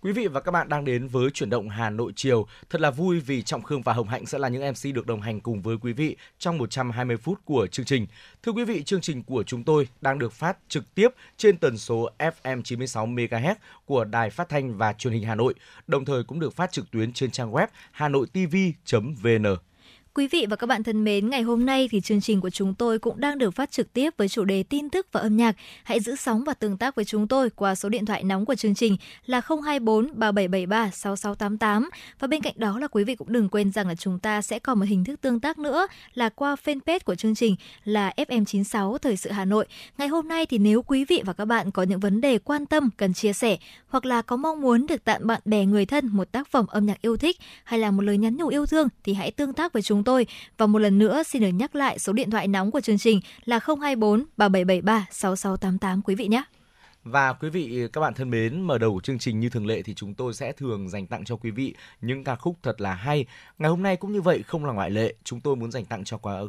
Quý vị và các bạn đang đến với Chuyển động Hà Nội chiều. Thật là vui vì Trọng Khương và Hồng Hạnh sẽ là những MC được đồng hành cùng với quý vị trong 120 phút của chương trình. Thưa quý vị, chương trình của chúng tôi đang được phát trực tiếp trên tần số FM 96 MHz của Đài Phát Thanh và Truyền hình Hà Nội, đồng thời cũng được phát trực tuyến trên trang web hanoitv.vn. Quý vị và các bạn thân mến, ngày hôm nay thì chương trình của chúng tôi cũng đang được phát trực tiếp với chủ đề tin tức và âm nhạc. Hãy giữ sóng và tương tác với chúng tôi qua số điện thoại nóng của chương trình là 024 3773 6688. Và bên cạnh đó là quý vị cũng đừng quên rằng là chúng ta sẽ còn một hình thức tương tác nữa là qua fanpage của chương trình là FM96 Thời sự Hà Nội. Ngày hôm nay thì nếu quý vị và các bạn có những vấn đề quan tâm cần chia sẻ hoặc là có mong muốn được tặng bạn bè người thân một tác phẩm âm nhạc yêu thích hay là một lời nhắn nhủ yêu thương thì hãy tương tác với chúng tôi. Và một lần nữa xin được nhắc lại số điện thoại nóng của chương trình là 024 3773 6688 quý vị nhé. Và quý vị các bạn thân mến, mở đầu chương trình như thường lệ thì chúng tôi sẽ thường dành tặng cho quý vị những ca khúc thật là hay. Ngày hôm nay cũng như vậy, không là ngoại lệ, chúng tôi muốn dành tặng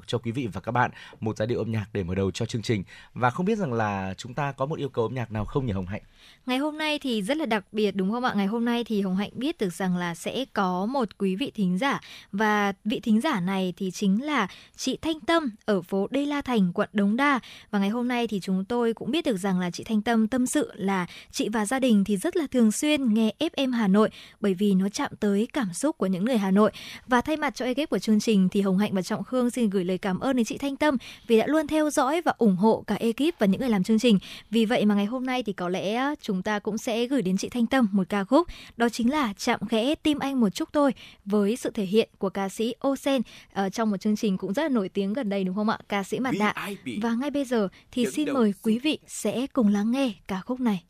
cho quý vị và các bạn một giai điệu âm nhạc để mở đầu cho chương trình. Và không biết rằng là chúng ta có một yêu cầu âm nhạc nào không nhỉ Hồng Hạnh? Ngày hôm nay thì rất là đặc biệt đúng không ạ? Ngày hôm nay thì Hồng Hạnh biết được rằng là sẽ có một quý vị thính giả, và vị thính giả này thì chính là chị Thanh Tâm ở phố Đê La Thành, quận Đống Đa. Và ngày hôm nay thì chúng tôi cũng biết được rằng là chị Thanh Tâm tâm sự là chị và gia đình thì rất là thường xuyên nghe FM Hà Nội bởi vì nó chạm tới cảm xúc của những người Hà Nội. Và thay mặt cho ekip của chương trình thì Hồng Hạnh và Trọng Khương xin gửi lời cảm ơn đến chị Thanh Tâm vì đã luôn theo dõi và ủng hộ cả ekip và những người làm chương trình. Vì vậy mà ngày hôm nay thì có lẽ chúng ta cũng sẽ gửi đến chị Thanh Tâm một ca khúc, đó chính là Chạm Khẽ Tim Anh Một Chút Thôi, với sự thể hiện của ca sĩ O Sen trong một chương trình cũng rất là nổi tiếng gần đây đúng không ạ, ca sĩ mặt nạ. Và ngay bây giờ thì xin mời quý vị sẽ cùng lắng nghe ca khúc này.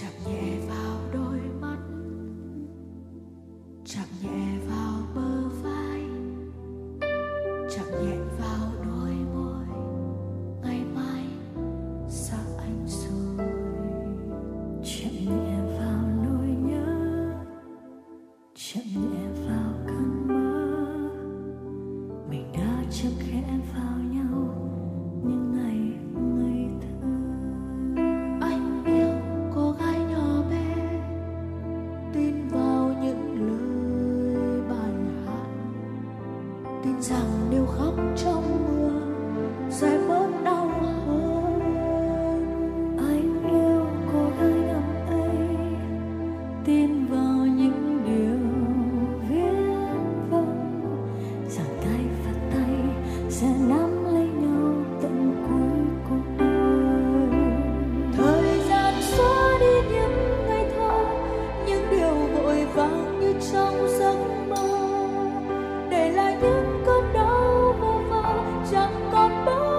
Chạm nhẹ vào đôi mắt, chạm nhẹ vào bờ vai, chạm nhẹ vào đôi môi, ngày mai xa anh rồi. Chạm nhẹ vào nỗi nhớ, chạm nhẹ vào cơn mơ, mình đã chạm khẽ vào nhau những ngày thơ. Anh yêu cô gái nhỏ bé, tin vào những lời bài hát, tin rằng nếu khóc trong mưa sẽ bớt đau hơn. Anh yêu cô gái năm ấy, tin vào những điều viết vông, rằng tay và tay sẽ nắm lấy nhau tận cuối cuộc đời. Thời gian xóa đi những ngày thơ, những điều vội vàng như trong giấc mơ, để lại những cơn đau vô vơ chẳng còn bất ngờ.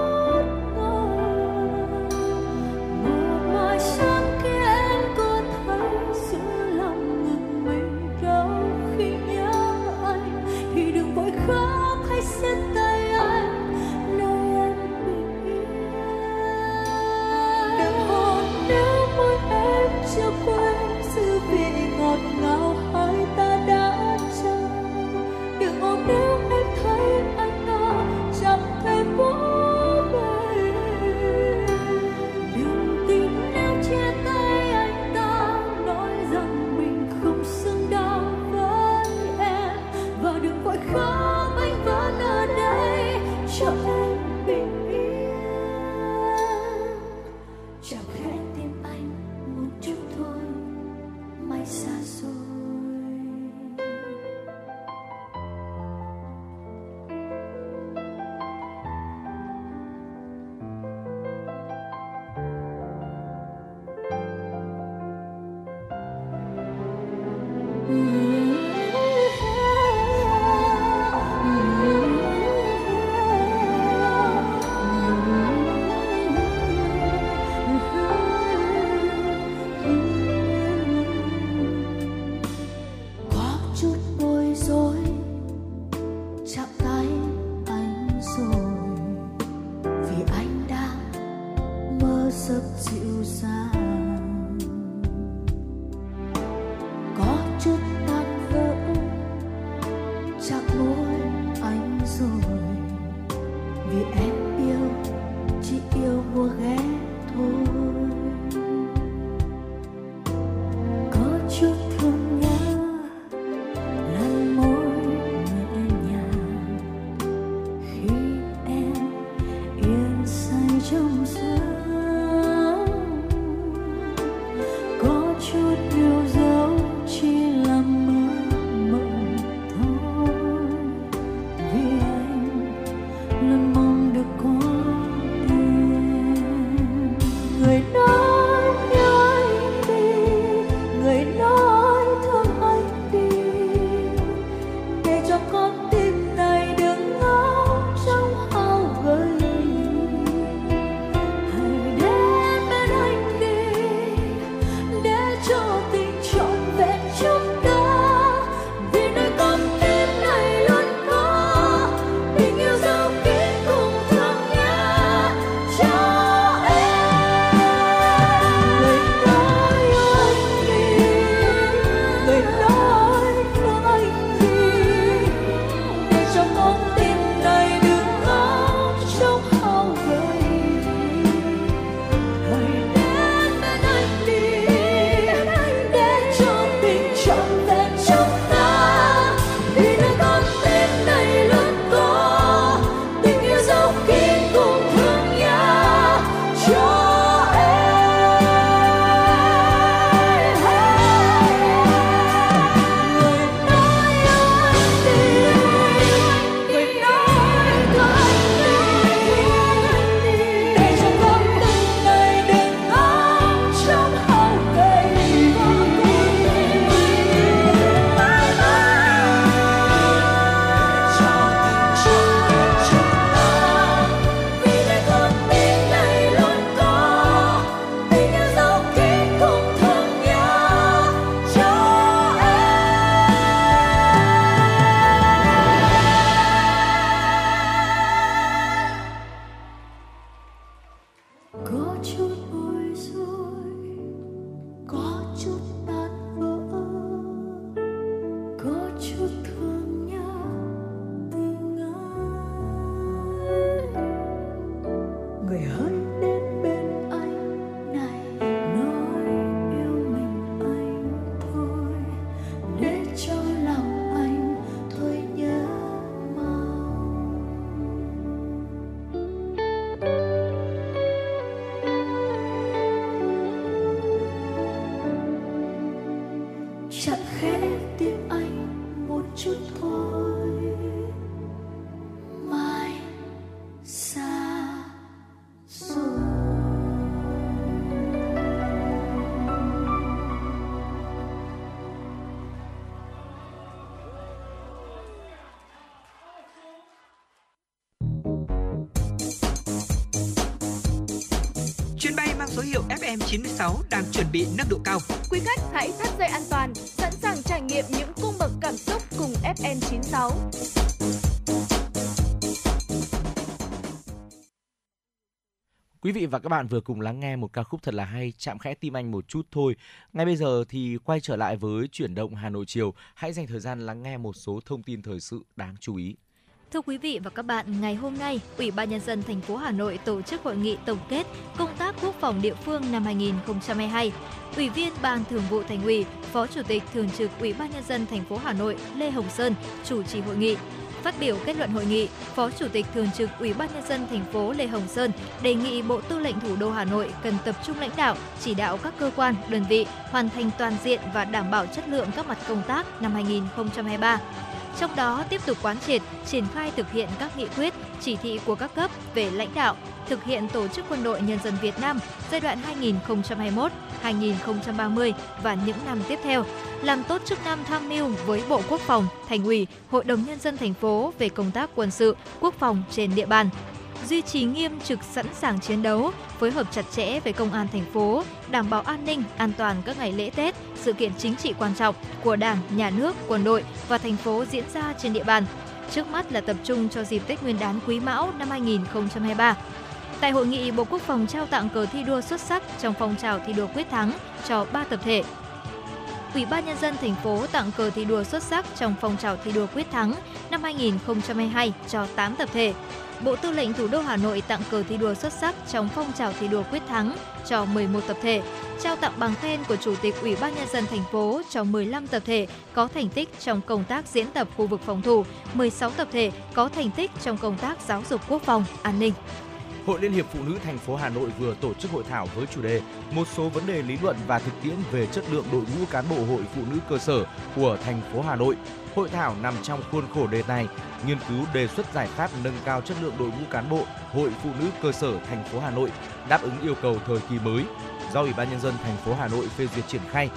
Một mai sáng kia em có thấy sự lòng ngừng mình đâu khi nhớ anh, thì đừng vội khóc hay siết tay anh nơi em bình yên. Đừng hồn nếu môi em chưa quên sự vị ngọt ngào hai ta đã trao. Đừng hồn nếu em thấy anh đó chẳng thể vỗ về. Đừng tin nếu chia tay anh ta nói rằng mình không xứng đáng với em, và đừng vội khóc, anh vẫn ở đây cho em bình yên. Chạm khẽ tim anh một chút thôi, mai xa rồi. Có chút bối rối, chạm tay anh rồi, vì anh đang mơ giấc gì người hỡi đến bên anh này, nói yêu mình anh thôi, để cho lòng anh thôi nhớ mau. Chặt khẽ tim anh một chút thôi, mai xa. Số hiệu FM96 đang chuẩn bị nâng độ cao. Quý khách hãy thắt dây an toàn, sẵn sàng trải nghiệm những cung bậc cảm xúc cùng FM96. Quý vị và các bạn vừa cùng lắng nghe một ca khúc thật là hay, chạm khẽ tim anh một chút thôi. Ngay bây giờ thì quay trở lại với Chuyển động Hà Nội chiều. Hãy dành thời gian lắng nghe một số thông tin thời sự đáng chú ý. Thưa quý vị và các bạn, ngày hôm nay, Ủy ban Nhân dân thành phố Hà Nội tổ chức hội nghị tổng kết công tác quốc phòng địa phương năm 2022. Ủy viên Ban Thường vụ Thành ủy, Phó Chủ tịch Thường trực Ủy ban Nhân dân thành phố Hà Nội Lê Hồng Sơn chủ trì hội nghị. Phát biểu kết luận hội nghị, Phó Chủ tịch Thường trực Ủy ban Nhân dân thành phố Lê Hồng Sơn đề nghị Bộ Tư lệnh Thủ đô Hà Nội cần tập trung lãnh đạo, chỉ đạo các cơ quan, đơn vị hoàn thành toàn diện và đảm bảo chất lượng các mặt công tác năm 2023. Trong đó tiếp tục quán triệt, triển khai thực hiện các nghị quyết, chỉ thị của các cấp về lãnh đạo, thực hiện tổ chức quân đội nhân dân Việt Nam giai đoạn 2021-2030 và những năm tiếp theo, làm tốt chức năng tham mưu với Bộ Quốc phòng, Thành ủy, Hội đồng Nhân dân thành phố về công tác quân sự, quốc phòng trên địa bàn. Duy trì nghiêm trực sẵn sàng chiến đấu, phối hợp chặt chẽ với Công an thành phố, đảm bảo an ninh, an toàn các ngày lễ Tết, sự kiện chính trị quan trọng của Đảng, Nhà nước, quân đội và thành phố diễn ra trên địa bàn. Trước mắt là tập trung cho dịp Tết Nguyên đán Quý Mão năm 2023. Tại hội nghị, Bộ Quốc phòng trao tặng cờ thi đua xuất sắc trong phong trào thi đua quyết thắng cho 3 tập thể. Ủy ban Nhân dân thành phố tặng cờ thi đua xuất sắc trong phong trào thi đua quyết thắng năm 2022 cho 8 tập thể. Bộ Tư lệnh Thủ đô Hà Nội tặng cờ thi đua xuất sắc trong phong trào thi đua quyết thắng cho 11 tập thể, trao tặng bằng khen của Chủ tịch Ủy ban Nhân dân thành phố cho 15 tập thể có thành tích trong công tác diễn tập khu vực phòng thủ, 16 tập thể có thành tích trong công tác giáo dục quốc phòng, an ninh. Hội Liên hiệp Phụ nữ thành phố Hà Nội vừa tổ chức hội thảo với chủ đề một số vấn đề lý luận và thực tiễn về chất lượng đội ngũ cán bộ hội phụ nữ cơ sở của thành phố Hà Nội. Hội thảo nằm trong khuôn khổ đề tài nghiên cứu đề xuất giải pháp nâng cao chất lượng đội ngũ cán bộ hội phụ nữ cơ sở thành phố Hà Nội đáp ứng yêu cầu thời kỳ mới do Ủy ban Nhân dân thành phố Hà Nội phê duyệt triển khai.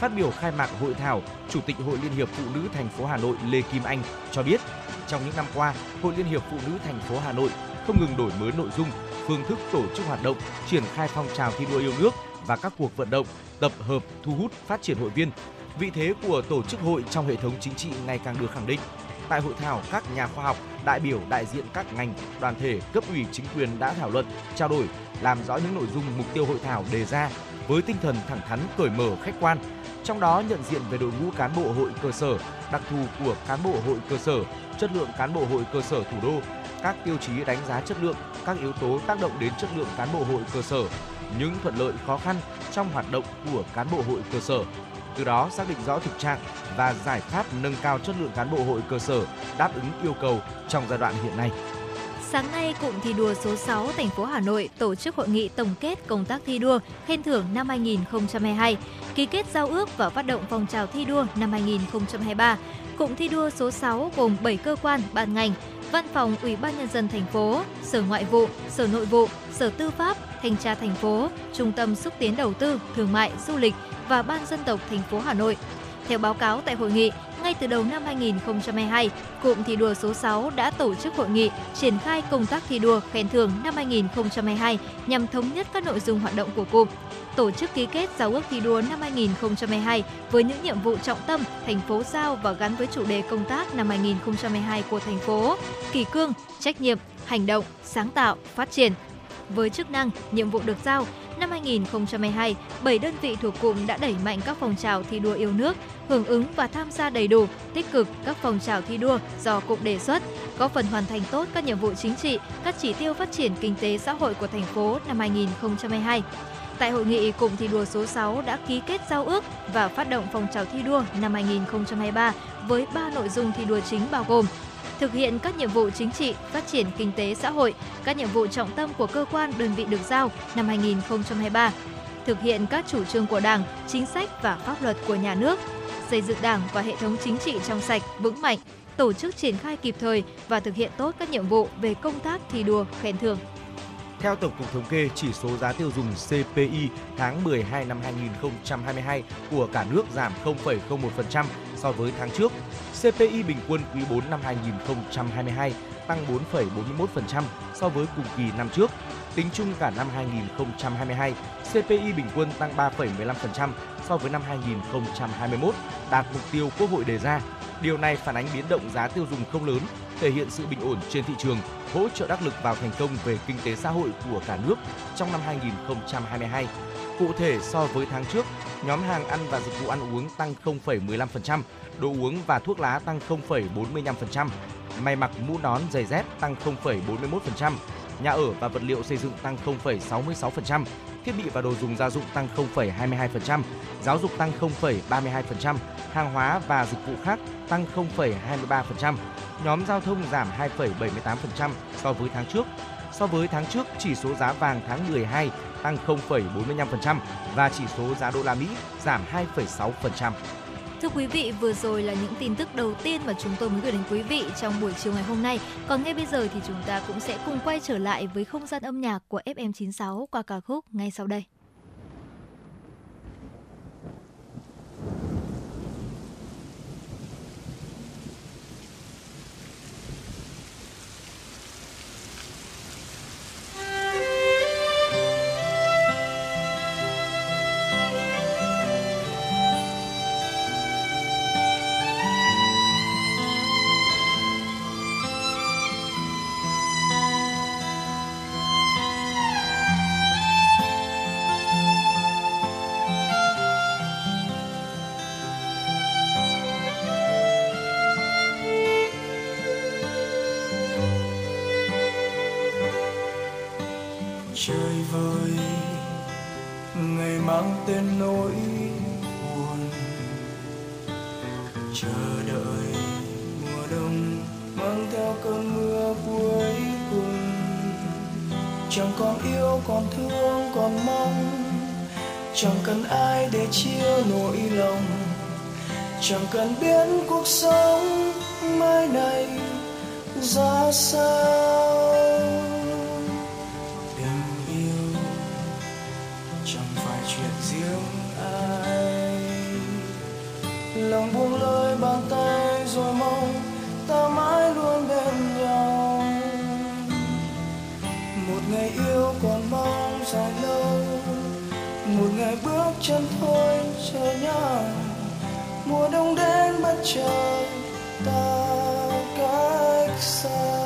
Phát biểu khai mạc hội thảo, Chủ tịch Hội Liên hiệp Phụ nữ thành phố Hà Nội Lê Kim Anh cho biết, trong những năm qua, Hội Liên hiệp Phụ nữ thành phố Hà Nội không ngừng đổi mới nội dung, phương thức tổ chức hoạt động, triển khai phong trào thi đua yêu nước và các cuộc vận động, tập hợp, thu hút, phát triển hội viên. Vị thế của tổ chức hội trong hệ thống chính trị ngày càng được khẳng định. Tại hội thảo, các nhà khoa học, đại biểu đại diện các ngành, đoàn thể, cấp ủy chính quyền đã thảo luận, trao đổi, làm rõ những nội dung mục tiêu hội thảo đề ra với tinh thần thẳng thắn, cởi mở, khách quan. Trong đó nhận diện về đội ngũ cán bộ hội cơ sở, đặc thù của cán bộ hội cơ sở, chất lượng cán bộ hội cơ sở thủ đô, các tiêu chí đánh giá chất lượng, các yếu tố tác động đến chất lượng cán bộ hội cơ sở, những thuận lợi khó khăn trong hoạt động của cán bộ hội cơ sở. Từ đó xác định rõ thực trạng và giải pháp nâng cao chất lượng cán bộ hội cơ sở đáp ứng yêu cầu trong giai đoạn hiện nay. Sáng nay, Cụm thi đua số 6 thành phố Hà Nội tổ chức hội nghị tổng kết công tác thi đua, khen thưởng năm 2022, ký kết giao ước và phát động phong trào thi đua năm 2023. Cụm thi đua số 6 gồm 7 cơ quan, ban ngành, Văn phòng Ủy ban Nhân dân thành phố, Sở Ngoại vụ, Sở Nội vụ, Sở Tư pháp, Thanh tra thành phố, Trung tâm xúc tiến đầu tư, thương mại, du lịch và Ban dân tộc thành phố Hà Nội. Theo báo cáo tại hội nghị, ngay từ đầu năm 2022, Cụm thi đua số 6 đã tổ chức hội nghị triển khai công tác thi đua khen thưởng năm 2022 nhằm thống nhất các nội dung hoạt động của Cụm, tổ chức ký kết giao ước thi đua năm 2022 với những nhiệm vụ trọng tâm thành phố giao và gắn với chủ đề công tác năm 2022 của thành phố, kỷ cương, trách nhiệm, hành động, sáng tạo, phát triển. Với chức năng, nhiệm vụ được giao, năm 2022, 7 đơn vị thuộc Cụm đã đẩy mạnh các phong trào thi đua yêu nước, hưởng ứng và tham gia đầy đủ, tích cực các phong trào thi đua do Cụm đề xuất, góp phần hoàn thành tốt các nhiệm vụ chính trị, các chỉ tiêu phát triển kinh tế xã hội của thành phố năm 2022. Tại hội nghị, cụm thi đua số 6 đã ký kết giao ước và phát động phong trào thi đua năm 2023 với 3 nội dung thi đua chính bao gồm: thực hiện các nhiệm vụ chính trị, phát triển kinh tế xã hội, các nhiệm vụ trọng tâm của cơ quan đơn vị được giao năm 2023, thực hiện các chủ trương của Đảng, chính sách và pháp luật của nhà nước, xây dựng Đảng và hệ thống chính trị trong sạch, vững mạnh, tổ chức triển khai kịp thời và thực hiện tốt các nhiệm vụ về công tác thi đua khen thưởng. Theo Tổng cục Thống kê, chỉ số giá tiêu dùng CPI tháng 12 năm 2022 của cả nước giảm 0,01% so với tháng trước. CPI bình quân quý 4 năm 2022 tăng 4,41% so với cùng kỳ năm trước. Tính chung cả năm 2022, CPI bình quân tăng 3,15% so với năm 2021, đạt mục tiêu Quốc hội đề ra. Điều này phản ánh biến động giá tiêu dùng không lớn, thể hiện sự bình ổn trên thị trường, hỗ trợ đắc lực vào thành công về kinh tế xã hội của cả nước trong năm 2022. Cụ thể, so với tháng trước, nhóm hàng ăn và dịch vụ ăn uống tăng 0,15%, đồ uống và thuốc lá tăng 0,45%, may mặc mũ nón giày dép tăng 0,41%, nhà ở và vật liệu xây dựng tăng 0,66%, thiết bị và đồ dùng gia dụng tăng 0,22%, giáo dục tăng 0,32%, hàng hóa và dịch vụ khác tăng 0,23%, nhóm giao thông giảm 2,78% so với tháng trước. So với tháng trước, chỉ số giá vàng tháng 12 tăng 0,45% và chỉ số giá đô la Mỹ giảm 2,6%. Thưa quý vị, vừa rồi là những tin tức đầu tiên mà chúng tôi muốn gửi đến quý vị trong buổi chiều ngày hôm nay. Còn ngay bây giờ thì chúng ta cũng sẽ cùng quay trở lại với không gian âm nhạc của FM96 qua ca khúc ngay sau đây. Trời vơi, ngày mang tên nỗi buồn, chờ đợi mùa đông mang theo cơn mưa cuối cùng. Chẳng còn yêu, còn thương, còn mong, chẳng cần ai để chia nỗi lòng, chẳng cần biết cuộc sống mai này ra sao. Lòng buông lơi bàn tay rồi mong ta mãi luôn bên nhau. Một ngày yêu còn mong dài lâu, một ngày bước chân thôi chờ nhau. Mùa đông đến bất chợt ta cách xa.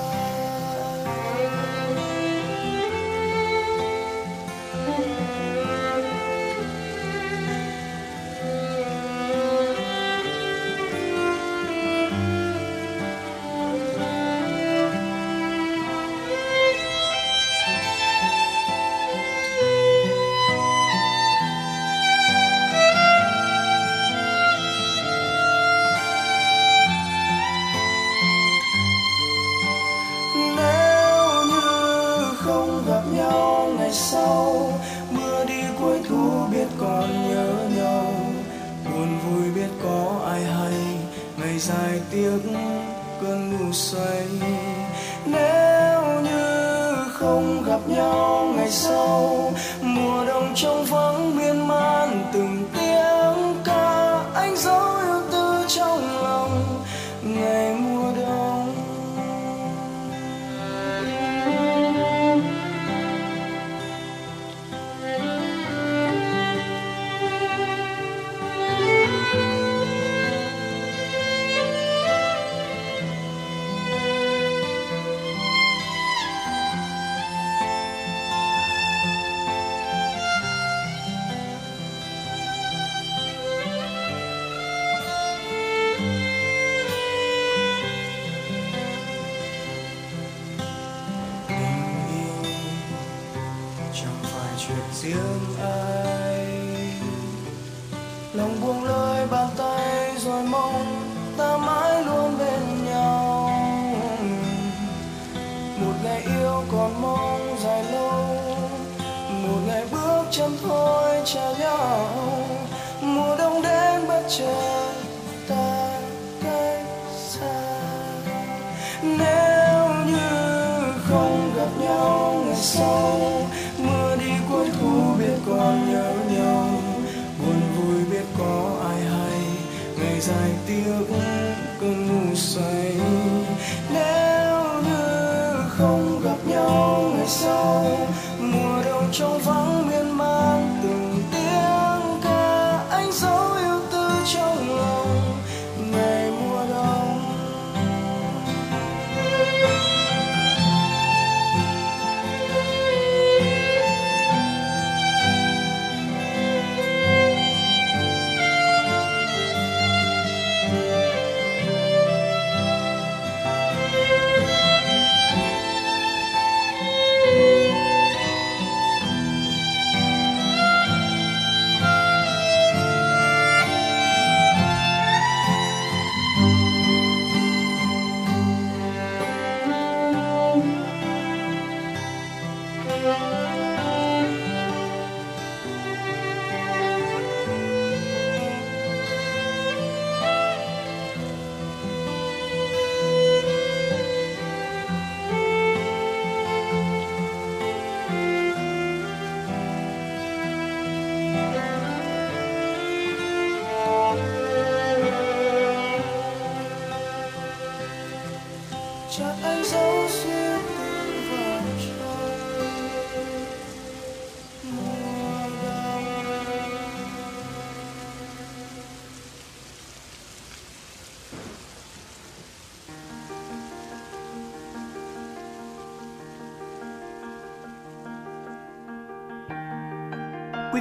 Dài tiếc cơn mù xoay. Nếu như không gặp nhau ngày sau, mùa đông trong vắng miên man từng tiếng ca, anh giấu yêu tư trong lòng ngày mùa đông. chuyện riêng anh. Lòng buông lơi bàn tay rồi mong ta mãi luôn bên nhau. Một ngày yêu còn mong dài lâu, một ngày bước chân thôi chào nhau. Mùa đông đến bất chợt ta cách xa. Nếu như không gặp nhau ngày sau, mưa đi cuối thu biết còn nhớ nhau. Buồn vui biết có ai hay, ngày dài tiếc cơn ngủ say. Nếu như không gặp nhau ngày sau, mùa đông trong vắng miên man từng tiếng ca. Anh giấu yêu tư trong lòng ngày mùa đông. Quý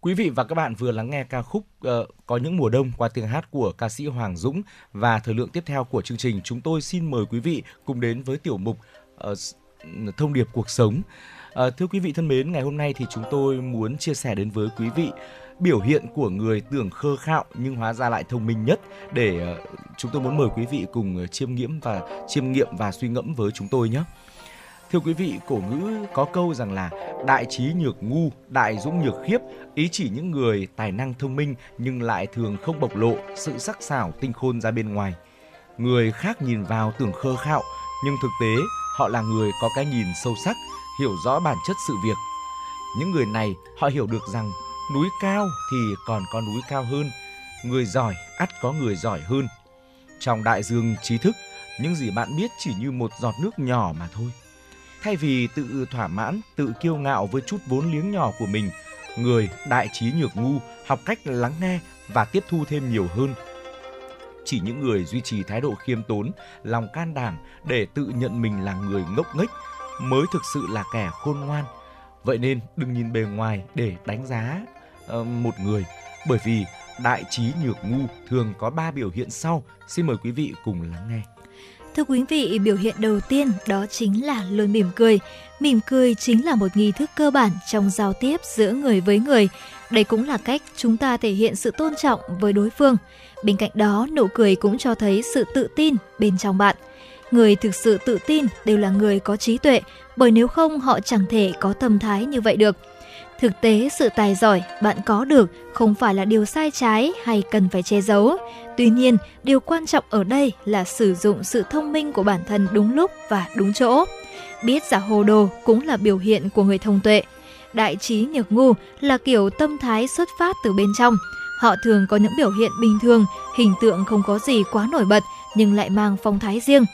Quý vị và các bạn vừa lắng nghe ca khúc Có những mùa đông qua tiếng hát của ca sĩ Hoàng Dũng. Và thời lượng tiếp theo của chương trình, chúng tôi xin mời quý vị cùng đến với tiểu mục Thông điệp cuộc sống. Thưa quý vị thân mến, ngày hôm nay thì chúng tôi muốn chia sẻ đến với quý vị biểu hiện của người tưởng khờ khạo nhưng hóa ra lại thông minh nhất, để chúng tôi muốn mời quý vị cùng chiêm nghiệm và suy ngẫm với chúng tôi nhé. Thưa quý vị, cổ ngữ có câu rằng là đại trí nhược ngu, đại dũng nhược khiếp, ý chỉ những người tài năng thông minh nhưng lại thường không bộc lộ sự sắc sảo tinh khôn ra bên ngoài. Người khác nhìn vào tưởng khờ khạo, nhưng thực tế họ là người có cái nhìn sâu sắc, hiểu rõ bản chất sự việc. Những người này họ hiểu được rằng núi cao thì còn có núi cao hơn, người giỏi ắt có người giỏi hơn. Trong đại dương trí thức, những gì bạn biết chỉ như một giọt nước nhỏ mà thôi. Thay vì tự thỏa mãn, tự kiêu ngạo với chút vốn liếng nhỏ của mình, người đại trí nhược ngu học cách lắng nghe và tiếp thu thêm nhiều hơn. Chỉ những người duy trì thái độ khiêm tốn, lòng can đảm để tự nhận mình là người ngốc nghếch mới thực sự là kẻ khôn ngoan. Vậy nên đừng nhìn bề ngoài để đánh giá một người, bởi vì đại trí nhược ngu thường có 3 biểu hiện sau. Xin mời quý vị cùng lắng nghe. Thưa quý vị, biểu hiện đầu tiên đó chính là luôn mỉm cười. Mỉm cười chính là một nghi thức cơ bản trong giao tiếp giữa người với người. Đây cũng là cách chúng ta thể hiện sự tôn trọng với đối phương. Bên cạnh đó, nụ cười cũng cho thấy sự tự tin bên trong bạn. Người thực sự tự tin đều là người có trí tuệ, bởi nếu không họ chẳng thể có tâm thái như vậy được. Thực tế, sự tài giỏi bạn có được không phải là điều sai trái hay cần phải che giấu. Tuy nhiên, điều quan trọng ở đây là sử dụng sự thông minh của bản thân đúng lúc và đúng chỗ. Biết giả hồ đồ cũng là biểu hiện của người thông tuệ. Đại trí nhược ngu là kiểu tâm thái xuất phát từ bên trong. Họ thường có những biểu hiện bình thường, hình tượng không có gì quá nổi bật nhưng lại mang phong thái riêng.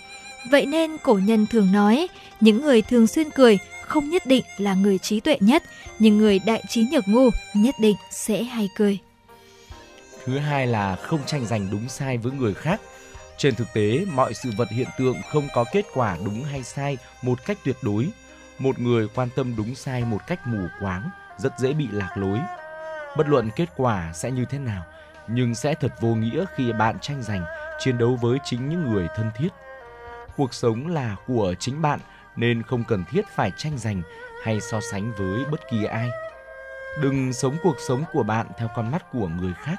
Vậy nên cổ nhân thường nói, những người thường xuyên cười không nhất định là người trí tuệ nhất, nhưng người đại trí nhược ngu nhất định sẽ hay cười. Thứ hai là không tranh giành đúng sai với người khác. Trên thực tế, mọi sự vật hiện tượng không có kết quả đúng hay sai một cách tuyệt đối. Một người quan tâm đúng sai một cách mù quáng, rất dễ bị lạc lối. Bất luận kết quả sẽ như thế nào, nhưng sẽ thật vô nghĩa khi bạn tranh giành, chiến đấu với chính những người thân thiết. Cuộc sống là của chính bạn nên không cần thiết phải tranh giành hay so sánh với bất kỳ ai. Đừng sống cuộc sống của bạn theo con mắt của người khác.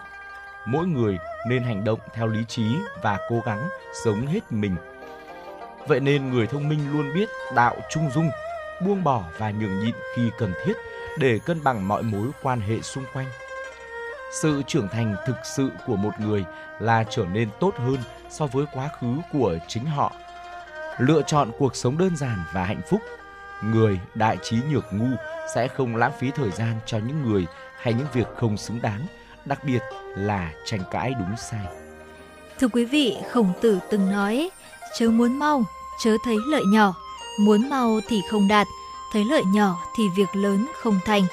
Mỗi người nên hành động theo lý trí và cố gắng sống hết mình. Vậy nên người thông minh luôn biết đạo trung dung, buông bỏ và nhường nhịn khi cần thiết để cân bằng mọi mối quan hệ xung quanh. Sự trưởng thành thực sự của một người là trở nên tốt hơn so với quá khứ của chính họ. Lựa chọn cuộc sống đơn giản và hạnh phúc. Người đại trí nhược ngu sẽ không lãng phí thời gian cho những người hay những việc không xứng đáng, đặc biệt là tranh cãi đúng sai. Thưa quý vị, Khổng Tử từng nói, chớ muốn mau, chớ thấy lợi nhỏ. Muốn mau thì không đạt, thấy lợi nhỏ thì việc lớn không thành.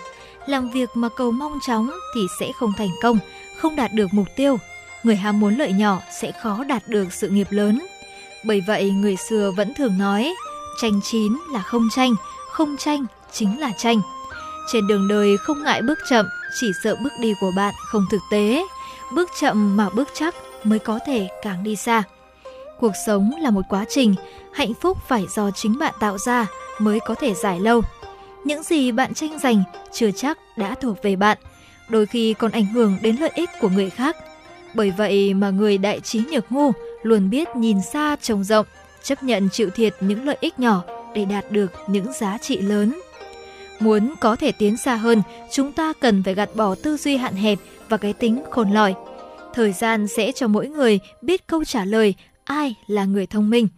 Làm việc mà cầu mong chóng thì sẽ không thành công, không đạt được mục tiêu. Người ham muốn lợi nhỏ sẽ khó đạt được sự nghiệp lớn. Bởi vậy, người xưa vẫn thường nói, tranh chín là không tranh chính là tranh. Trên đường đời không ngại bước chậm, chỉ sợ bước đi của bạn không thực tế. Bước chậm mà bước chắc mới có thể càng đi xa. Cuộc sống là một quá trình, hạnh phúc phải do chính bạn tạo ra mới có thể dài lâu. Những gì bạn tranh giành chưa chắc đã thuộc về bạn, đôi khi còn ảnh hưởng đến lợi ích của người khác. Bởi vậy mà người đại trí nhược ngu luôn biết nhìn xa trông rộng, chấp nhận chịu thiệt những lợi ích nhỏ để đạt được những giá trị lớn. Muốn có thể tiến xa hơn, chúng ta cần phải gạt bỏ tư duy hạn hẹp và cái tính khôn lỏi. Thời gian sẽ cho mỗi người biết câu trả lời ai là người thông minh.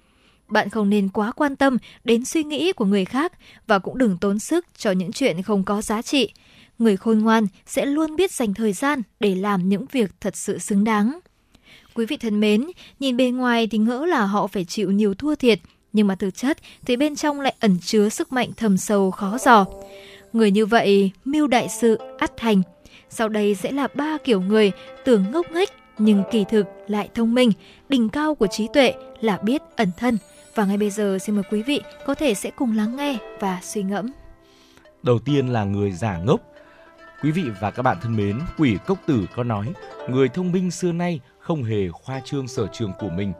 Bạn không nên quá quan tâm đến suy nghĩ của người khác và cũng đừng tốn sức cho những chuyện không có giá trị. Người khôn ngoan sẽ luôn biết dành thời gian để làm những việc thật sự xứng đáng. Quý vị thân mến, nhìn bề ngoài thì ngỡ là họ phải chịu nhiều thua thiệt, nhưng mà thực chất thì bên trong lại ẩn chứa sức mạnh thầm sâu khó dò. Người như vậy mưu đại sự ắt thành. Sau đây sẽ là 3 kiểu người tưởng ngốc nghếch nhưng kỳ thực lại thông minh, đỉnh cao của trí tuệ là biết ẩn thân. Và ngay bây giờ xin mời quý vị có thể sẽ cùng lắng nghe và suy ngẫm. Đầu tiên là người giả ngốc. Quý vị và các bạn thân mến, Quỷ Cốc Tử có nói, người thông minh xưa nay không hề khoa trương sở trường của mình.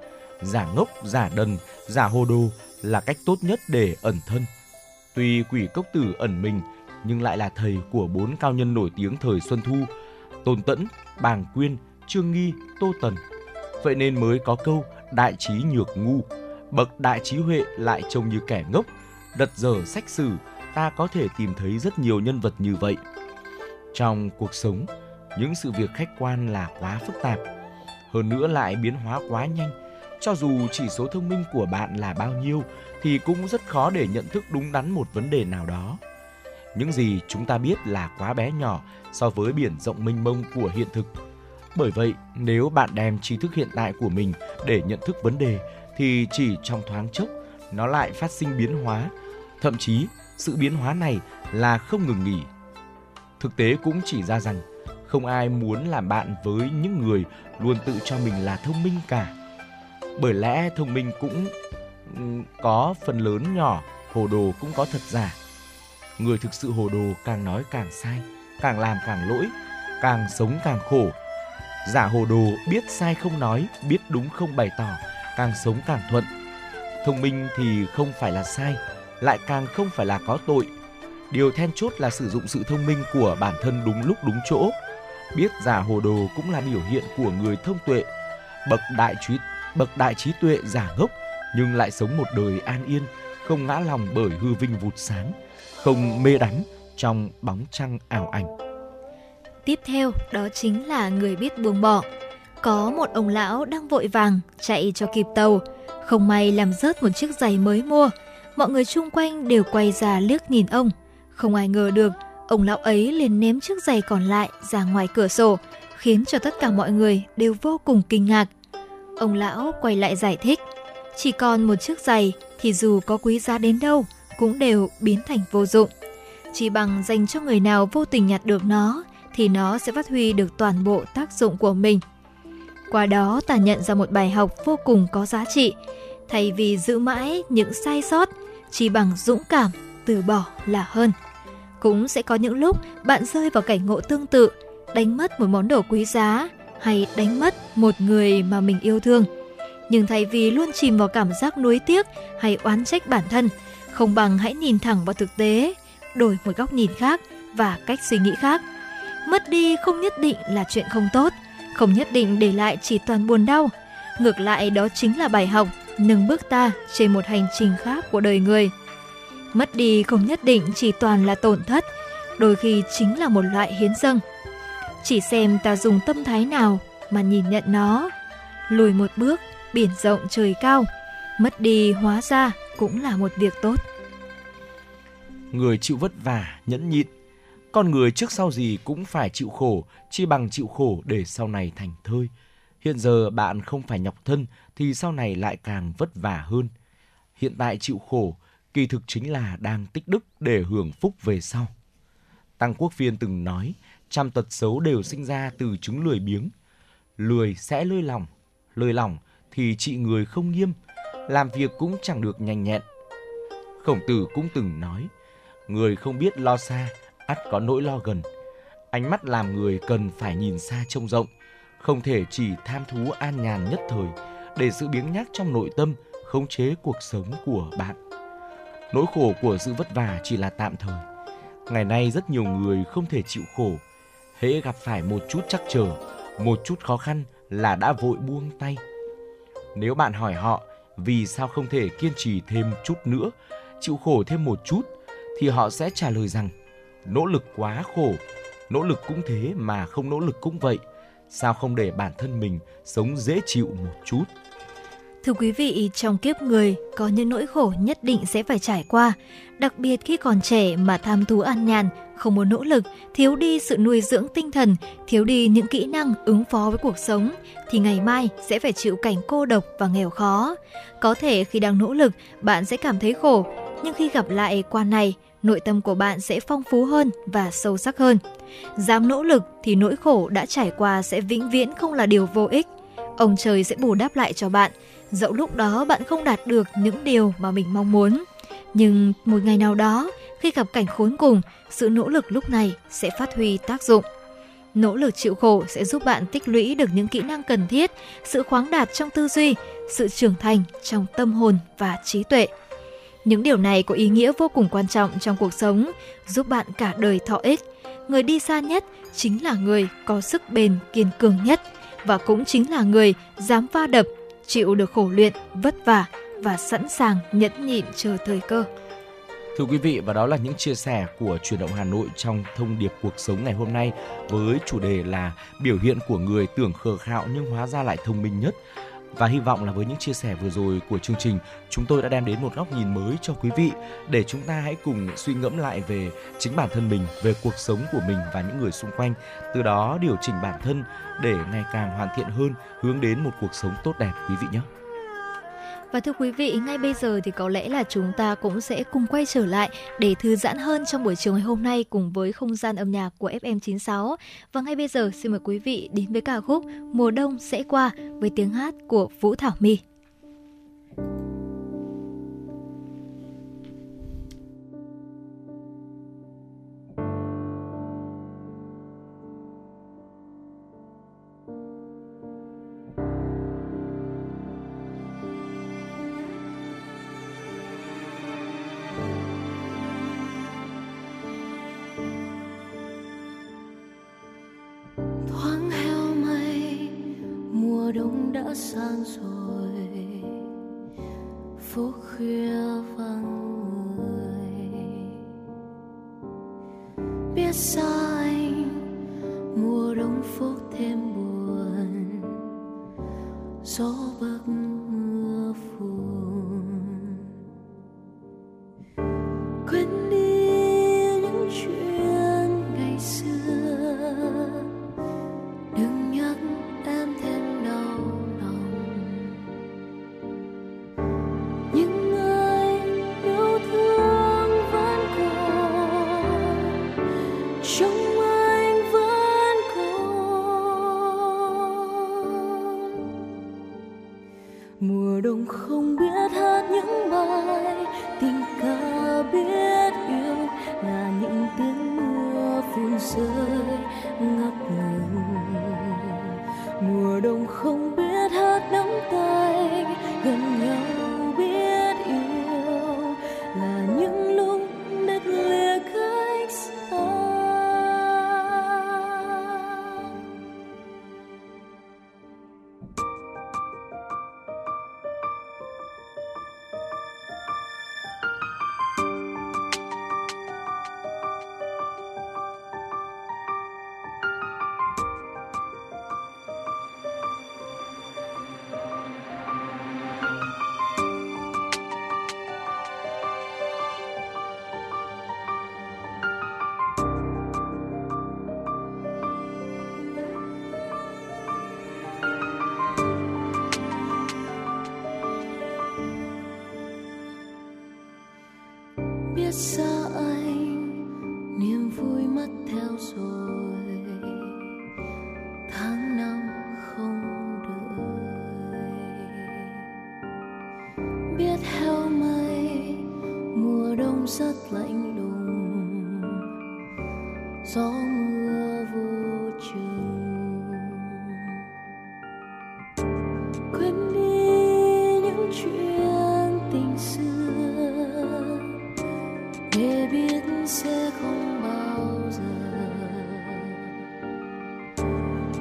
Giả ngốc, giả đần, giả hồ đồ là cách tốt nhất để ẩn thân. Tuy Quỷ Cốc Tử ẩn mình nhưng lại là thầy của 4 cao nhân nổi tiếng thời Xuân Thu: Tôn Tẫn, Bàng Quyên, Trương Nghi, Tô Tần. Vậy nên mới có câu đại trí nhược ngu. Bậc đại trí huệ lại trông như kẻ ngốc. Lật dở sách sử, ta có thể tìm thấy rất nhiều nhân vật như vậy. Trong cuộc sống, những sự việc khách quan là quá phức tạp, hơn nữa lại biến hóa quá nhanh. Cho dù chỉ số thông minh của bạn là bao nhiêu thì cũng rất khó để nhận thức đúng đắn một vấn đề nào đó. Những gì chúng ta biết là quá bé nhỏ so với biển rộng mênh mông của hiện thực. Bởi vậy, nếu bạn đem tri thức hiện tại của mình để nhận thức vấn đề thì chỉ trong thoáng chốc nó lại phát sinh biến hóa. Thậm chí, sự biến hóa này là không ngừng nghỉ. Thực tế cũng chỉ ra rằng không ai muốn làm bạn với những người luôn tự cho mình là thông minh cả. Bởi lẽ thông minh cũng có phần lớn nhỏ, hồ đồ cũng có thật giả. Người thực sự hồ đồ càng nói càng sai, càng làm càng lỗi, càng sống càng khổ. Giả hồ đồ biết sai không nói, biết đúng không bày tỏ, càng sống càng thuận. Thông minh thì không phải là sai, lại càng không phải là có tội. Điều then chốt là sử dụng sự thông minh của bản thân đúng lúc đúng chỗ. Biết giả hồ đồ cũng là biểu hiện của người thông tuệ. Bậc đại trí tuệ giả ngốc nhưng lại sống một đời an yên, không ngã lòng bởi hư vinh vụt sáng, không mê đắm trong bóng trăng ảo ảnh. Tiếp theo đó chính là người biết buông bỏ. Có một ông lão đang vội vàng chạy cho kịp tàu, không may làm rớt một chiếc giày mới mua. Mọi người xung quanh đều quay ra liếc nhìn ông. Không ai ngờ được, ông lão ấy liền ném chiếc giày còn lại ra ngoài cửa sổ, khiến cho tất cả mọi người đều vô cùng kinh ngạc. Ông lão quay lại giải thích, chỉ còn một chiếc giày thì dù có quý giá đến đâu cũng đều biến thành vô dụng. Chỉ bằng dành cho người nào vô tình nhặt được nó thì nó sẽ phát huy được toàn bộ tác dụng của mình. Qua đó ta nhận ra một bài học vô cùng có giá trị. Thay vì giữ mãi những sai sót, chỉ bằng dũng cảm, từ bỏ là hơn. Cũng sẽ có những lúc bạn rơi vào cảnh ngộ tương tự, đánh mất một món đồ quý giá hay đánh mất một người mà mình yêu thương. Nhưng thay vì luôn chìm vào cảm giác nuối tiếc hay oán trách bản thân, không bằng hãy nhìn thẳng vào thực tế, đổi một góc nhìn khác và cách suy nghĩ khác. Mất đi không nhất định là chuyện không tốt, không nhất định để lại chỉ toàn buồn đau. Ngược lại, đó chính là bài học nâng bước ta trên một hành trình khác của đời người. Mất đi không nhất định chỉ toàn là tổn thất, đôi khi chính là một loại hiến dâng. Chỉ xem ta dùng tâm thái nào mà nhìn nhận nó. Lùi một bước, biển rộng trời cao. Mất đi hóa ra cũng là một việc tốt. Người chịu vất vả, nhẫn nhịn. Con người trước sau gì cũng phải chịu khổ, chỉ bằng chịu khổ để sau này thành thơi. Hiện giờ bạn không phải nhọc thân thì sau này lại càng vất vả hơn. Hiện tại chịu khổ, kỳ thực chính là đang tích đức để hưởng phúc về sau. Tăng Quốc Phiên từng nói, trăm tật xấu đều sinh ra từ chứng lười biếng. Lười sẽ lơi lỏng thì trị người không nghiêm, làm việc cũng chẳng được nhanh nhẹn. Khổng Tử cũng từng nói, người không biết lo xa, ắt có nỗi lo gần. Ánh mắt làm người cần phải nhìn xa trông rộng, không thể chỉ tham thú an nhàn nhất thời, để sự biếng nhác trong nội tâm khống chế cuộc sống của bạn. Nỗi khổ của sự vất vả chỉ là tạm thời. Ngày nay rất nhiều người không thể chịu khổ, hễ gặp phải một chút trắc trở, một chút khó khăn là đã vội buông tay. Nếu bạn hỏi họ vì sao không thể kiên trì thêm chút nữa, chịu khổ thêm một chút, thì họ sẽ trả lời rằng nỗ lực quá khổ, nỗ lực cũng thế mà không nỗ lực cũng vậy, sao không để bản thân mình sống dễ chịu một chút. Thưa quý vị, trong kiếp người có những nỗi khổ nhất định sẽ phải trải qua, đặc biệt khi còn trẻ mà tham thú an nhàn, không muốn nỗ lực, thiếu đi sự nuôi dưỡng tinh thần, thiếu đi những kỹ năng ứng phó với cuộc sống, thì ngày mai sẽ phải chịu cảnh cô độc và nghèo khó. Có thể khi đang nỗ lực, bạn sẽ cảm thấy khổ, nhưng khi gặp lại quan này, nội tâm của bạn sẽ phong phú hơn và sâu sắc hơn. Dám nỗ lực thì nỗi khổ đã trải qua sẽ vĩnh viễn không là điều vô ích. Ông trời sẽ bù đắp lại cho bạn, dẫu lúc đó bạn không đạt được những điều mà mình mong muốn. Nhưng một ngày nào đó, khi gặp cảnh khốn cùng, sự nỗ lực lúc này sẽ phát huy tác dụng. Nỗ lực chịu khổ sẽ giúp bạn tích lũy được những kỹ năng cần thiết, sự khoáng đạt trong tư duy, sự trưởng thành trong tâm hồn và trí tuệ. Những điều này có ý nghĩa vô cùng quan trọng trong cuộc sống, giúp bạn cả đời thọ ích. Người đi xa nhất chính là người có sức bền kiên cường nhất, và cũng chính là người dám va đập, chịu được khổ luyện, vất vả và sẵn sàng nhẫn nhịn chờ thời cơ. Thưa quý vị, và đó là những chia sẻ của Chuyển động Hà Nội trong thông điệp cuộc sống ngày hôm nay với chủ đề là biểu hiện của người tưởng khờ khạo nhưng hóa ra lại thông minh nhất. Và hy vọng là với những chia sẻ vừa rồi của chương trình, chúng tôi đã đem đến một góc nhìn mới cho quý vị để chúng ta hãy cùng suy ngẫm lại về chính bản thân mình, về cuộc sống của mình và những người xung quanh. Từ đó điều chỉnh bản thân để ngày càng hoàn thiện hơn, hướng đến một cuộc sống tốt đẹp quý vị nhé. Và thưa quý vị, ngay bây giờ thì có lẽ là chúng ta cũng sẽ cùng quay trở lại để thư giãn hơn trong buổi chiều ngày hôm nay cùng với không gian âm nhạc của FM96. Và ngay bây giờ xin mời quý vị đến với ca khúc Mùa Đông Sẽ Qua với tiếng hát của Vũ Thảo My. Sang rồi phố khuya vắng người, biết sao anh mùa đông phố thêm buồn, gió bấc mưa phùn, quên đi những chuyện ngày xưa, đừng nhắc em thêm. Trong anh vẫn Mùa đông không biết hát những bài tình ca biết yêu, là những tiếng mưa phùn rơi ngập ngừng. Mùa đông không biết hát nắm tay gần nhau biết yêu, là những lúc đất lìa cách xa. Xa anh niềm vui mất theo rồi, tháng năm không đợi. Biết heo mây mùa đông rất lạnh lùng, gió mưa vô chừng. Quên đi những chuyện tình xưa, để biết sẽ không bao giờ.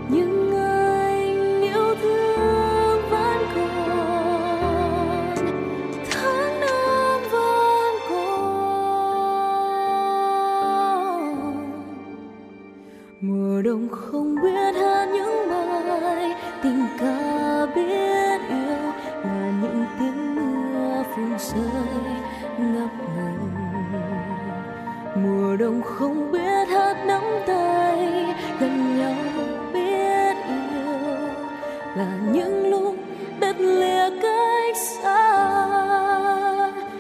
Nhưng anh yêu thương vẫn còn, tháng năm vẫn còn. Mùa đông không biết hát những bài tình ca biết yêu, là những tiếng mưa phùn rơi ngập ngừng. Mùa đông không biết hát nắm tay gần nhau biết yêu, là những lúc đất lìa cách xa.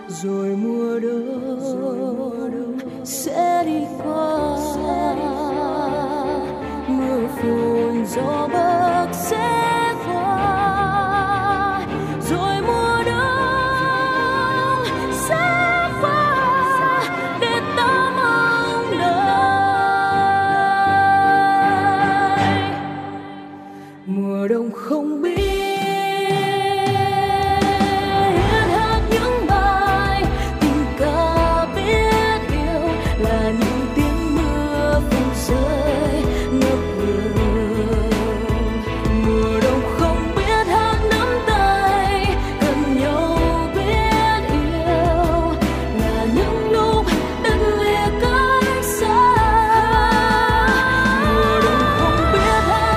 Rồi mùa đông sẽ đi qua, mưa phùn gió bấc sẽ qua. Rồi mùa đông sẽ đông không biết hát những bài tình ca biết yêu, là những tiếng mưa phùn rơi ngập ngừng. Mùa đông không biết hát nắm tay gần nhau biết yêu, là những lúc đất lìa cách xa. Mùa đông không biết hát những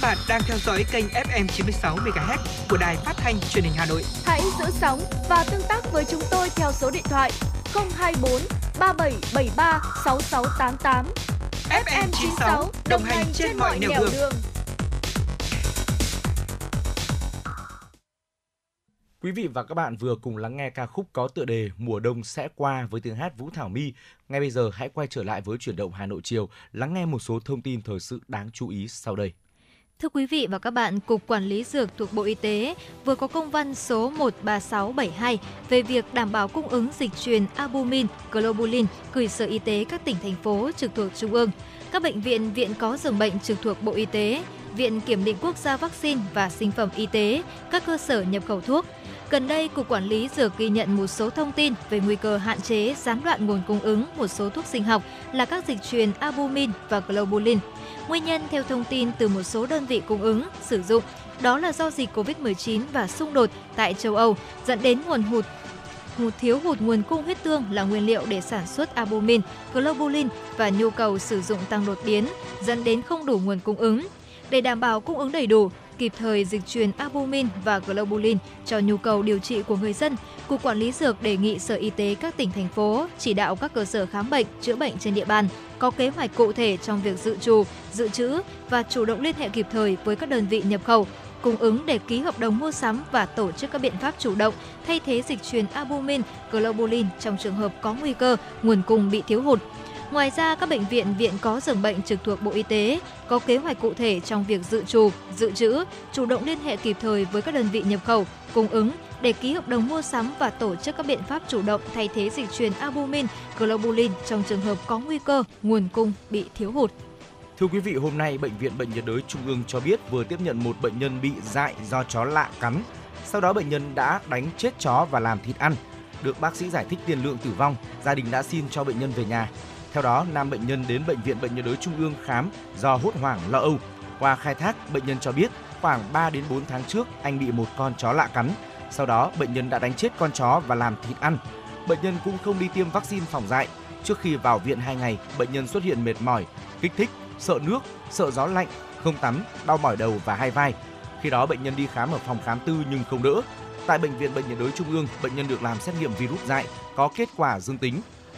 bài đang theo dõi kênh FM 96 MHz của Đài Phát thanh Truyền hình Hà Nội. Hãy giữ sóng và tương tác với chúng tôi theo số điện thoại 024 3773 6688. FM 96 đồng hành trên mọi nẻo đường. Quý vị và các bạn vừa cùng lắng nghe ca khúc có tựa đề Mùa đông sẽ qua với tiếng hát Vũ Thảo My. Ngay bây giờ hãy quay trở lại với Chuyển động Hà Nội chiều, lắng nghe một số thông tin thời sự đáng chú ý sau đây. Thưa quý vị và các bạn, Cục Quản lý Dược thuộc Bộ Y tế vừa có công văn số 13672 về việc đảm bảo cung ứng dịch truyền albumin, globulin gửi Sở Y tế các tỉnh, thành phố trực thuộc Trung ương, các bệnh viện, viện có giường bệnh trực thuộc Bộ Y tế, Viện Kiểm định Quốc gia Vaccine và Sinh phẩm Y tế, các cơ sở nhập khẩu thuốc. Gần đây, Cục Quản lý Dược ghi nhận một số thông tin về nguy cơ hạn chế, gián đoạn nguồn cung ứng một số thuốc sinh học là các dịch truyền albumin và globulin. Nguyên nhân theo thông tin từ một số đơn vị cung ứng, sử dụng, đó là do dịch COVID-19 và xung đột tại châu Âu dẫn đến thiếu hụt nguồn cung huyết tương là nguyên liệu để sản xuất albumin, globulin và nhu cầu sử dụng tăng đột biến dẫn đến không đủ nguồn cung ứng. Để đảm bảo cung ứng đầy đủ, kịp thời dịch truyền albumin và globulin cho nhu cầu điều trị của người dân, Cục Quản lý Dược đề nghị Sở Y tế các tỉnh, thành phố chỉ đạo các cơ sở khám bệnh, chữa bệnh trên địa bàn có kế hoạch cụ thể trong việc dự trữ và chủ động liên hệ kịp thời với các đơn vị nhập khẩu, cung ứng để ký hợp đồng mua sắm và tổ chức các biện pháp chủ động thay thế dịch truyền albumin, globulin trong trường hợp có nguy cơ nguồn cung bị thiếu hụt. Ngoài ra, các bệnh viện, viện có giường bệnh trực thuộc Bộ Y tế có kế hoạch cụ thể trong việc dự trữ, chủ động liên hệ kịp thời với các đơn vị nhập khẩu, cung ứng để ký hợp đồng mua sắm và tổ chức các biện pháp chủ động thay thế dịch truyền albumin, globulin trong trường hợp có nguy cơ nguồn cung bị thiếu hụt. Thưa quý vị, hôm nay Bệnh viện Bệnh nhiệt đới Trung ương cho biết vừa tiếp nhận một bệnh nhân bị dại do chó lạ cắn. Sau đó bệnh nhân đã đánh chết chó và làm thịt ăn. Được bác sĩ giải thích tiền lượng tử vong, gia đình đã xin cho bệnh nhân về nhà. Theo đó, nam bệnh nhân đến Bệnh viện Bệnh nhiệt đới Trung ương khám do hốt hoảng lo âu. Qua khai thác, bệnh nhân cho biết khoảng 3 đến 4 tháng trước anh bị một con chó lạ cắn. Sau đó, bệnh nhân đã đánh chết con chó và làm thịt ăn. Bệnh nhân cũng không đi tiêm vaccine phòng dại. Trước khi vào viện 2 ngày, bệnh nhân xuất hiện mệt mỏi, kích thích, sợ nước, sợ gió lạnh, không tắm, đau mỏi đầu và hai vai. Khi đó, bệnh nhân đi khám ở phòng khám tư nhưng không đỡ. Tại Bệnh viện Bệnh nhiệt đới Trung ương, bệnh nhân được làm xét nghiệm virus dại có kết quả dương tính.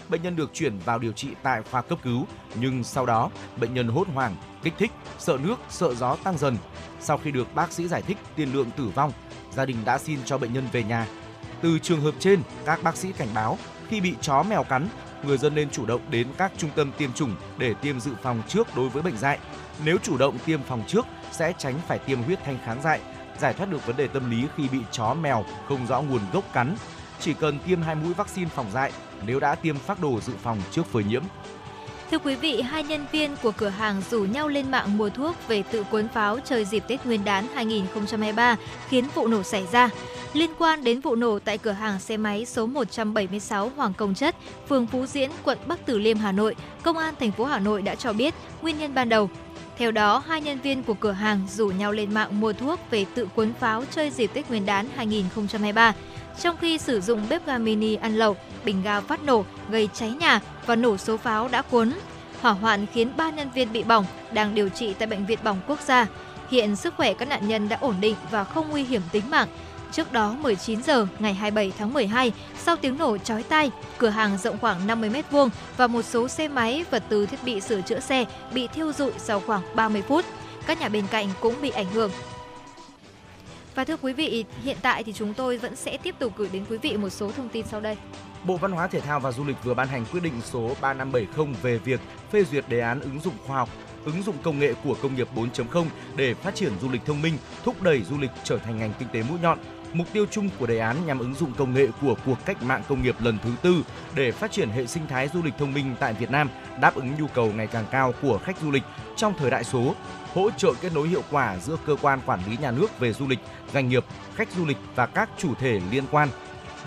Bệnh nhân được chuyển vào điều trị tại khoa cấp cứu, nhưng sau đó bệnh nhân hốt hoảng, kích thích, sợ nước, sợ gió tăng dần. Sau khi được bác sĩ giải thích tiền lượng tử vong, gia đình đã xin cho bệnh nhân về nhà. Từ trường hợp trên, các bác sĩ cảnh báo khi bị chó mèo cắn, người dân nên chủ động đến các trung tâm tiêm chủng để tiêm dự phòng trước đối với bệnh dại. Nếu chủ động tiêm phòng trước sẽ tránh phải tiêm huyết thanh kháng dại, giải thoát được vấn đề tâm lý khi bị chó mèo không rõ nguồn gốc cắn. Chỉ cần tiêm 2 mũi vaccine phòng dại nếu đã tiêm phác đồ dự phòng trước phơi nhiễm. Thưa quý vị, 2 nhân viên của cửa hàng rủ nhau lên mạng mua thuốc về tự cuốn pháo chơi dịp Tết Nguyên đán 2023 khiến vụ nổ xảy ra. Liên quan đến vụ nổ tại cửa hàng xe máy số 176 Hoàng Công Chất, phường Phú Diễn, quận Bắc Từ Liêm, Hà Nội, Công an thành phố Hà Nội đã cho biết nguyên nhân ban đầu. Theo đó, 2 nhân viên của cửa hàng rủ nhau lên mạng mua thuốc về tự cuốn pháo chơi dịp Tết Nguyên đán 2023. Trong khi sử dụng bếp ga mini ăn lẩu, bình ga phát nổ, gây cháy nhà và nổ số pháo đã cuốn. Hỏa hoạn khiến 3 nhân viên bị bỏng, đang điều trị tại Bệnh viện Bỏng Quốc gia. Hiện sức khỏe các nạn nhân đã ổn định và không nguy hiểm tính mạng. Trước đó, 19 giờ ngày 27 tháng 12, sau tiếng nổ chói tai, cửa hàng rộng khoảng 50 m2 và một số xe máy, vật tư thiết bị sửa chữa xe bị thiêu rụi sau khoảng 30 phút. Các nhà bên cạnh cũng bị ảnh hưởng. Và thưa quý vị, hiện tại thì chúng tôi vẫn sẽ tiếp tục gửi đến quý vị một số thông tin sau đây. Bộ Văn hóa, Thể thao và Du lịch vừa ban hành quyết định số 3570 về việc phê duyệt đề án ứng dụng khoa học, ứng dụng công nghệ của công nghiệp 4.0 để phát triển du lịch thông minh, thúc đẩy du lịch trở thành ngành kinh tế mũi nhọn. Mục tiêu chung của đề án nhằm ứng dụng công nghệ của cuộc cách mạng công nghiệp lần thứ 4 để phát triển hệ sinh thái du lịch thông minh tại Việt Nam, đáp ứng nhu cầu ngày càng cao của khách du lịch trong thời đại số, hỗ trợ kết nối hiệu quả giữa cơ quan quản lý nhà nước về du lịch, doanh nghiệp, khách du lịch và các chủ thể liên quan.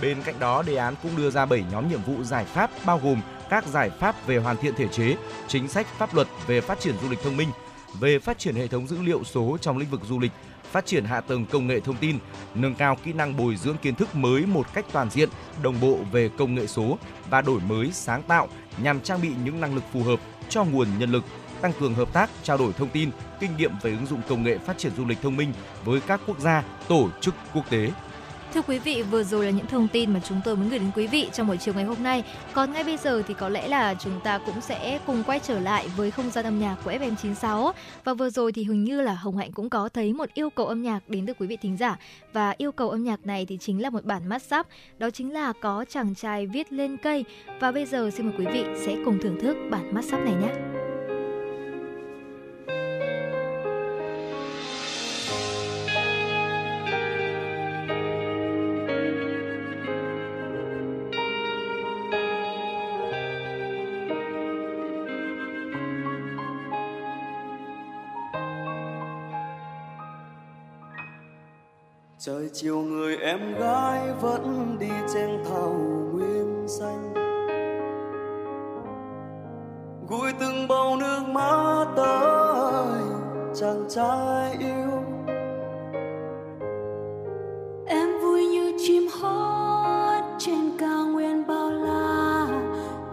Bên cạnh đó, đề án cũng đưa ra 7 nhóm nhiệm vụ giải pháp bao gồm các giải pháp về hoàn thiện thể chế, chính sách pháp luật về phát triển du lịch thông minh, về phát triển hệ thống dữ liệu số trong lĩnh vực du lịch, phát triển hạ tầng công nghệ thông tin, nâng cao kỹ năng bồi dưỡng kiến thức mới một cách toàn diện, đồng bộ về công nghệ số và đổi mới sáng tạo nhằm trang bị những năng lực phù hợp cho nguồn nhân lực, tăng cường hợp tác, trao đổi thông tin, kinh nghiệm về ứng dụng công nghệ phát triển du lịch thông minh với các quốc gia, tổ chức quốc tế. Thưa quý vị, vừa rồi là những thông tin mà chúng tôi muốn gửi đến quý vị trong buổi chiều ngày hôm nay. Còn ngay bây giờ thì có lẽ là chúng ta cũng sẽ cùng quay trở lại với không gian âm nhạc của FM96. Và vừa rồi thì hình như là Hồng Hạnh cũng có thấy một yêu cầu âm nhạc đến từ quý vị thính giả. Và yêu cầu âm nhạc này thì chính là một bản mashup, đó chính là Có chàng trai viết lên cây. Và bây giờ xin mời quý vị sẽ cùng thưởng thức bản mashup này nhé. Trời chiều người em gái vẫn đi trên thảo nguyên xanh, gũi từng bầu nước mắt tới chàng trai yêu. Em vui như chim hót trên cao nguyên bao la,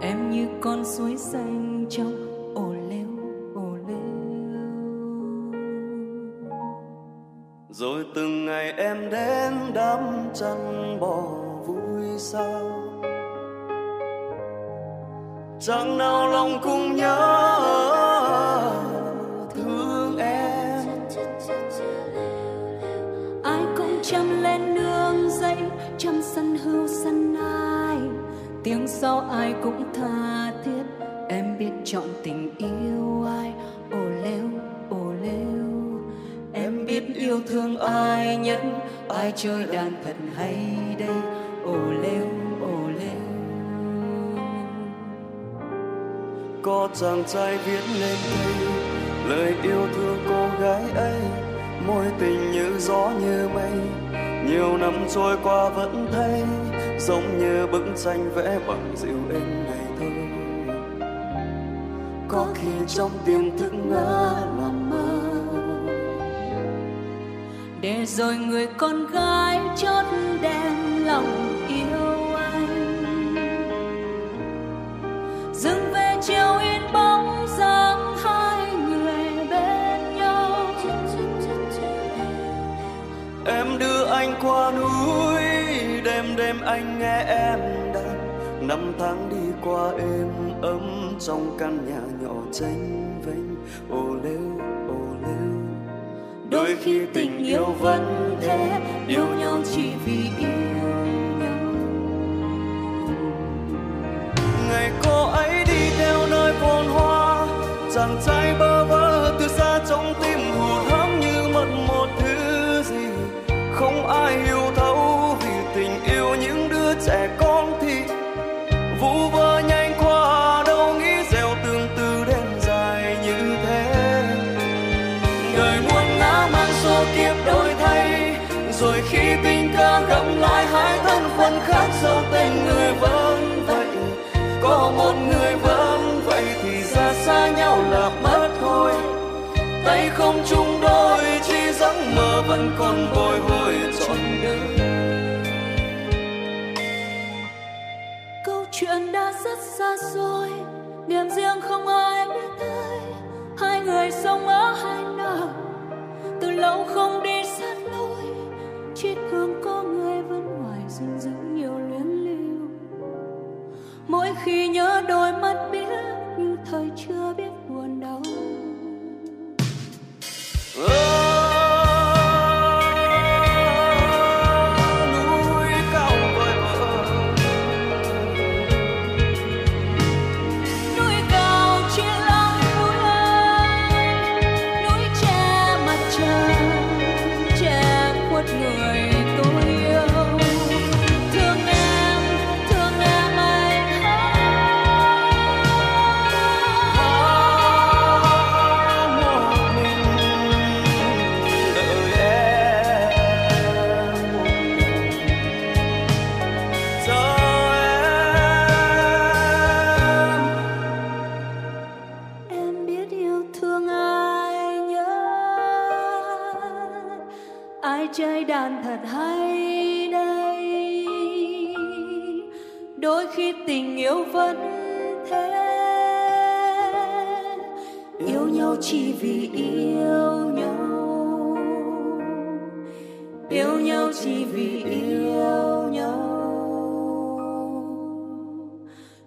em như con suối xanh trong ồ lêu ồ lêu. Rồi từng ngày em đến đắm chăn bò vui sao, chẳng nào lòng cũng nhớ thương em. Ai cũng chăm lên nương dây, chăm săn hươu săn nai, tiếng sau ai cũng tha thiết, em biết trọng tình yêu ai. Ồ lêu, em biết yêu thương ai nhất, ai chơi đàn thật hay đây. Ồ lêu, có chàng trai viết lên đây lời yêu thương cô gái ấy, mối tình như gió như mây, nhiều năm trôi qua vẫn thấy giống như bức tranh vẽ bằng dịu êm ngày thơ. Có khi trong tiềm thức ngỡ là mơ, để rồi người con gái chót đen lòng yêu anh, dừng về chiều in bóng dáng hai người bên nhau. Em đưa anh qua núi, đêm đêm anh nghe em đàn, năm tháng đi qua êm ấm trong căn nhà nhỏ tranh vênh. Ô lêu, ô lêu, đôi khi tình yêu vẫn thế, yêu nhau chỉ vì yêu nhau. Ngày cô ấy đi theo nơi phồn hoa, chàng trai bơ vơ từ xa trong tim hụt hẫng như mất một thứ gì, không ai hiểu thấu vì tình yêu những đứa trẻ con thì vu vơ nhanh qua, đâu nghĩ gieo tương tư đêm dài như thế. Đời muôn ngã mang số kiếp đổi thay, rồi khi tình ca gặm lại hai thân phận khác, sao tình người vẫn vậy. Có một người vẫn vậy thì ra xa nhau là mất thôi, tay không chung đôi, chỉ giấc mơ vẫn còn bồi hồi trọn đời. Câu chuyện đã rất xa xôi, điểm riêng không ai biết tới, hai người sống ở hai nơi, từ lâu không đi sát lối. Chiết Hương có người vẫn ngoài rừng rừng nhiều luyến lưu, mỗi khi nhớ đôi mắt biết như thời chưa biết buồn đau. Núi cao vời vợi, núi cao chỉ lòng núi ơi, núi che mặt trời, che khuất người tôi yêu. Thương em anh hãy một mình đợi em, chờ em. Em biết yêu thương ai nhớ, ai chơi đàn thật hay đây. Đôi khi tình yêu vẫn thế, yêu nhau chỉ vì yêu nhau, yêu nhau chỉ vì yêu nhau.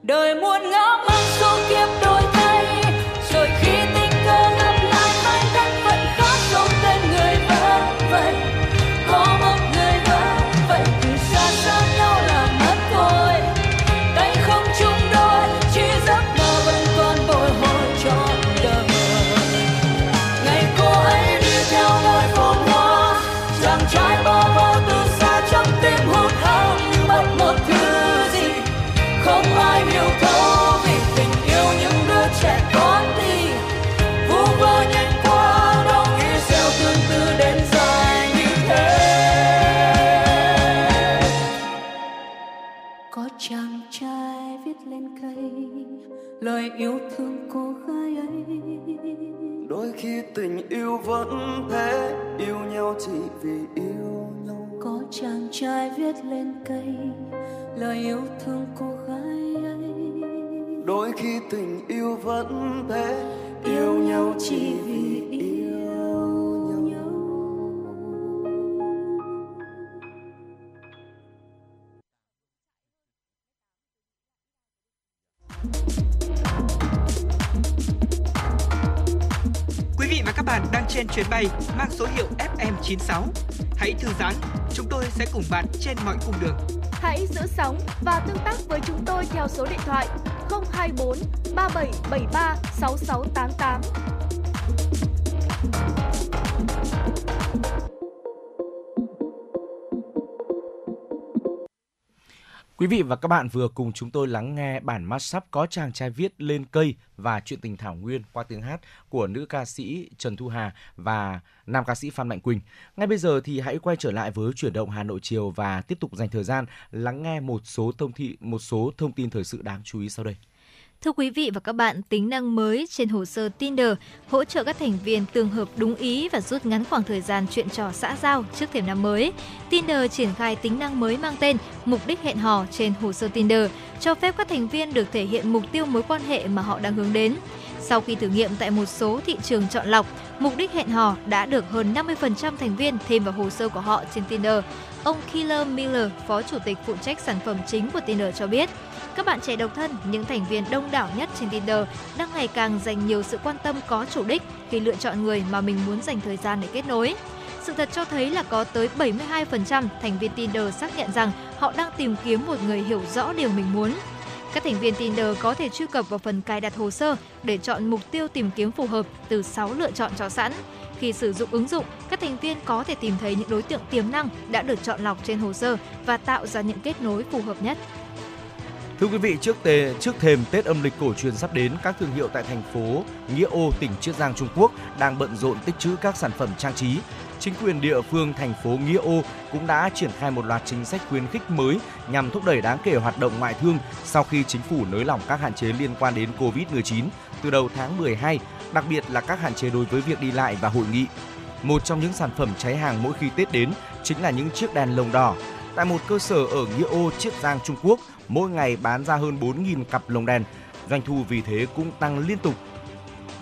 Đời muôn ngã mang số kiếp đổi thay, rồi khi tình cờ gặp lại hai thân phận khác, không tên người vẫn vậy. Có một người vẫn vậy thì xa xa nhau là mất thôi, tay không chung đôi, chỉ giấc mơ vẫn còn bồi hồi trọn đời. Ngày cô ấy đi theo nơi phồn hoa, chàng trai bơ vơ từ xa trong tim hụt hẫng như mất một thứ gì, không ai hiểu thấu vì tình yêu những trai viết lên cây lời yêu thương cô gái ấy. Đôi khi tình yêu vẫn thế, yêu nhau chỉ vì yêu nhau. Có chàng trai viết lên cây lời yêu thương cô gái ấy. Đôi khi tình yêu vẫn thế, yêu nhau chỉ vì yêu nhau. Quý vị và các bạn đang trên chuyến bay mang số hiệu FM96. Hãy thư giãn, chúng tôi sẽ cùng bạn trên mọi cung đường. Hãy giữ sóng và tương tác với chúng tôi theo số điện thoại 024 3773 6688. Quý vị và các bạn vừa cùng chúng tôi lắng nghe bản mashup có chàng trai viết lên cây và chuyện tình Thảo Nguyên qua tiếng hát của nữ ca sĩ Trần Thu Hà và nam ca sĩ Phan Mạnh Quỳnh. Ngay bây giờ thì hãy quay trở lại với Chuyển động Hà Nội chiều và tiếp tục dành thời gian lắng nghe một số thông tin thời sự đáng chú ý sau đây. Thưa quý vị và các bạn, tính năng mới trên hồ sơ Tinder hỗ trợ các thành viên tương hợp đúng ý và rút ngắn khoảng thời gian chuyện trò xã giao trước thềm năm mới. Tinder triển khai tính năng mới mang tên mục đích hẹn hò trên hồ sơ Tinder, cho phép các thành viên được thể hiện mục tiêu mối quan hệ mà họ đang hướng đến. Sau khi thử nghiệm tại một số thị trường chọn lọc, mục đích hẹn hò đã được hơn 50% thành viên thêm vào hồ sơ của họ trên Tinder. Ông Killer Miller, phó chủ tịch phụ trách sản phẩm chính của Tinder cho biết, các bạn trẻ độc thân, những thành viên đông đảo nhất trên Tinder, đang ngày càng dành nhiều sự quan tâm có chủ đích khi lựa chọn người mà mình muốn dành thời gian để kết nối. Sự thật cho thấy là có tới 72% thành viên Tinder xác nhận rằng họ đang tìm kiếm một người hiểu rõ điều mình muốn. Các thành viên Tinder có thể truy cập vào phần cài đặt hồ sơ để chọn mục tiêu tìm kiếm phù hợp từ 6 lựa chọn cho sẵn. Khi sử dụng ứng dụng, các thành viên có thể tìm thấy những đối tượng tiềm năng đã được chọn lọc trên hồ sơ và tạo ra những kết nối phù hợp nhất. Thưa quý vị, trước thềm Tết âm lịch cổ truyền sắp đến, các thương hiệu tại thành phố Nghĩa Ô, tỉnh Chiết Giang, Trung Quốc đang bận rộn tích trữ các sản phẩm trang trí. Chính quyền địa phương thành phố Nghĩa Ô cũng đã triển khai một loạt chính sách khuyến khích mới nhằm thúc đẩy đáng kể hoạt động ngoại thương sau khi chính phủ nới lỏng các hạn chế liên quan đến Covid-19 từ đầu tháng 12, đặc biệt là các hạn chế đối với việc đi lại và hội nghị. Một trong những sản phẩm cháy hàng mỗi khi Tết đến chính là những chiếc đèn lồng đỏ. Tại một cơ sở ở Nghĩa Ô, Chiết Giang, Trung Quốc, mỗi ngày bán ra hơn 4.000 cặp lồng đèn. Doanh thu vì thế cũng tăng liên tục.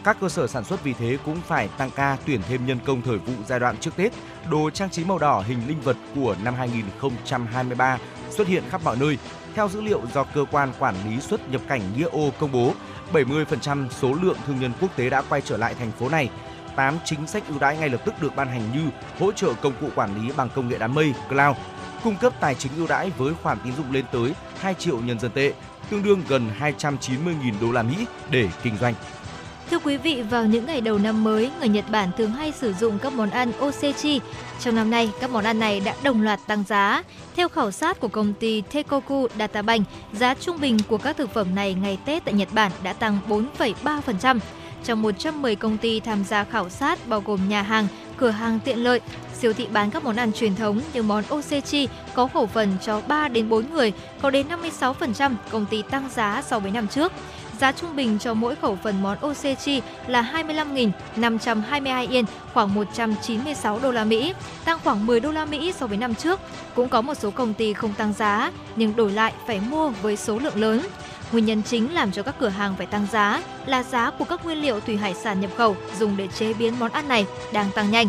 Các cơ sở sản xuất vì thế cũng phải tăng ca tuyển thêm nhân công thời vụ giai đoạn trước Tết. Đồ trang trí màu đỏ hình linh vật của năm 2023 xuất hiện khắp mọi nơi. Theo dữ liệu do Cơ quan Quản lý xuất nhập cảnh Nghĩa Ô công bố, 70% số lượng thương nhân quốc tế đã quay trở lại thành phố này. 8 chính sách ưu đãi ngay lập tức được ban hành như hỗ trợ công cụ quản lý bằng công nghệ đám mây, cloud, cung cấp tài chính ưu đãi với khoản tín dụng lên tới 2 triệu nhân dân tệ, tương đương gần 290.000 đô la Mỹ để kinh doanh. Thưa quý vị, vào những ngày đầu năm mới, người Nhật Bản thường hay sử dụng các món ăn osechi. Trong năm nay, các món ăn này đã đồng loạt tăng giá. Theo khảo sát của công ty Teikoku Databank, giá trung bình của các thực phẩm này ngày Tết tại Nhật Bản đã tăng 4,3%. Trong 110 công ty tham gia khảo sát bao gồm nhà hàng, cửa hàng tiện lợi, siêu thị bán các món ăn truyền thống như món osechi có khẩu phần cho 3 đến 4 người, có đến 56% công ty tăng giá so với năm trước. Giá trung bình cho mỗi khẩu phần món osechi là 25.522 yên, khoảng 196 đô la Mỹ, tăng khoảng 10 đô la Mỹ so với năm trước. Cũng có một số công ty không tăng giá, nhưng đổi lại phải mua với số lượng lớn. Nguyên nhân chính làm cho các cửa hàng phải tăng giá là giá của các nguyên liệu thủy hải sản nhập khẩu dùng để chế biến món ăn này đang tăng nhanh.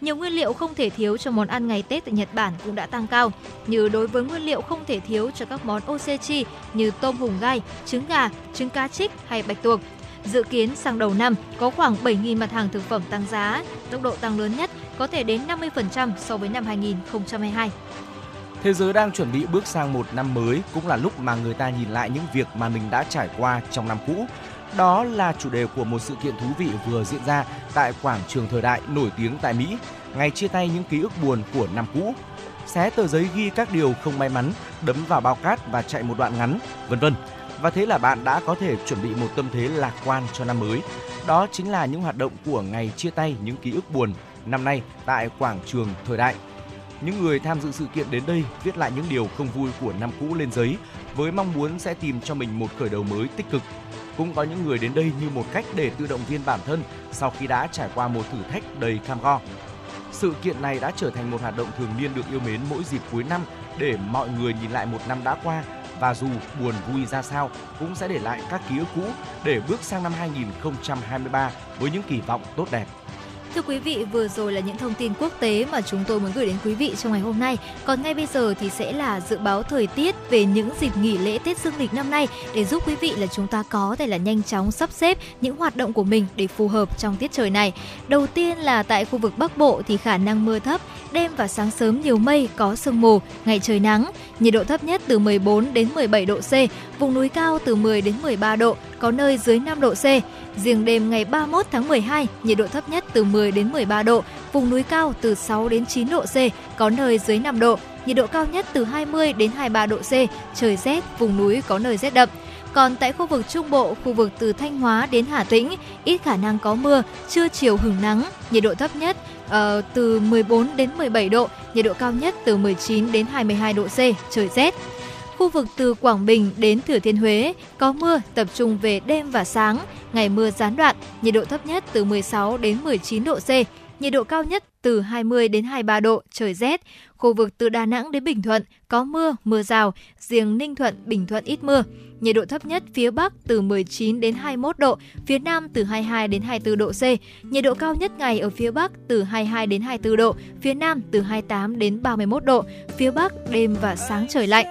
Nhiều nguyên liệu không thể thiếu cho món ăn ngày Tết tại Nhật Bản cũng đã tăng cao, như đối với nguyên liệu không thể thiếu cho các món osechi như tôm hùm gai, trứng gà, trứng cá trích hay bạch tuộc. Dự kiến sang đầu năm có khoảng 7.000 mặt hàng thực phẩm tăng giá, tốc độ tăng lớn nhất có thể đến 50% so với năm 2022. Thế giới đang chuẩn bị bước sang một năm mới, cũng là lúc mà người ta nhìn lại những việc mà mình đã trải qua trong năm cũ. Đó là chủ đề của một sự kiện thú vị vừa diễn ra tại Quảng trường Thời đại nổi tiếng tại Mỹ, ngày chia tay những ký ức buồn của năm cũ. Xé tờ giấy ghi các điều không may mắn, đấm vào bao cát và chạy một đoạn ngắn, vân vân. Và thế là bạn đã có thể chuẩn bị một tâm thế lạc quan cho năm mới. Đó chính là những hoạt động của ngày chia tay những ký ức buồn năm nay tại Quảng trường Thời đại. Những người tham dự sự kiện đến đây viết lại những điều không vui của năm cũ lên giấy với mong muốn sẽ tìm cho mình một khởi đầu mới tích cực. Cũng có những người đến đây như một cách để tự động viên bản thân sau khi đã trải qua một thử thách đầy cam go. Sự kiện này đã trở thành một hoạt động thường niên được yêu mến mỗi dịp cuối năm để mọi người nhìn lại một năm đã qua và dù buồn vui ra sao cũng sẽ để lại các ký ức cũ để bước sang năm 2023 với những kỳ vọng tốt đẹp. Thưa quý vị, vừa rồi là những thông tin quốc tế mà chúng tôi muốn gửi đến quý vị trong ngày hôm nay. Còn ngay bây giờ thì sẽ là dự báo thời tiết về những dịp nghỉ lễ Tết Dương lịch năm nay để giúp quý vị là chúng ta có thể là nhanh chóng sắp xếp những hoạt động của mình để phù hợp trong tiết trời này. Đầu tiên là tại khu vực Bắc Bộ thì khả năng mưa thấp, đêm và sáng sớm nhiều mây, có sương mù, ngày trời nắng, nhiệt độ thấp nhất từ 14 đến 17 độ C, vùng núi cao từ 10 đến 13 độ, có nơi dưới 5 độ C. Riêng đêm ngày 31 tháng 12, nhiệt độ thấp nhất từ 10 đến 13 độ, vùng núi cao từ 6 đến 9 độ C, có nơi dưới 5 độ, nhiệt độ cao nhất từ 20 đến 23 độ C, trời rét, vùng núi có nơi rét đậm. Còn tại khu vực Trung Bộ, khu vực từ Thanh Hóa đến Hà Tĩnh, ít khả năng có mưa, trưa chiều hửng nắng, nhiệt độ thấp nhất từ 14 đến 17 độ, nhiệt độ cao nhất từ 19 đến 22 độ C, trời rét. Khu vực từ Quảng Bình đến Thừa Thiên Huế có mưa tập trung về đêm và sáng, ngày mưa gián đoạn, nhiệt độ thấp nhất từ 16 đến 19 độ C, nhiệt độ cao nhất từ 20 đến 23 độ, trời rét. Khu vực từ Đà Nẵng đến Bình Thuận có mưa, mưa rào, riêng Ninh Thuận, Bình Thuận ít mưa. Nhiệt độ thấp nhất phía Bắc từ 19 đến 21 độ, phía Nam từ 22 đến 24 độ C. Nhiệt độ cao nhất ngày ở phía Bắc từ 22 đến 24 độ, phía Nam từ 28 đến 31 độ, phía Bắc đêm và sáng trời lạnh.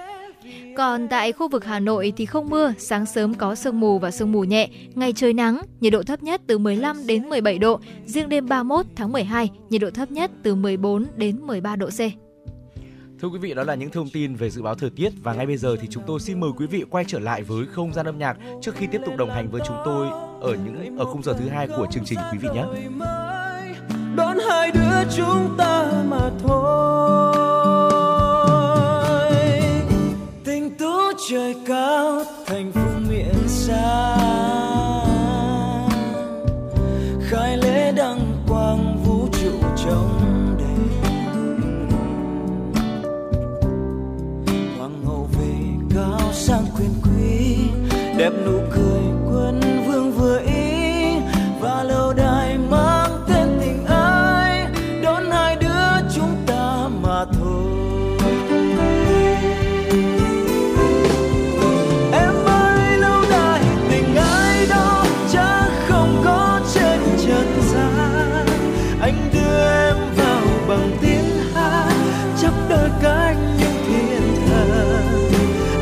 Còn tại khu vực Hà Nội thì không mưa, sáng sớm có sương mù và sương mù nhẹ, ngày trời nắng, nhiệt độ thấp nhất từ 15 đến 17 độ, riêng đêm 31 tháng 12, nhiệt độ thấp nhất từ 14 đến 13 độ C. Thưa quý vị, đó là những thông tin về dự báo thời tiết và ngay bây giờ thì chúng tôi xin mời quý vị quay trở lại với không gian âm nhạc trước khi tiếp tục đồng hành với chúng tôi ở khung giờ thứ 2 của chương trình quý vị nhé. Đón hai đứa chúng ta mà thôi. Tình tú trời cao thành phương miền xa. Khai lễ đăng quang vũ trụ trong sang quyền quý đẹp nụ cười quân vương vừa ý và lâu đài mang tên tình ái đón hai đứa chúng ta mà thôi. Em ơi lâu đài tình ái đó chắc không có trên trần gian, anh đưa em vào bằng tiếng hát chắc đôi cánh những thiên thần.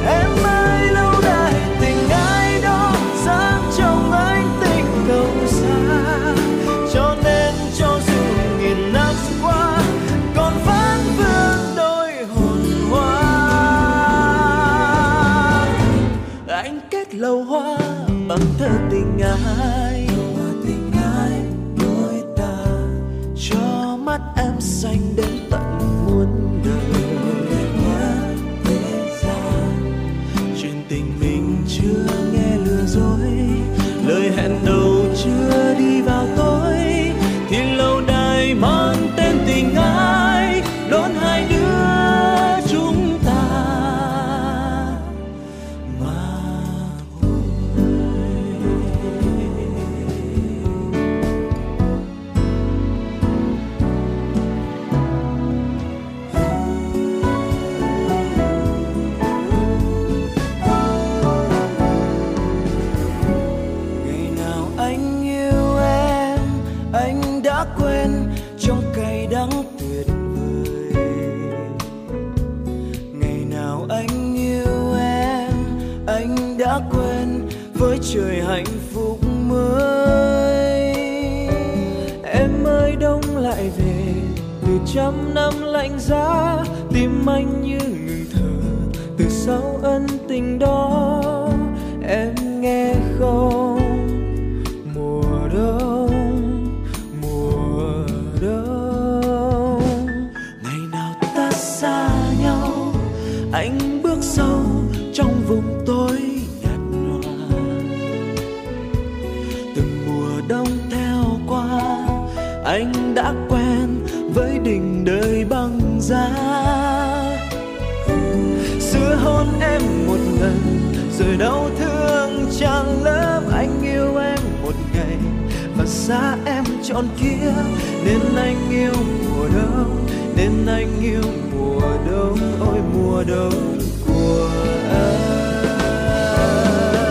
Em ơi lâu đài tình ai đó sáng trong ánh tình cầu xa, cho nên cho dù nghìn năm qua còn vẫn vương đôi hồn hoa. Anh kết lầu hoa bằng thơ tình ai, đôi ta cho mắt em xanh đến tận muôn đời. Tình mình chưa nghe lừa dối, lời hẹn đầu chưa đi vào tối, thì lâu đài mang tên tình ai đón hai đứa chúng ta mà thôi. Quên với trời hạnh phúc mới. Em ơi đông lại về từ trăm năm lạnh giá, tim anh như ngừng thở từ sau ân tình đó. Em nghe không mùa đông, mùa đông. Ngày nào ta xa nhau, anh bước sâu trong vùng tối. Anh đã quen với đỉnh đời băng giá. rồi đau thương tràn lấp. Anh yêu em một ngày và xa em trọn kia, nên anh yêu mùa đông, nên anh yêu mùa đông, ôi mùa đông của em.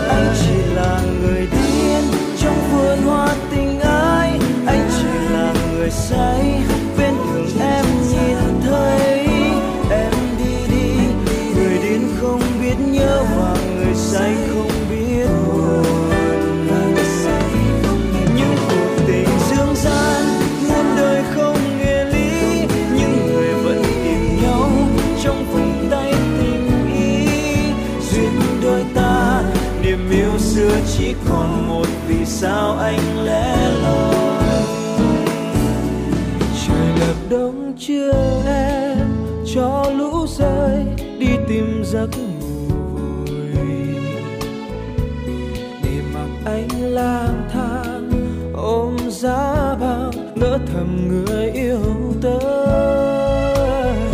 Anh chỉ là người điên trong vườn hoa tình ái, anh chỉ là người say bên đường em nhìn thấy. Em đi đi, người điên không biết nhớ và người say không biết buồn. Những cuộc tình dương gian muôn đời không nghĩa lý, nhưng người vẫn tìm nhau trong vòng tay tình ý. Duyên đôi ta niềm yêu xưa chỉ còn một, vì sao anh lẻ loi? Trời ngập đông chưa em cho lũ rơi đi tìm giấc ngủ vui, để mặc anh lang thang ôm giá bao ngỡ thầm người yêu tới.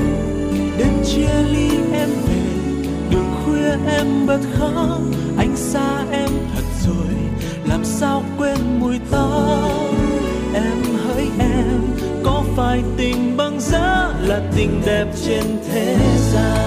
Đêm chia ly em về đường khuya em bật khóc, anh xa em thật rồi làm sao quên mùi tóc. Em hỡi em, có phải tình bằng giá là tình đẹp trên thế gian?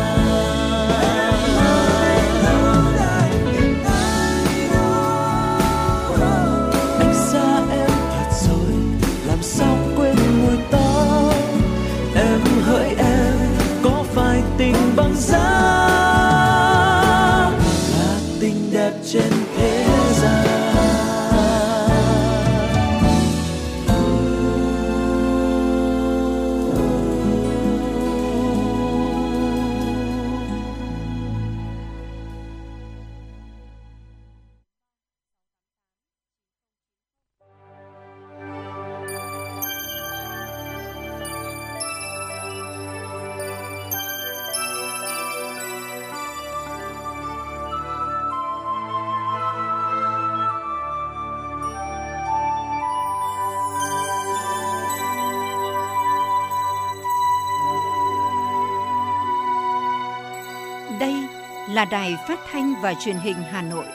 Là Đài Phát Thanh và Truyền hình Hà Nội.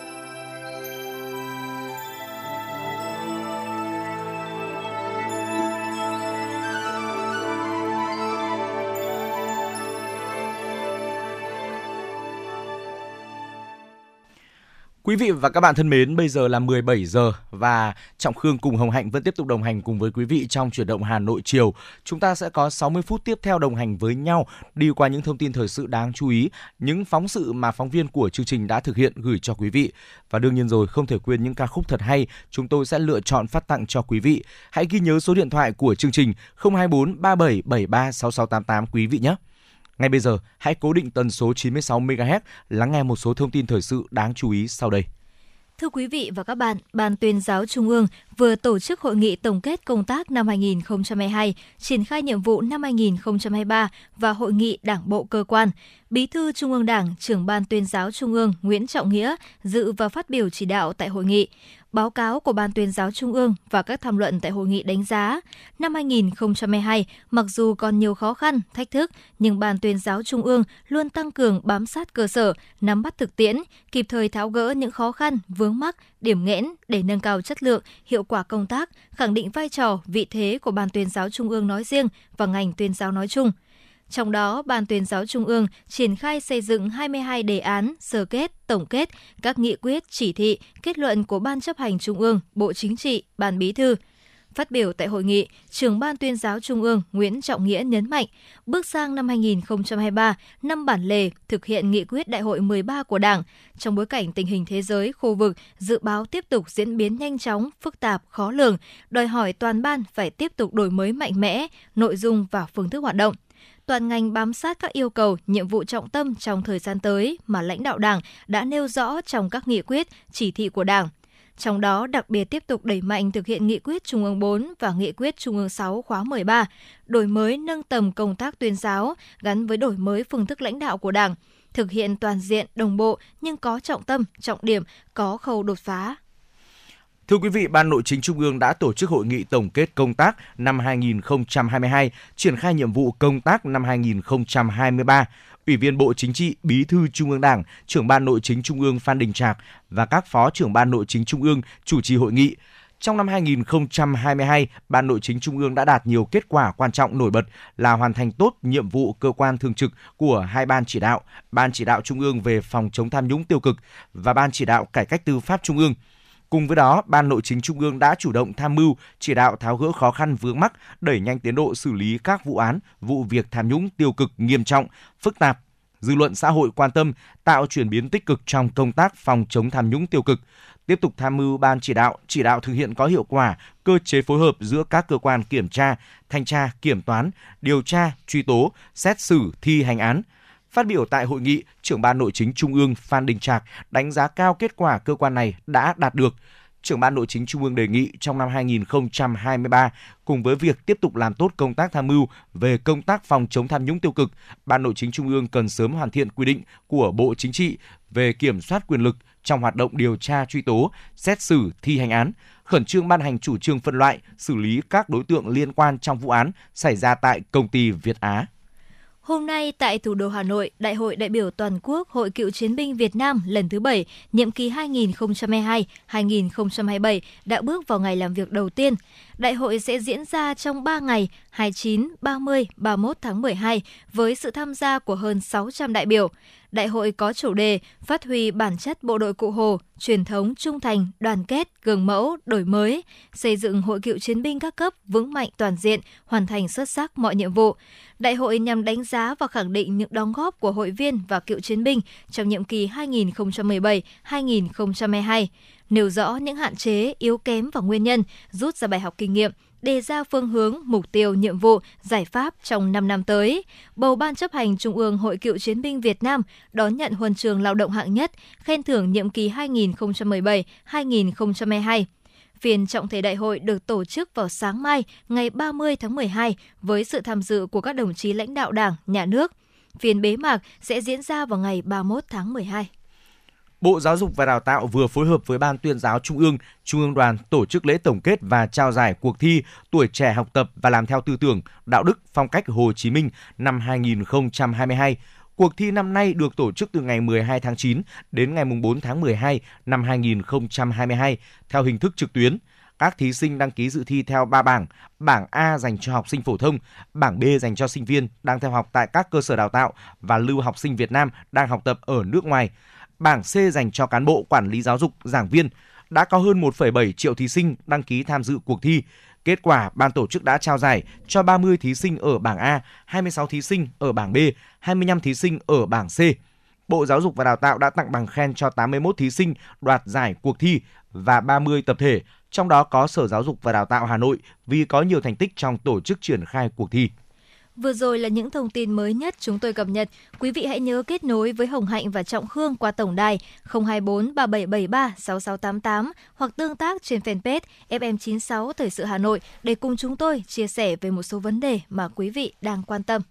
Quý vị và các bạn thân mến, bây giờ là 17 giờ và Trọng Khương cùng Hồng Hạnh vẫn tiếp tục đồng hành cùng với quý vị trong Chuyển động Hà Nội chiều. Chúng ta sẽ có 60 phút tiếp theo đồng hành với nhau, đi qua những thông tin thời sự đáng chú ý, những phóng sự mà phóng viên của chương trình đã thực hiện gửi cho quý vị. Và đương nhiên rồi, không thể quên những ca khúc thật hay chúng tôi sẽ lựa chọn phát tặng cho quý vị. Hãy ghi nhớ số điện thoại của chương trình 024 3773 6688 quý vị nhé. Ngay bây giờ, hãy cố định tần số 96 MHz lắng nghe một số thông tin thời sự đáng chú ý sau đây. Thưa quý vị và các bạn, Ban Tuyên giáo Trung ương vừa tổ chức hội nghị tổng kết công tác năm 2022, triển khai nhiệm vụ năm 2023 và hội nghị Đảng bộ cơ quan. Bí thư Trung ương Đảng, trưởng Ban Tuyên giáo Trung ương Nguyễn Trọng Nghĩa dự và phát biểu chỉ đạo tại hội nghị. Báo cáo của Ban Tuyên giáo Trung ương và các tham luận tại hội nghị đánh giá năm 2022, mặc dù còn nhiều khó khăn, thách thức, nhưng Ban Tuyên giáo Trung ương luôn tăng cường bám sát cơ sở, nắm bắt thực tiễn, kịp thời tháo gỡ những khó khăn, vướng mắc, điểm nghẽn để nâng cao chất lượng, hiệu quả công tác, khẳng định vai trò, vị thế của Ban Tuyên giáo Trung ương nói riêng và ngành tuyên giáo nói chung. Trong đó, Ban Tuyên giáo Trung ương triển khai xây dựng 22 đề án, sơ kết, tổng kết, các nghị quyết, chỉ thị, kết luận của Ban Chấp hành Trung ương, Bộ Chính trị, Ban Bí thư. Phát biểu tại hội nghị, trưởng Ban Tuyên giáo Trung ương Nguyễn Trọng Nghĩa nhấn mạnh, bước sang năm 2023, năm bản lề thực hiện nghị quyết Đại hội 13 của Đảng, trong bối cảnh tình hình thế giới, khu vực dự báo tiếp tục diễn biến nhanh chóng, phức tạp, khó lường, đòi hỏi toàn ban phải tiếp tục đổi mới mạnh mẽ nội dung và phương thức hoạt động. Toàn ngành bám sát các yêu cầu, nhiệm vụ trọng tâm trong thời gian tới mà lãnh đạo Đảng đã nêu rõ trong các nghị quyết, chỉ thị của Đảng. Trong đó, đặc biệt tiếp tục đẩy mạnh thực hiện nghị quyết Trung ương 4 và nghị quyết Trung ương 6 khóa 13, đổi mới nâng tầm công tác tuyên giáo gắn với đổi mới phương thức lãnh đạo của Đảng, thực hiện toàn diện, đồng bộ nhưng có trọng tâm, trọng điểm, có khâu đột phá. Thưa quý vị, Ban Nội chính Trung ương đã tổ chức hội nghị tổng kết công tác năm 2022, triển khai nhiệm vụ công tác năm 2023. Ủy viên Bộ Chính trị, Bí thư Trung ương Đảng, Trưởng ban Nội chính Trung ương Phan Đình Trạc và các Phó Trưởng ban Nội chính Trung ương chủ trì hội nghị. Trong năm 2022, Ban Nội chính Trung ương đã đạt nhiều kết quả quan trọng nổi bật là hoàn thành tốt nhiệm vụ cơ quan thường trực của hai ban chỉ đạo, Ban chỉ đạo Trung ương về phòng chống tham nhũng tiêu cực và Ban chỉ đạo cải cách tư pháp Trung ương. Cùng với đó, Ban Nội chính Trung ương đã chủ động tham mưu, chỉ đạo tháo gỡ khó khăn vướng mắc, đẩy nhanh tiến độ xử lý các vụ án, vụ việc tham nhũng tiêu cực nghiêm trọng, phức tạp, dư luận xã hội quan tâm, tạo chuyển biến tích cực trong công tác phòng chống tham nhũng tiêu cực. Tiếp tục tham mưu Ban chỉ đạo thực hiện có hiệu quả cơ chế phối hợp giữa các cơ quan kiểm tra, thanh tra, kiểm toán, điều tra, truy tố, xét xử, thi hành án. Phát biểu tại hội nghị, Trưởng ban Nội chính Trung ương Phan Đình Trạc đánh giá cao kết quả cơ quan này đã đạt được. Trưởng ban Nội chính Trung ương đề nghị trong năm 2023, cùng với việc tiếp tục làm tốt công tác tham mưu về công tác phòng chống tham nhũng tiêu cực, Ban Nội chính Trung ương cần sớm hoàn thiện quy định của Bộ Chính trị về kiểm soát quyền lực trong hoạt động điều tra, truy tố, xét xử, thi hành án, khẩn trương ban hành chủ trương phân loại, xử lý các đối tượng liên quan trong vụ án xảy ra tại công ty Việt Á. Hôm nay tại thủ đô Hà Nội, Đại hội đại biểu toàn quốc Hội Cựu chiến binh Việt Nam lần thứ 7, nhiệm kỳ 2022-2027 đã bước vào ngày làm việc đầu tiên. Đại hội sẽ diễn ra trong 3 ngày 29, 30, 31 tháng 12 với sự tham gia của hơn 600 đại biểu. Đại hội có chủ đề phát huy bản chất bộ đội Cụ Hồ, truyền thống trung thành, đoàn kết, gương mẫu, đổi mới, xây dựng Hội Cựu chiến binh các cấp vững mạnh toàn diện, hoàn thành xuất sắc mọi nhiệm vụ. Đại hội nhằm đánh giá và khẳng định những đóng góp của hội viên và cựu chiến binh trong nhiệm kỳ 2017-2022, nêu rõ những hạn chế, yếu kém và nguyên nhân, rút ra bài học kinh nghiệm, đề ra phương hướng, mục tiêu, nhiệm vụ, giải pháp trong 5 năm tới, bầu Ban chấp hành Trung ương Hội Cựu chiến binh Việt Nam đón nhận huân chương lao động hạng nhất, khen thưởng nhiệm kỳ 2017-2022. Phiên trọng thể đại hội được tổ chức vào sáng mai, ngày 30 tháng 12, với sự tham dự của các đồng chí lãnh đạo Đảng, Nhà nước. Phiên bế mạc sẽ diễn ra vào ngày 31 tháng 12. Bộ Giáo dục và Đào tạo vừa phối hợp với Ban Tuyên giáo Trung ương, Trung ương Đoàn tổ chức lễ tổng kết và trao giải cuộc thi Tuổi trẻ học tập và làm theo tư tưởng, đạo đức, phong cách Hồ Chí Minh năm 2022. Cuộc thi năm nay được tổ chức từ ngày 12 tháng 9 đến ngày 4 tháng 12 năm 2022 theo hình thức trực tuyến. Các thí sinh đăng ký dự thi theo 3 bảng, bảng A dành cho học sinh phổ thông, bảng B dành cho sinh viên đang theo học tại các cơ sở đào tạo và lưu học sinh Việt Nam đang học tập ở nước ngoài. Bảng C dành cho cán bộ, quản lý giáo dục, giảng viên. Đã có hơn 1,7 triệu thí sinh đăng ký tham dự cuộc thi. Kết quả, ban tổ chức đã trao giải cho 30 thí sinh ở bảng A, 26 thí sinh ở bảng B, 25 thí sinh ở bảng C. Bộ Giáo dục và Đào tạo đã tặng bằng khen cho 81 thí sinh đoạt giải cuộc thi và 30 tập thể, trong đó có Sở Giáo dục và Đào tạo Hà Nội vì có nhiều thành tích trong tổ chức triển khai cuộc thi. Vừa rồi là những thông tin mới nhất chúng tôi cập nhật. Quý vị hãy nhớ kết nối với Hồng Hạnh và Trọng Khương qua tổng đài 024 3773 6688 hoặc tương tác trên fanpage FM96 Thời sự Hà Nội để cùng chúng tôi chia sẻ về một số vấn đề mà quý vị đang quan tâm.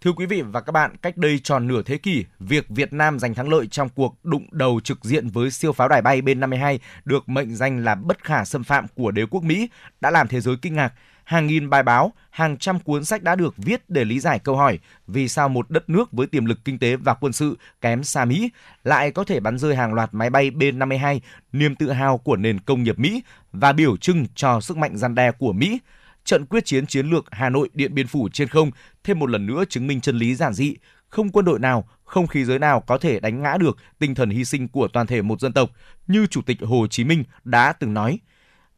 Thưa quý vị và các bạn, cách đây tròn nửa thế kỷ, việc Việt Nam giành thắng lợi trong cuộc đụng đầu trực diện với siêu pháo đài bay B-52 được mệnh danh là bất khả xâm phạm của đế quốc Mỹ đã làm thế giới kinh ngạc. Hàng nghìn bài báo, hàng trăm cuốn sách đã được viết để lý giải câu hỏi vì sao một đất nước với tiềm lực kinh tế và quân sự kém xa Mỹ lại có thể bắn rơi hàng loạt máy bay B-52, niềm tự hào của nền công nghiệp Mỹ và biểu trưng cho sức mạnh răn đe của Mỹ. Trận quyết chiến chiến lược Hà Nội Điện Biên Phủ trên không thêm một lần nữa chứng minh chân lý giản dị, không quân đội nào, không khí giới nào có thể đánh ngã được tinh thần hy sinh của toàn thể một dân tộc, như Chủ tịch Hồ Chí Minh đã từng nói.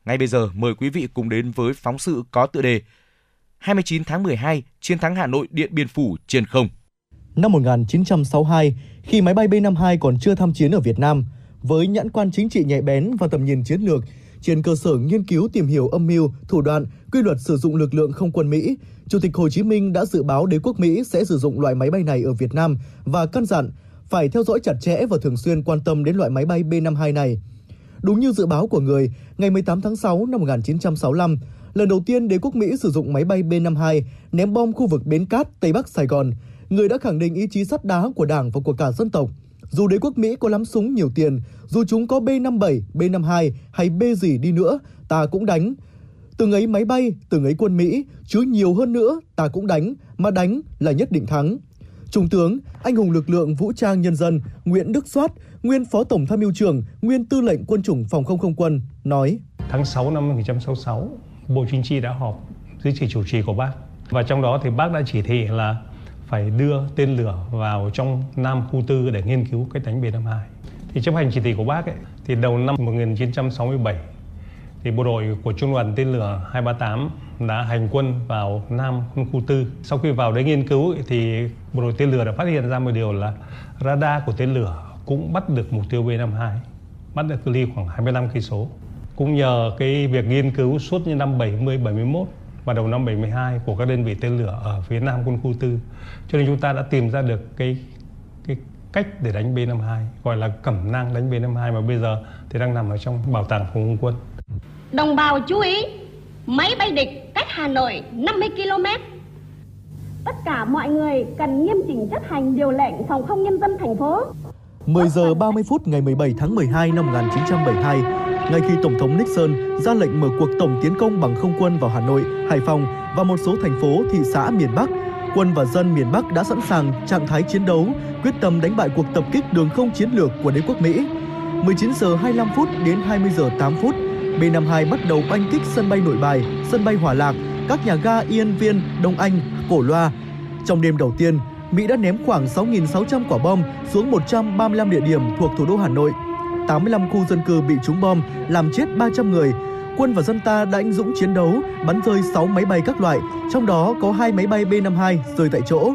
Ngay bây giờ, mời quý vị cùng đến với phóng sự có tựa đề 29 tháng 12, chiến thắng Hà Nội Điện Biên Phủ trên không. Năm 1962, khi máy bay B-52 còn chưa tham chiến ở Việt Nam, với nhãn quan chính trị nhạy bén và tầm nhìn chiến lược, trên cơ sở nghiên cứu tìm hiểu âm mưu, thủ đoạn, quy luật sử dụng lực lượng không quân Mỹ, Chủ tịch Hồ Chí Minh đã dự báo đế quốc Mỹ sẽ sử dụng loại máy bay này ở Việt Nam và căn dặn phải theo dõi chặt chẽ và thường xuyên quan tâm đến loại máy bay B-52 này. Đúng như dự báo của người, ngày 18 tháng 6 năm 1965, lần đầu tiên đế quốc Mỹ sử dụng máy bay B-52 ném bom khu vực Bến Cát, Tây Bắc Sài Gòn. Người đã khẳng định ý chí sắt đá của Đảng và của cả dân tộc. Dù đế quốc Mỹ có lắm súng nhiều tiền, dù chúng có B-57, B-52 hay B gì đi nữa, ta cũng đánh. Từng ấy máy bay, từng ấy quân Mỹ, chứ nhiều hơn nữa ta cũng đánh, mà đánh là nhất định thắng. Trung tướng, anh hùng lực lượng vũ trang nhân dân Nguyễn Đức Soát, nguyên Phó Tổng Tham mưu trưởng, nguyên Tư lệnh Quân chủng Phòng không Không quân, nói: Tháng 6 năm 1966, Bộ Chính trị đã họp dưới sự chủ trì của Bác. Và trong đó thì Bác đã chỉ thị là phải đưa tên lửa vào trong Nam Khu Tư để nghiên cứu cách đánh B-52. Thì chấp hành chỉ thị của Bác ấy, thì đầu năm 1967, thì bộ đội của Trung đoàn tên lửa 238 đã hành quân vào Nam Khu Tư. Sau khi vào đấy nghiên cứu thì bộ đội tên lửa đã phát hiện ra một điều là radar của tên lửa cũng bắt được mục tiêu B-52, bắt được cự ly khoảng 25 km. Cũng nhờ cái việc nghiên cứu suốt những năm 70, 71 và đầu năm 72 của các đơn vị tên lửa ở phía Nam quân khu tư, cho nên chúng ta đã tìm ra được cái cách để đánh B-52, gọi là cẩm nang đánh B-52 mà bây giờ thì đang nằm ở trong bảo tàng phòng không quân. Đồng bào chú ý, máy bay địch cách Hà Nội 50 km. Tất cả mọi người cần nghiêm chỉnh chấp hành điều lệnh phòng không nhân dân thành phố. 10 giờ 30 phút ngày 17 tháng 12 năm 1972, ngay khi Tổng thống Nixon ra lệnh mở cuộc tổng tiến công bằng không quân vào Hà Nội, Hải Phòng và một số thành phố, thị xã miền Bắc, quân và dân miền Bắc đã sẵn sàng trạng thái chiến đấu, quyết tâm đánh bại cuộc tập kích đường không chiến lược của đế quốc Mỹ. 19 giờ 25 phút đến 20 giờ 8 phút, B-52 bắt đầu oanh kích sân bay Nội Bài, sân bay Hòa Lạc, các nhà ga Yên Viên, Đông Anh, Cổ Loa. Trong đêm đầu tiên, Mỹ đã ném khoảng 6.600 quả bom xuống 135 địa điểm thuộc thủ đô Hà Nội. 85 khu dân cư bị trúng bom, làm chết 300 người. Quân và dân ta đã anh dũng chiến đấu, bắn rơi 6 máy bay các loại, trong đó có 2 máy bay B-52 rơi tại chỗ.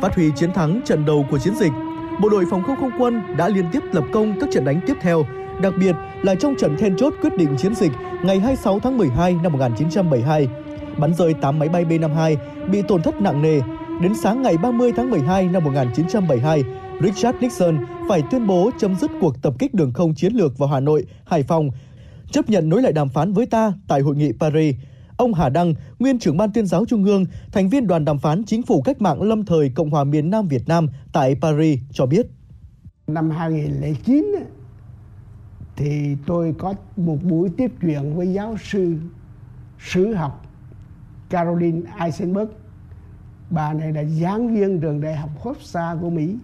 Phát huy chiến thắng trận đầu của chiến dịch, Bộ đội Phòng không Không quân đã liên tiếp lập công các trận đánh tiếp theo, đặc biệt là trong trận then chốt quyết định chiến dịch ngày 26 tháng 12 năm 1972. Bắn rơi 8 máy bay B-52, bị tổn thất nặng nề. Đến sáng ngày 30 tháng 12 năm 1972, Richard Nixon phải tuyên bố chấm dứt cuộc tập kích đường không chiến lược vào Hà Nội, Hải Phòng, chấp nhận nối lại đàm phán với ta tại Hội nghị Paris. Ông Hà Đăng, nguyên trưởng ban tuyên giáo Trung ương, thành viên đoàn đàm phán Chính phủ Cách mạng Lâm thời Cộng hòa miền Nam Việt Nam tại Paris cho biết. Năm 2009, thì tôi có một buổi tiếp chuyện với giáo sư sử học Caroline Eisenberg. Bà này là giảng viên trường đại học Hofstra của Mỹ.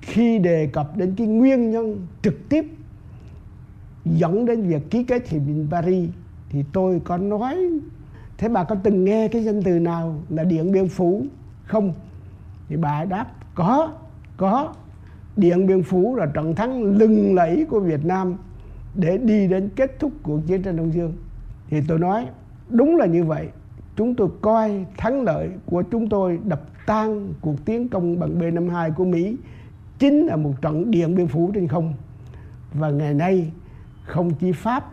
Khi đề cập đến cái nguyên nhân trực tiếp dẫn đến việc ký kết hiệp định Paris, thì tôi có nói: thế bà có từng nghe cái danh từ nào là Điện Biên Phủ không? Thì bà đáp: có. Điện Biên Phủ là trận thắng lừng lẫy của Việt Nam để đi đến kết thúc cuộc chiến tranh Đông Dương. Thì tôi nói đúng là như vậy. Chúng tôi coi thắng lợi của chúng tôi đập tan cuộc tiến công bằng B-52 của Mỹ chính là một trận Điện Biên Phủ trên không. Và ngày nay không chỉ Pháp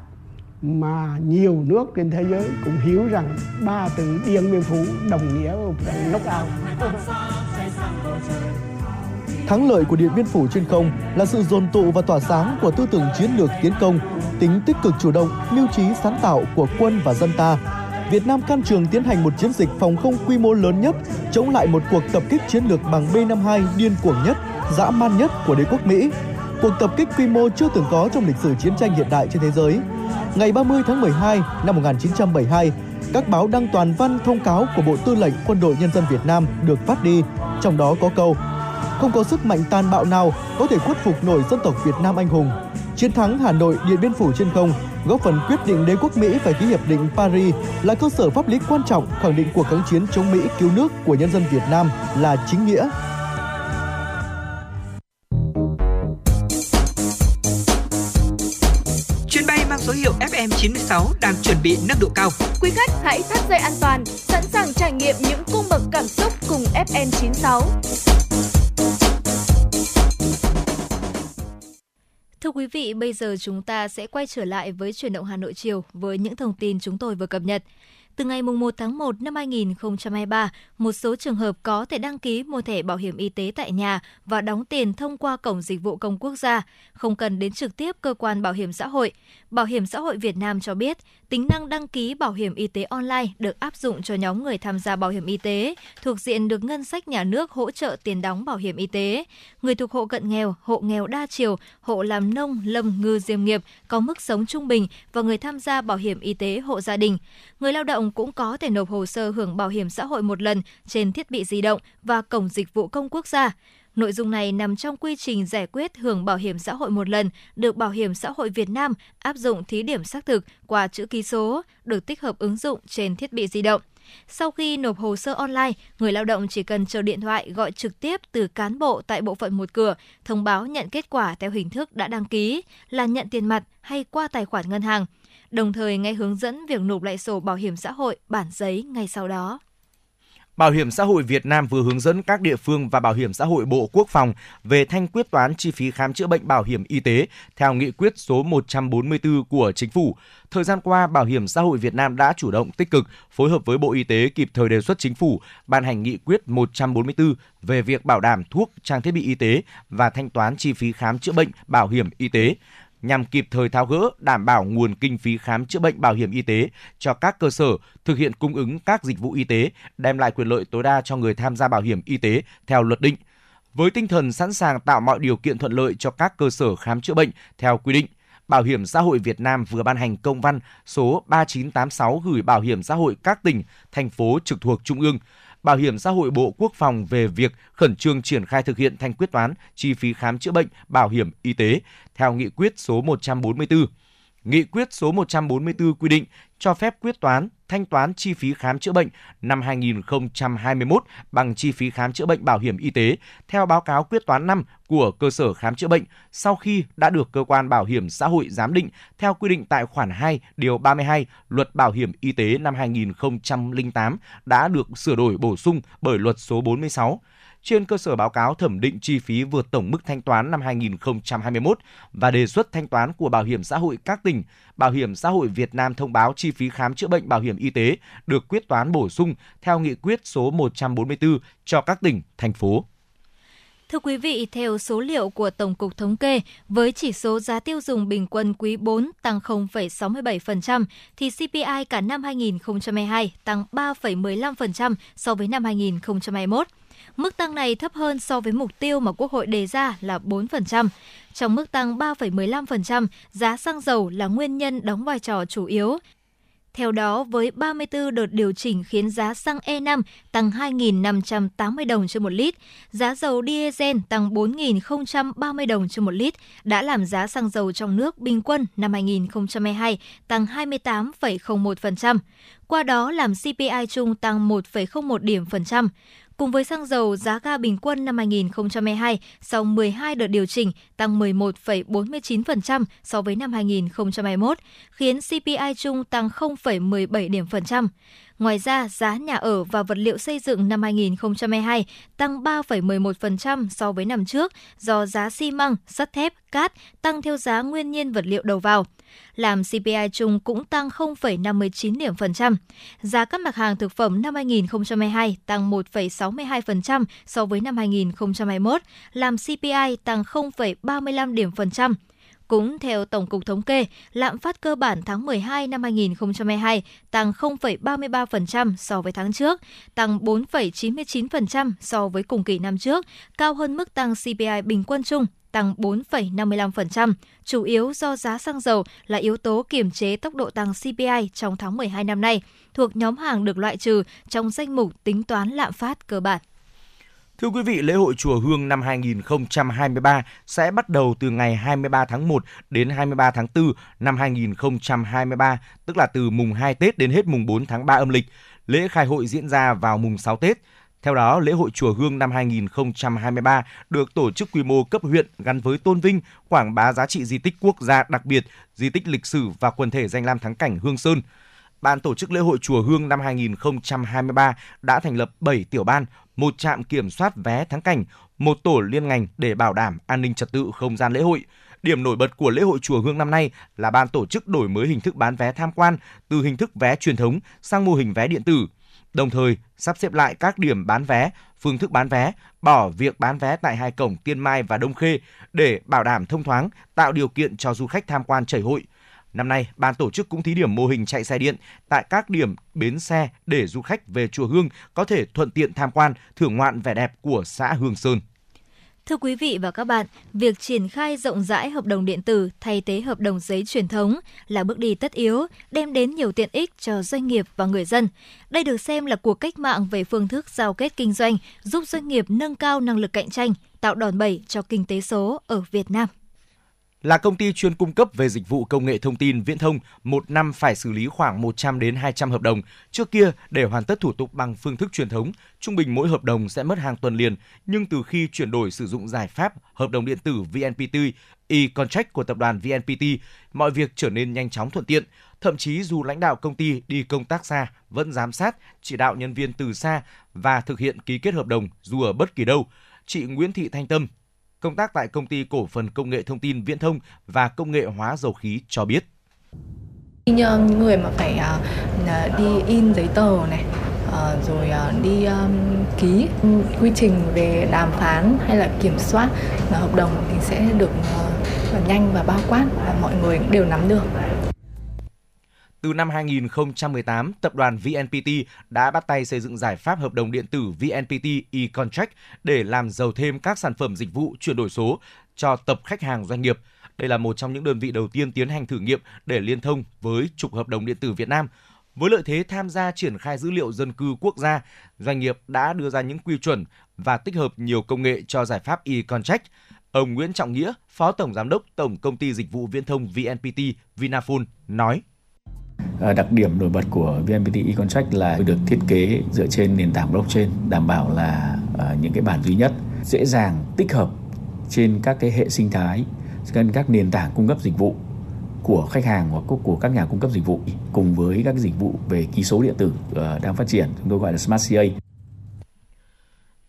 mà nhiều nước trên thế giới cũng hiểu rằng ba từ Điện Biên Phủ đồng nghĩa với một trận knockout. Thắng lợi của Điện Biên Phủ trên không là sự dồn tụ và tỏa sáng của tư tưởng chiến lược tiến công, tính tích cực chủ động, mưu trí sáng tạo của quân và dân ta. Việt Nam can trường tiến hành một chiến dịch phòng không quy mô lớn nhất, chống lại một cuộc tập kích chiến lược bằng B-52 điên cuồng nhất, dã man nhất của đế quốc Mỹ. Cuộc tập kích quy mô chưa từng có trong lịch sử chiến tranh hiện đại trên thế giới. Ngày 30 tháng 12 năm 1972, các báo đăng toàn văn thông cáo của Bộ Tư lệnh Quân đội Nhân dân Việt Nam được phát đi, trong đó có câu: không có sức mạnh tàn bạo nào có thể khuất phục nổi dân tộc Việt Nam anh hùng. Chiến thắng Hà Nội, Điện Biên Phủ trên không góp phần quyết định đế quốc Mỹ phải ký hiệp định Paris, là cơ sở pháp lý quan trọng khẳng định cuộc kháng chiến chống Mỹ cứu nước của nhân dân Việt Nam là chính nghĩa. Chuyến bay mang số hiệu FM96 đang chuẩn bị nâng độ cao. Quý khách hãy thắt dây an toàn, sẵn sàng trải nghiệm những cung bậc cảm xúc cùng FM96. Thưa quý vị, bây giờ chúng ta sẽ quay trở lại với Chuyển động Hà Nội chiều với những thông tin chúng tôi vừa cập nhật. Từ ngày 1 tháng 1 năm 2023, một số trường hợp có thể đăng ký mua thẻ bảo hiểm y tế tại nhà và đóng tiền thông qua Cổng Dịch vụ Công Quốc gia, không cần đến trực tiếp cơ quan bảo hiểm xã hội. Bảo hiểm xã hội Việt Nam cho biết, tính năng đăng ký bảo hiểm y tế online được áp dụng cho nhóm người tham gia bảo hiểm y tế thuộc diện được ngân sách nhà nước hỗ trợ tiền đóng bảo hiểm y tế. Người thuộc hộ cận nghèo, hộ nghèo đa chiều, hộ làm nông, lâm, ngư, diêm nghiệp có mức sống trung bình và người tham gia bảo hiểm y tế hộ gia đình. Người lao động xong cũng có thể nộp hồ sơ hưởng bảo hiểm xã hội một lần trên thiết bị di động và cổng dịch vụ công quốc gia. Nội dung này nằm trong quy trình giải quyết hưởng bảo hiểm xã hội một lần được Bảo hiểm xã hội Việt Nam áp dụng thí điểm xác thực qua chữ ký số, được tích hợp ứng dụng trên thiết bị di động. Sau khi nộp hồ sơ online, người lao động chỉ cần chờ điện thoại gọi trực tiếp từ cán bộ tại bộ phận một cửa, thông báo nhận kết quả theo hình thức đã đăng ký, là nhận tiền mặt hay qua tài khoản ngân hàng. Đồng thời ngay hướng dẫn việc nộp lại sổ bảo hiểm xã hội bản giấy ngay sau đó. Bảo hiểm xã hội Việt Nam vừa hướng dẫn các địa phương và Bảo hiểm xã hội Bộ Quốc phòng về thanh quyết toán chi phí khám chữa bệnh bảo hiểm y tế theo nghị quyết số 144 của Chính phủ. Thời gian qua, Bảo hiểm xã hội Việt Nam đã chủ động tích cực phối hợp với Bộ Y tế kịp thời đề xuất Chính phủ ban hành nghị quyết 144 về việc bảo đảm thuốc, trang thiết bị y tế và thanh toán chi phí khám chữa bệnh bảo hiểm y tế, nhằm kịp thời tháo gỡ, đảm bảo nguồn kinh phí khám chữa bệnh bảo hiểm y tế cho các cơ sở, thực hiện cung ứng các dịch vụ y tế, đem lại quyền lợi tối đa cho người tham gia bảo hiểm y tế theo luật định, với tinh thần sẵn sàng tạo mọi điều kiện thuận lợi cho các cơ sở khám chữa bệnh theo quy định. Bảo hiểm xã hội Việt Nam vừa ban hành công văn số 3986 gửi Bảo hiểm xã hội các tỉnh, thành phố trực thuộc Trung ương, Bảo hiểm xã hội Bộ Quốc phòng về việc khẩn trương triển khai thực hiện thanh quyết toán chi phí khám chữa bệnh bảo hiểm y tế theo nghị quyết số 144. Nghị quyết số 144 quy định cho phép quyết toán, thanh toán chi phí khám chữa bệnh năm 2021 bằng chi phí khám chữa bệnh bảo hiểm y tế theo báo cáo quyết toán năm của cơ sở khám chữa bệnh sau khi đã được cơ quan bảo hiểm xã hội giám định theo quy định tại khoản 2 điều 32 Luật Bảo hiểm y tế năm 2008 đã được sửa đổi bổ sung bởi Luật số 46. Trên cơ sở báo cáo thẩm định chi phí vượt tổng mức thanh toán năm 2021 và đề xuất thanh toán của Bảo hiểm xã hội các tỉnh, Bảo hiểm xã hội Việt Nam thông báo chi phí khám chữa bệnh bảo hiểm y tế được quyết toán bổ sung theo nghị quyết số 144 cho các tỉnh, thành phố. Thưa quý vị, theo số liệu của Tổng cục Thống kê, với chỉ số giá tiêu dùng bình quân quý 4 tăng 0,67%, thì CPI cả năm 2022 tăng 3,15% so với năm 2021. Mức tăng này thấp hơn so với mục tiêu mà Quốc hội đề ra là 4%. Trong mức tăng 3,15%, giá xăng dầu là nguyên nhân đóng vai trò chủ yếu. Theo đó, với 34 đợt điều chỉnh khiến giá xăng E5 tăng 2.580 đồng trên 1 lít, giá dầu diesel tăng 4.030 đồng trên 1 lít, đã làm giá xăng dầu trong nước bình quân năm 2022 tăng 28,01%. Qua đó làm CPI chung tăng 1,01 điểm phần trăm. Cùng với xăng dầu, giá ga bình quân năm 2022 sau 12 đợt điều chỉnh tăng 11,49% so với năm 2021, khiến CPI chung tăng 0,17 điểm phần trăm. Ngoài ra, giá nhà ở và vật liệu xây dựng năm 2022 tăng 3,11% so với năm trước do giá xi măng, sắt thép, cát tăng theo giá nguyên nhiên vật liệu đầu vào, làm CPI chung cũng tăng 0,59 điểm phần trăm. Giá các mặt hàng thực phẩm năm 2022 tăng 1,62% so với năm 2021, làm CPI tăng 0,35 điểm phần trăm. Cũng theo Tổng cục Thống kê, lạm phát cơ bản tháng 12 năm 2022 tăng 0,33% so với tháng trước, tăng 4,99% so với cùng kỳ năm trước, cao hơn mức tăng CPI bình quân chung tăng 4,55%, chủ yếu do giá xăng dầu là yếu tố kiềm chế tốc độ tăng CPI trong tháng 12 năm nay, thuộc nhóm hàng được loại trừ trong danh mục tính toán lạm phát cơ bản. Thưa quý vị, lễ hội Chùa Hương năm 2023 sẽ bắt đầu từ ngày 23 tháng 1 đến 23 tháng 4 năm 2023, tức là từ mùng 2 Tết đến hết mùng 4 tháng 3 âm lịch. Lễ khai hội diễn ra vào mùng 6 Tết. Theo đó, lễ hội Chùa Hương năm 2023 được tổ chức quy mô cấp huyện gắn với tôn vinh, quảng bá giá trị di tích quốc gia đặc biệt, di tích lịch sử và quần thể danh lam thắng cảnh Hương Sơn. Ban tổ chức lễ hội Chùa Hương năm 2023 đã thành lập 7 tiểu ban, 1 trạm kiểm soát vé thắng cảnh, 1 tổ liên ngành để bảo đảm an ninh trật tự không gian lễ hội. Điểm nổi bật của lễ hội Chùa Hương năm nay là ban tổ chức đổi mới hình thức bán vé tham quan từ hình thức vé truyền thống sang mô hình vé điện tử, đồng thời sắp xếp lại các điểm bán vé, phương thức bán vé, bỏ việc bán vé tại hai cổng Tiên Mai và Đông Khê để bảo đảm thông thoáng, tạo điều kiện cho du khách tham quan chảy hội. Năm nay, ban tổ chức cũng thí điểm mô hình chạy xe điện tại các điểm bến xe để du khách về Chùa Hương có thể thuận tiện tham quan, thưởng ngoạn vẻ đẹp của xã Hương Sơn. Thưa quý vị và các bạn, việc triển khai rộng rãi hợp đồng điện tử thay thế hợp đồng giấy truyền thống là bước đi tất yếu, đem đến nhiều tiện ích cho doanh nghiệp và người dân. Đây được xem là cuộc cách mạng về phương thức giao kết kinh doanh, giúp doanh nghiệp nâng cao năng lực cạnh tranh, tạo đòn bẩy cho kinh tế số ở Việt Nam. Là công ty chuyên cung cấp về dịch vụ công nghệ thông tin viễn thông, một năm phải xử lý khoảng 100 đến 200 hợp đồng. Trước kia, để hoàn tất thủ tục bằng phương thức truyền thống, trung bình mỗi hợp đồng sẽ mất hàng tuần liền. Nhưng từ khi chuyển đổi sử dụng giải pháp hợp đồng điện tử VNPT, e-contract của tập đoàn VNPT, mọi việc trở nên nhanh chóng thuận tiện. Thậm chí dù lãnh đạo công ty đi công tác xa, vẫn giám sát, chỉ đạo nhân viên từ xa và thực hiện ký kết hợp đồng dù ở bất kỳ đâu. Chị Nguyễn Thị Thanh Tâm, công tác tại Công ty Cổ phần Công nghệ Thông tin Viễn thông và Công nghệ Hóa dầu khí cho biết. Người mà phải đi in giấy tờ này, rồi đi ký, quy trình về đàm phán hay là kiểm soát hợp đồng thì sẽ được nhanh và bao quát và mọi người đều nắm được. Từ năm 2018, tập đoàn VNPT đã bắt tay xây dựng giải pháp hợp đồng điện tử VNPT e-contract để làm giàu thêm các sản phẩm dịch vụ chuyển đổi số cho tập khách hàng doanh nghiệp. Đây là một trong những đơn vị đầu tiên tiến hành thử nghiệm để liên thông với trục hợp đồng điện tử Việt Nam. Với lợi thế tham gia triển khai dữ liệu dân cư quốc gia, doanh nghiệp đã đưa ra những quy chuẩn và tích hợp nhiều công nghệ cho giải pháp e-contract. Ông Nguyễn Trọng Nghĩa, Phó Tổng Giám đốc Tổng Công ty Dịch vụ Viễn thông VNPT Vinaphone nói. Đặc điểm nổi bật của VNPT e-contract là được thiết kế dựa trên nền tảng blockchain, đảm bảo là những cái bản duy nhất, dễ dàng tích hợp trên các cái hệ sinh thái, trên các nền tảng cung cấp dịch vụ của khách hàng hoặc của các nhà cung cấp dịch vụ, cùng với các dịch vụ về ký số điện tử đang phát triển, chúng tôi gọi là Smart CA.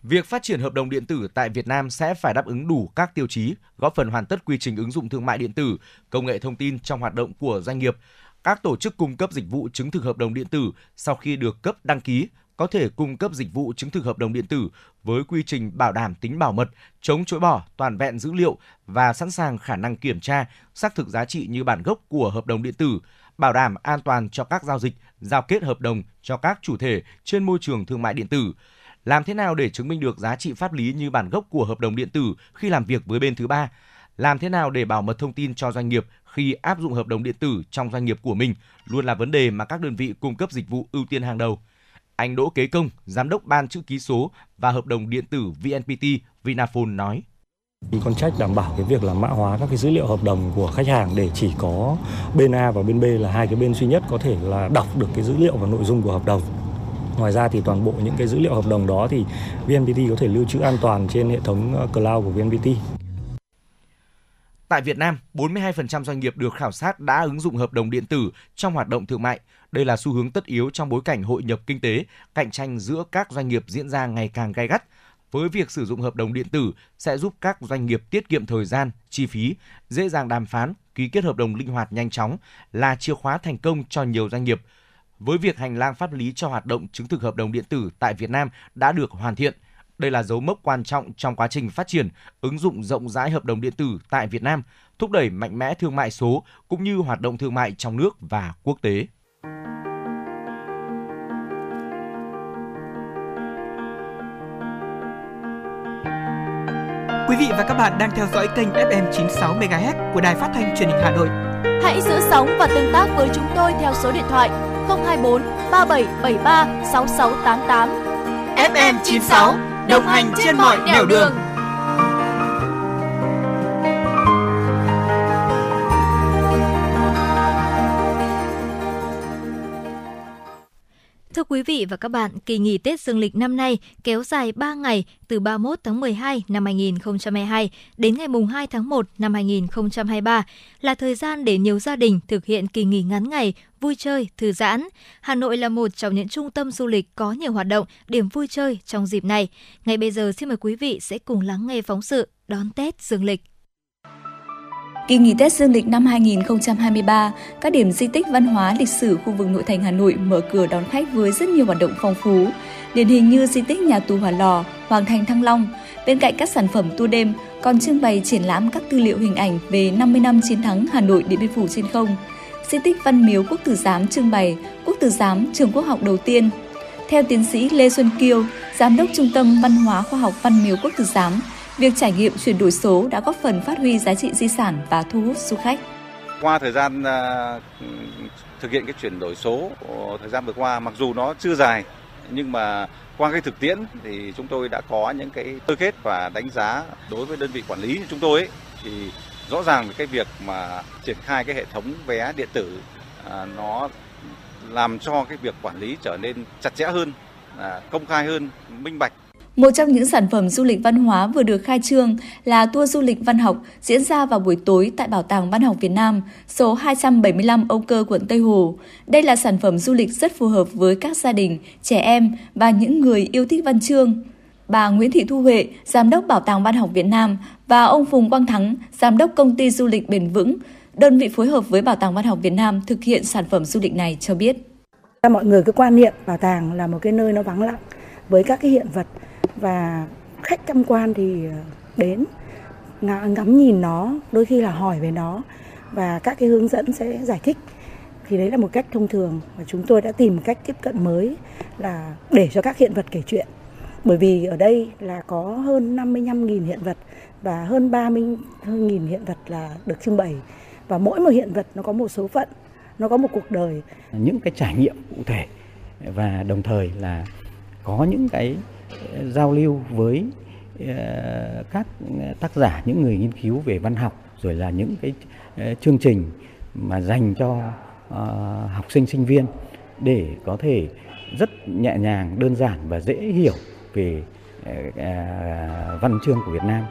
Việc phát triển hợp đồng điện tử tại Việt Nam sẽ phải đáp ứng đủ các tiêu chí, góp phần hoàn tất quy trình ứng dụng thương mại điện tử, công nghệ thông tin trong hoạt động của doanh nghiệp. Các tổ chức cung cấp dịch vụ chứng thực hợp đồng điện tử sau khi được cấp đăng ký có thể cung cấp dịch vụ chứng thực hợp đồng điện tử với quy trình bảo đảm tính bảo mật, chống chối bỏ, toàn vẹn dữ liệu và sẵn sàng khả năng kiểm tra, xác thực giá trị như bản gốc của hợp đồng điện tử, bảo đảm an toàn cho các giao dịch, giao kết hợp đồng cho các chủ thể trên môi trường thương mại điện tử. Làm thế nào để chứng minh được giá trị pháp lý như bản gốc của hợp đồng điện tử khi làm việc với bên thứ ba? Làm thế nào để bảo mật thông tin cho doanh nghiệp khi áp dụng hợp đồng điện tử trong doanh nghiệp của mình luôn là vấn đề mà các đơn vị cung cấp dịch vụ ưu tiên hàng đầu. Anh Đỗ Kế Công, Giám đốc Ban chữ ký số và hợp đồng điện tử VNPT Vinaphone nói. E-contract đảm bảo cái việc là mã hóa các cái dữ liệu hợp đồng của khách hàng để chỉ có bên A và bên B là hai cái bên duy nhất có thể là đọc được cái dữ liệu và nội dung của hợp đồng. Ngoài ra thì toàn bộ những cái dữ liệu hợp đồng đó thì VNPT có thể lưu trữ an toàn trên hệ thống cloud của VNPT. Tại Việt Nam, 42% doanh nghiệp được khảo sát đã ứng dụng hợp đồng điện tử trong hoạt động thương mại. Đây là xu hướng tất yếu trong bối cảnh hội nhập kinh tế, cạnh tranh giữa các doanh nghiệp diễn ra ngày càng gay gắt. Với việc sử dụng hợp đồng điện tử sẽ giúp các doanh nghiệp tiết kiệm thời gian, chi phí, dễ dàng đàm phán, ký kết hợp đồng linh hoạt nhanh chóng là chìa khóa thành công cho nhiều doanh nghiệp. Với việc hành lang pháp lý cho hoạt động chứng thực hợp đồng điện tử tại Việt Nam đã được hoàn thiện, đây là dấu mốc quan trọng trong quá trình phát triển, ứng dụng rộng rãi hợp đồng điện tử tại Việt Nam, thúc đẩy mạnh mẽ thương mại số cũng như hoạt động thương mại trong nước và quốc tế. Quý vị và các bạn đang theo dõi kênh FM 96 MHz của Đài Phát thanh Truyền hình Hà Nội. Hãy giữ sóng và tương tác với chúng tôi theo số điện thoại 024 3773 6688. FM 96 đồng hành trên mọi nẻo đường. Thưa quý vị và các bạn, kỳ nghỉ Tết Dương lịch năm nay kéo dài 3 ngày từ 31 tháng 12 năm 2022 đến ngày 2 tháng 1 năm 2023 là thời gian để nhiều gia đình thực hiện kỳ nghỉ ngắn ngày, vui chơi, thư giãn. Hà Nội là một trong những trung tâm du lịch có nhiều hoạt động, điểm vui chơi trong dịp này. Ngay bây giờ xin mời quý vị sẽ cùng lắng nghe phóng sự đón Tết Dương lịch. Kỳ nghỉ Tết Dương lịch năm 2023, các điểm di tích văn hóa lịch sử khu vực nội thành Hà Nội mở cửa đón khách với rất nhiều hoạt động phong phú, điển hình như di tích nhà tù Hỏa Lò, Hoàng thành Thăng Long. Bên cạnh các sản phẩm tour đêm, còn trưng bày triển lãm các tư liệu hình ảnh về 50 năm chiến thắng Hà Nội Điện Biên Phủ trên không. Di tích Văn miếu Quốc tử Giám trưng bày Quốc tử Giám trường quốc học đầu tiên. Theo tiến sĩ Lê Xuân Kiêu, giám đốc Trung tâm Văn hóa Khoa học Văn miếu Quốc tử Giám, Việc trải nghiệm chuyển đổi số đã góp phần phát huy giá trị di sản và thu hút du khách. Qua thời gian thực hiện cái chuyển đổi số thời gian vừa qua, mặc dù nó chưa dài nhưng mà qua cái thực tiễn thì chúng tôi đã có những cái sơ kết và đánh giá đối với đơn vị quản lý chúng tôi ấy, thì rõ ràng cái việc mà triển khai cái hệ thống vé điện tử nó làm cho cái việc quản lý trở nên chặt chẽ hơn, công khai hơn, minh bạch. Một trong những sản phẩm du lịch văn hóa vừa được khai trương là tour du lịch văn học diễn ra vào buổi tối tại Bảo tàng Văn học Việt Nam, số 275 Âu Cơ, quận Tây Hồ. Đây là sản phẩm du lịch rất phù hợp với các gia đình, trẻ em và những người yêu thích văn chương. Bà Nguyễn Thị Thu Huệ, Giám đốc Bảo tàng Văn học Việt Nam và ông Phùng Quang Thắng, Giám đốc Công ty Du lịch Bền Vững, đơn vị phối hợp với Bảo tàng Văn học Việt Nam thực hiện sản phẩm du lịch này cho biết. Mọi người cứ quan niệm bảo tàng là một cái nơi nó vắng lặng với các cái hiện vật, và khách tham quan thì đến ngắm nhìn nó, đôi khi là hỏi về nó và các cái hướng dẫn sẽ giải thích. Thì đấy là một cách thông thường và chúng tôi đã tìm cách tiếp cận mới là để cho các hiện vật kể chuyện. Bởi vì ở đây là có hơn 55.000 hiện vật và hơn 30.000 hiện vật là được trưng bày. Và mỗi một hiện vật nó có một số phận, nó có một cuộc đời. Những cái trải nghiệm cụ thể và đồng thời là có những cái giao lưu với các tác giả, những người nghiên cứu về văn học, rồi là những cái chương trình mà dành cho học sinh, sinh viên để có thể rất nhẹ nhàng, đơn giản và dễ hiểu về văn chương của Việt Nam.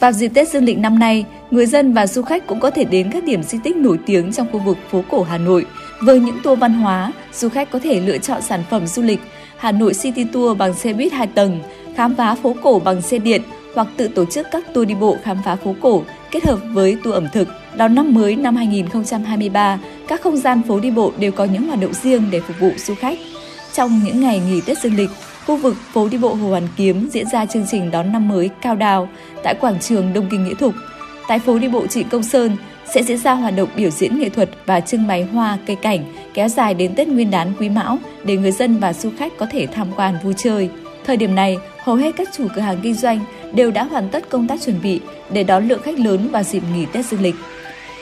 Vào dịp Tết Dương lịch năm nay, người dân và du khách cũng có thể đến các điểm di tích nổi tiếng trong khu vực phố cổ Hà Nội. Với những tour văn hóa, du khách có thể lựa chọn sản phẩm du lịch Hà Nội City Tour bằng xe buýt 2 tầng, khám phá phố cổ bằng xe điện hoặc tự tổ chức các tour đi bộ khám phá phố cổ kết hợp với tour ẩm thực. Đón năm mới năm 2023, các không gian phố đi bộ đều có những hoạt động riêng để phục vụ du khách. Trong những ngày nghỉ Tết Dương lịch, khu vực phố đi bộ Hồ Hoàn Kiếm diễn ra chương trình đón năm mới cao đào tại quảng trường Đông Kinh Nghĩa Thục. Tại phố đi bộ Trịnh Công Sơn sẽ diễn ra hoạt động biểu diễn nghệ thuật và trưng bày hoa, cây cảnh kéo dài đến Tết Nguyên đán Quý Mão để người dân và du khách có thể tham quan vui chơi. Thời điểm này, hầu hết các chủ cửa hàng kinh doanh đều đã hoàn tất công tác chuẩn bị để đón lượng khách lớn vào dịp nghỉ Tết Dương lịch.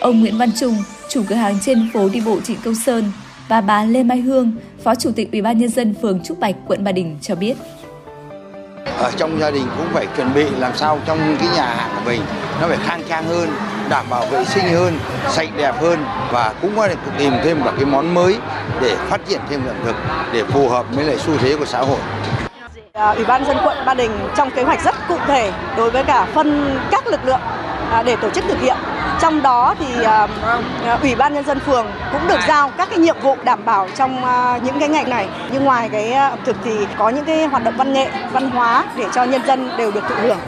Ông Nguyễn Văn Trung, chủ cửa hàng trên phố đi bộ Trịnh Công Sơn, và bà Lê Mai Hương, Phó Chủ tịch Ủy ban Nhân dân phường Trúc Bạch, quận Ba Đình cho biết. Ở trong gia đình cũng phải chuẩn bị làm sao trong cái nhà hàng của mình nó phải khang trang hơn, đảm bảo vệ sinh hơn, sạch đẹp hơn, và cũng có thể tìm thêm vào cái món mới để phát triển thêm ẩm thực để phù hợp với lại xu thế của xã hội. Ủy ban dân quận Ba Đình trong kế hoạch rất cụ thể đối với cả phân các lực lượng để tổ chức thực hiện. Trong đó thì Ủy ban Nhân dân phường cũng được giao các cái nhiệm vụ đảm bảo trong những cái ngày này. Nhưng ngoài cái ẩm thực thì có những cái hoạt động văn nghệ, văn hóa để cho nhân dân đều được thụ hưởng.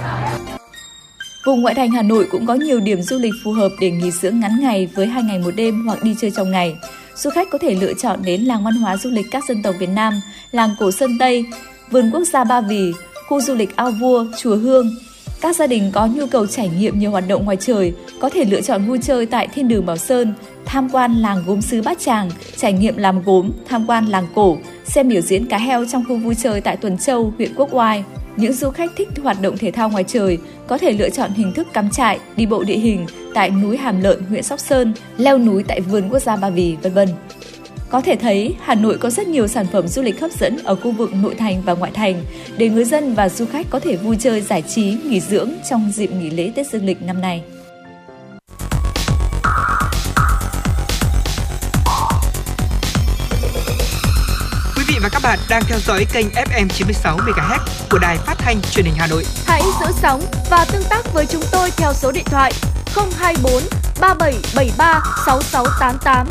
Vùng ngoại thành Hà Nội cũng có nhiều điểm du lịch phù hợp để nghỉ dưỡng ngắn ngày với 2 ngày 1 đêm hoặc đi chơi trong ngày. Du khách có thể lựa chọn đến làng văn hóa du lịch các dân tộc Việt Nam, làng cổ Sơn Tây, vườn quốc gia Ba Vì, khu du lịch Ao Vua, Chùa Hương. Các gia đình có nhu cầu trải nghiệm nhiều hoạt động ngoài trời có thể lựa chọn vui chơi tại Thiên đường Bảo Sơn, tham quan làng gốm sứ Bát Tràng, trải nghiệm làm gốm, tham quan làng cổ, xem biểu diễn cá heo trong khu vui chơi tại Tuần Châu, huyện Quốc Oai. Những du khách thích hoạt động thể thao ngoài trời có thể lựa chọn hình thức cắm trại, đi bộ địa hình tại núi Hàm Lợn, huyện Sóc Sơn, leo núi tại vườn quốc gia Ba Vì, v.v. Có thể thấy, Hà Nội có rất nhiều sản phẩm du lịch hấp dẫn ở khu vực nội thành và ngoại thành để người dân và du khách có thể vui chơi, giải trí, nghỉ dưỡng trong dịp nghỉ lễ Tết Dương lịch năm nay. Quý vị và các bạn đang theo dõi kênh FM 96 MHz của Đài Phát thanh Truyền hình Hà Nội. Hãy giữ sóng và tương tác với chúng tôi theo số điện thoại 024 3773 6688.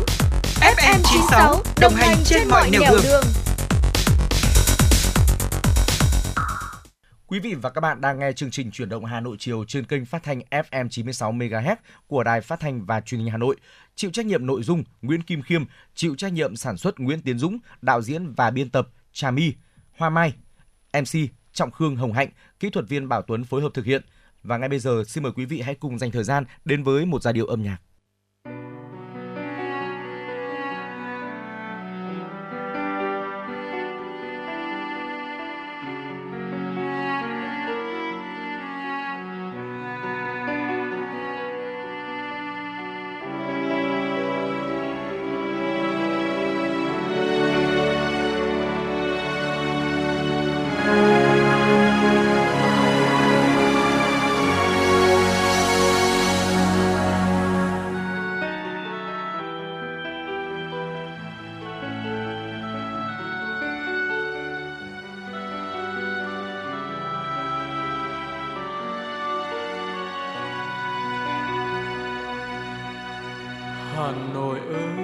FM96 đồng hành trên mọi nẻo đường. Quý vị và các bạn đang nghe chương trình Chuyển động Hà Nội chiều trên kênh phát thanh FM 96 MHz của Đài Phát thanh và Truyền hình Hà Nội. Chịu trách nhiệm nội dung Nguyễn Kim Khiêm, chịu trách nhiệm sản xuất Nguyễn Tiến Dũng, đạo diễn và biên tập Trà My, Hoa Mai, MC Trọng Khương, Hồng Hạnh, kỹ thuật viên Bảo Tuấn phối hợp thực hiện. Và ngay bây giờ xin mời quý vị hãy cùng dành thời gian đến với một giai điệu âm nhạc. Hà Nội ơi,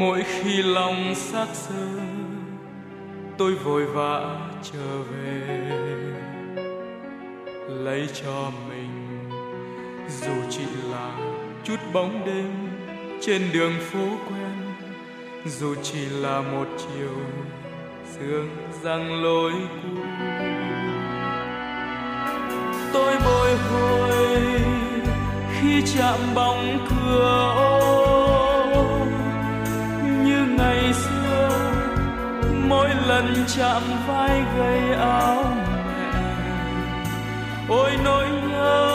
mỗi khi lòng xác xơ tôi vội vã trở về lấy cho mình dù chỉ là chút bóng đêm trên đường phố quen, dù chỉ là một chiều sương giăng lối cũ. Tôi bồi hồi khi chạm bóng cửa ô, như ngày xưa mỗi lần chạm vai gầy áo mẹ. Ôi nỗi nhớ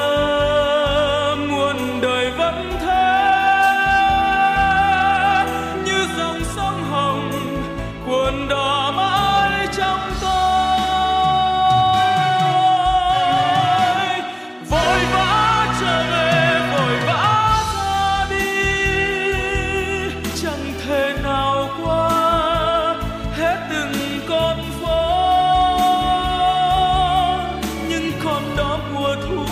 muôn đời vẫn thế, như dòng sông Hồng cuồn đỏ mãi trong tôi. Vội vã trở về, vội vã ra đi, chẳng thể nào qua hết từng con phố. Nhưng con đó mùa thu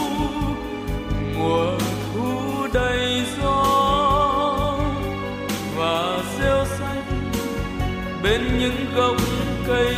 đầy gió và rêu xanh bên những gốc cây.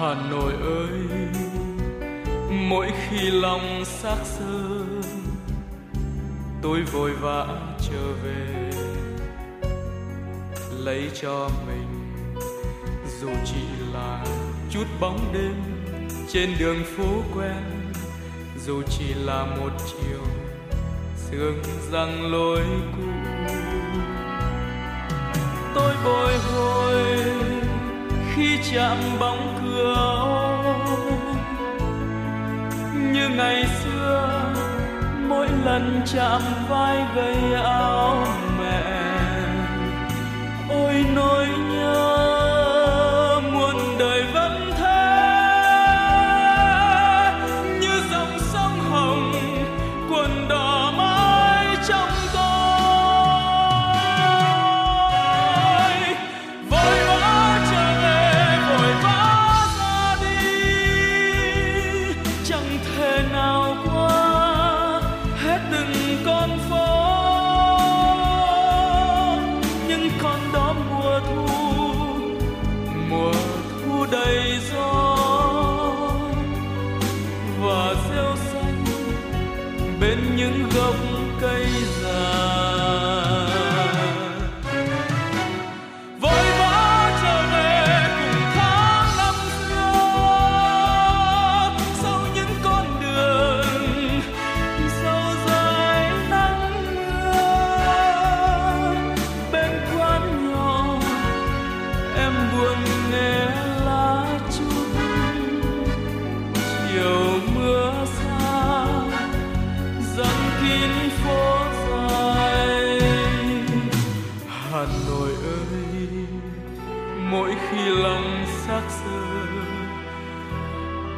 Hà Nội ơi, mỗi khi lòng xác xơ tôi vội vã trở về lấy cho mình dù chỉ là chút bóng đêm trên đường phố quen, dù chỉ là một chiều sương giăng lối cũ. Tôi bồi hồi khi chạm bóng cửa, như ngày xưa mỗi lần chạm vai gầy áo mẹ. Ôi nỗi nhớ muôn đời vẫn thế, như dòng sông Hồng cuồn đỏ mãi trong tôi. Những gốc cây già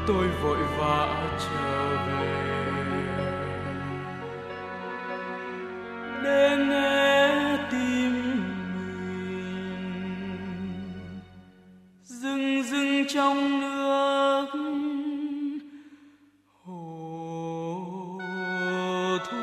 tôi vội vã trở về để nghe tim mình rưng rưng trong nước hồ thu.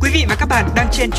Quý vị và các bạn đang trên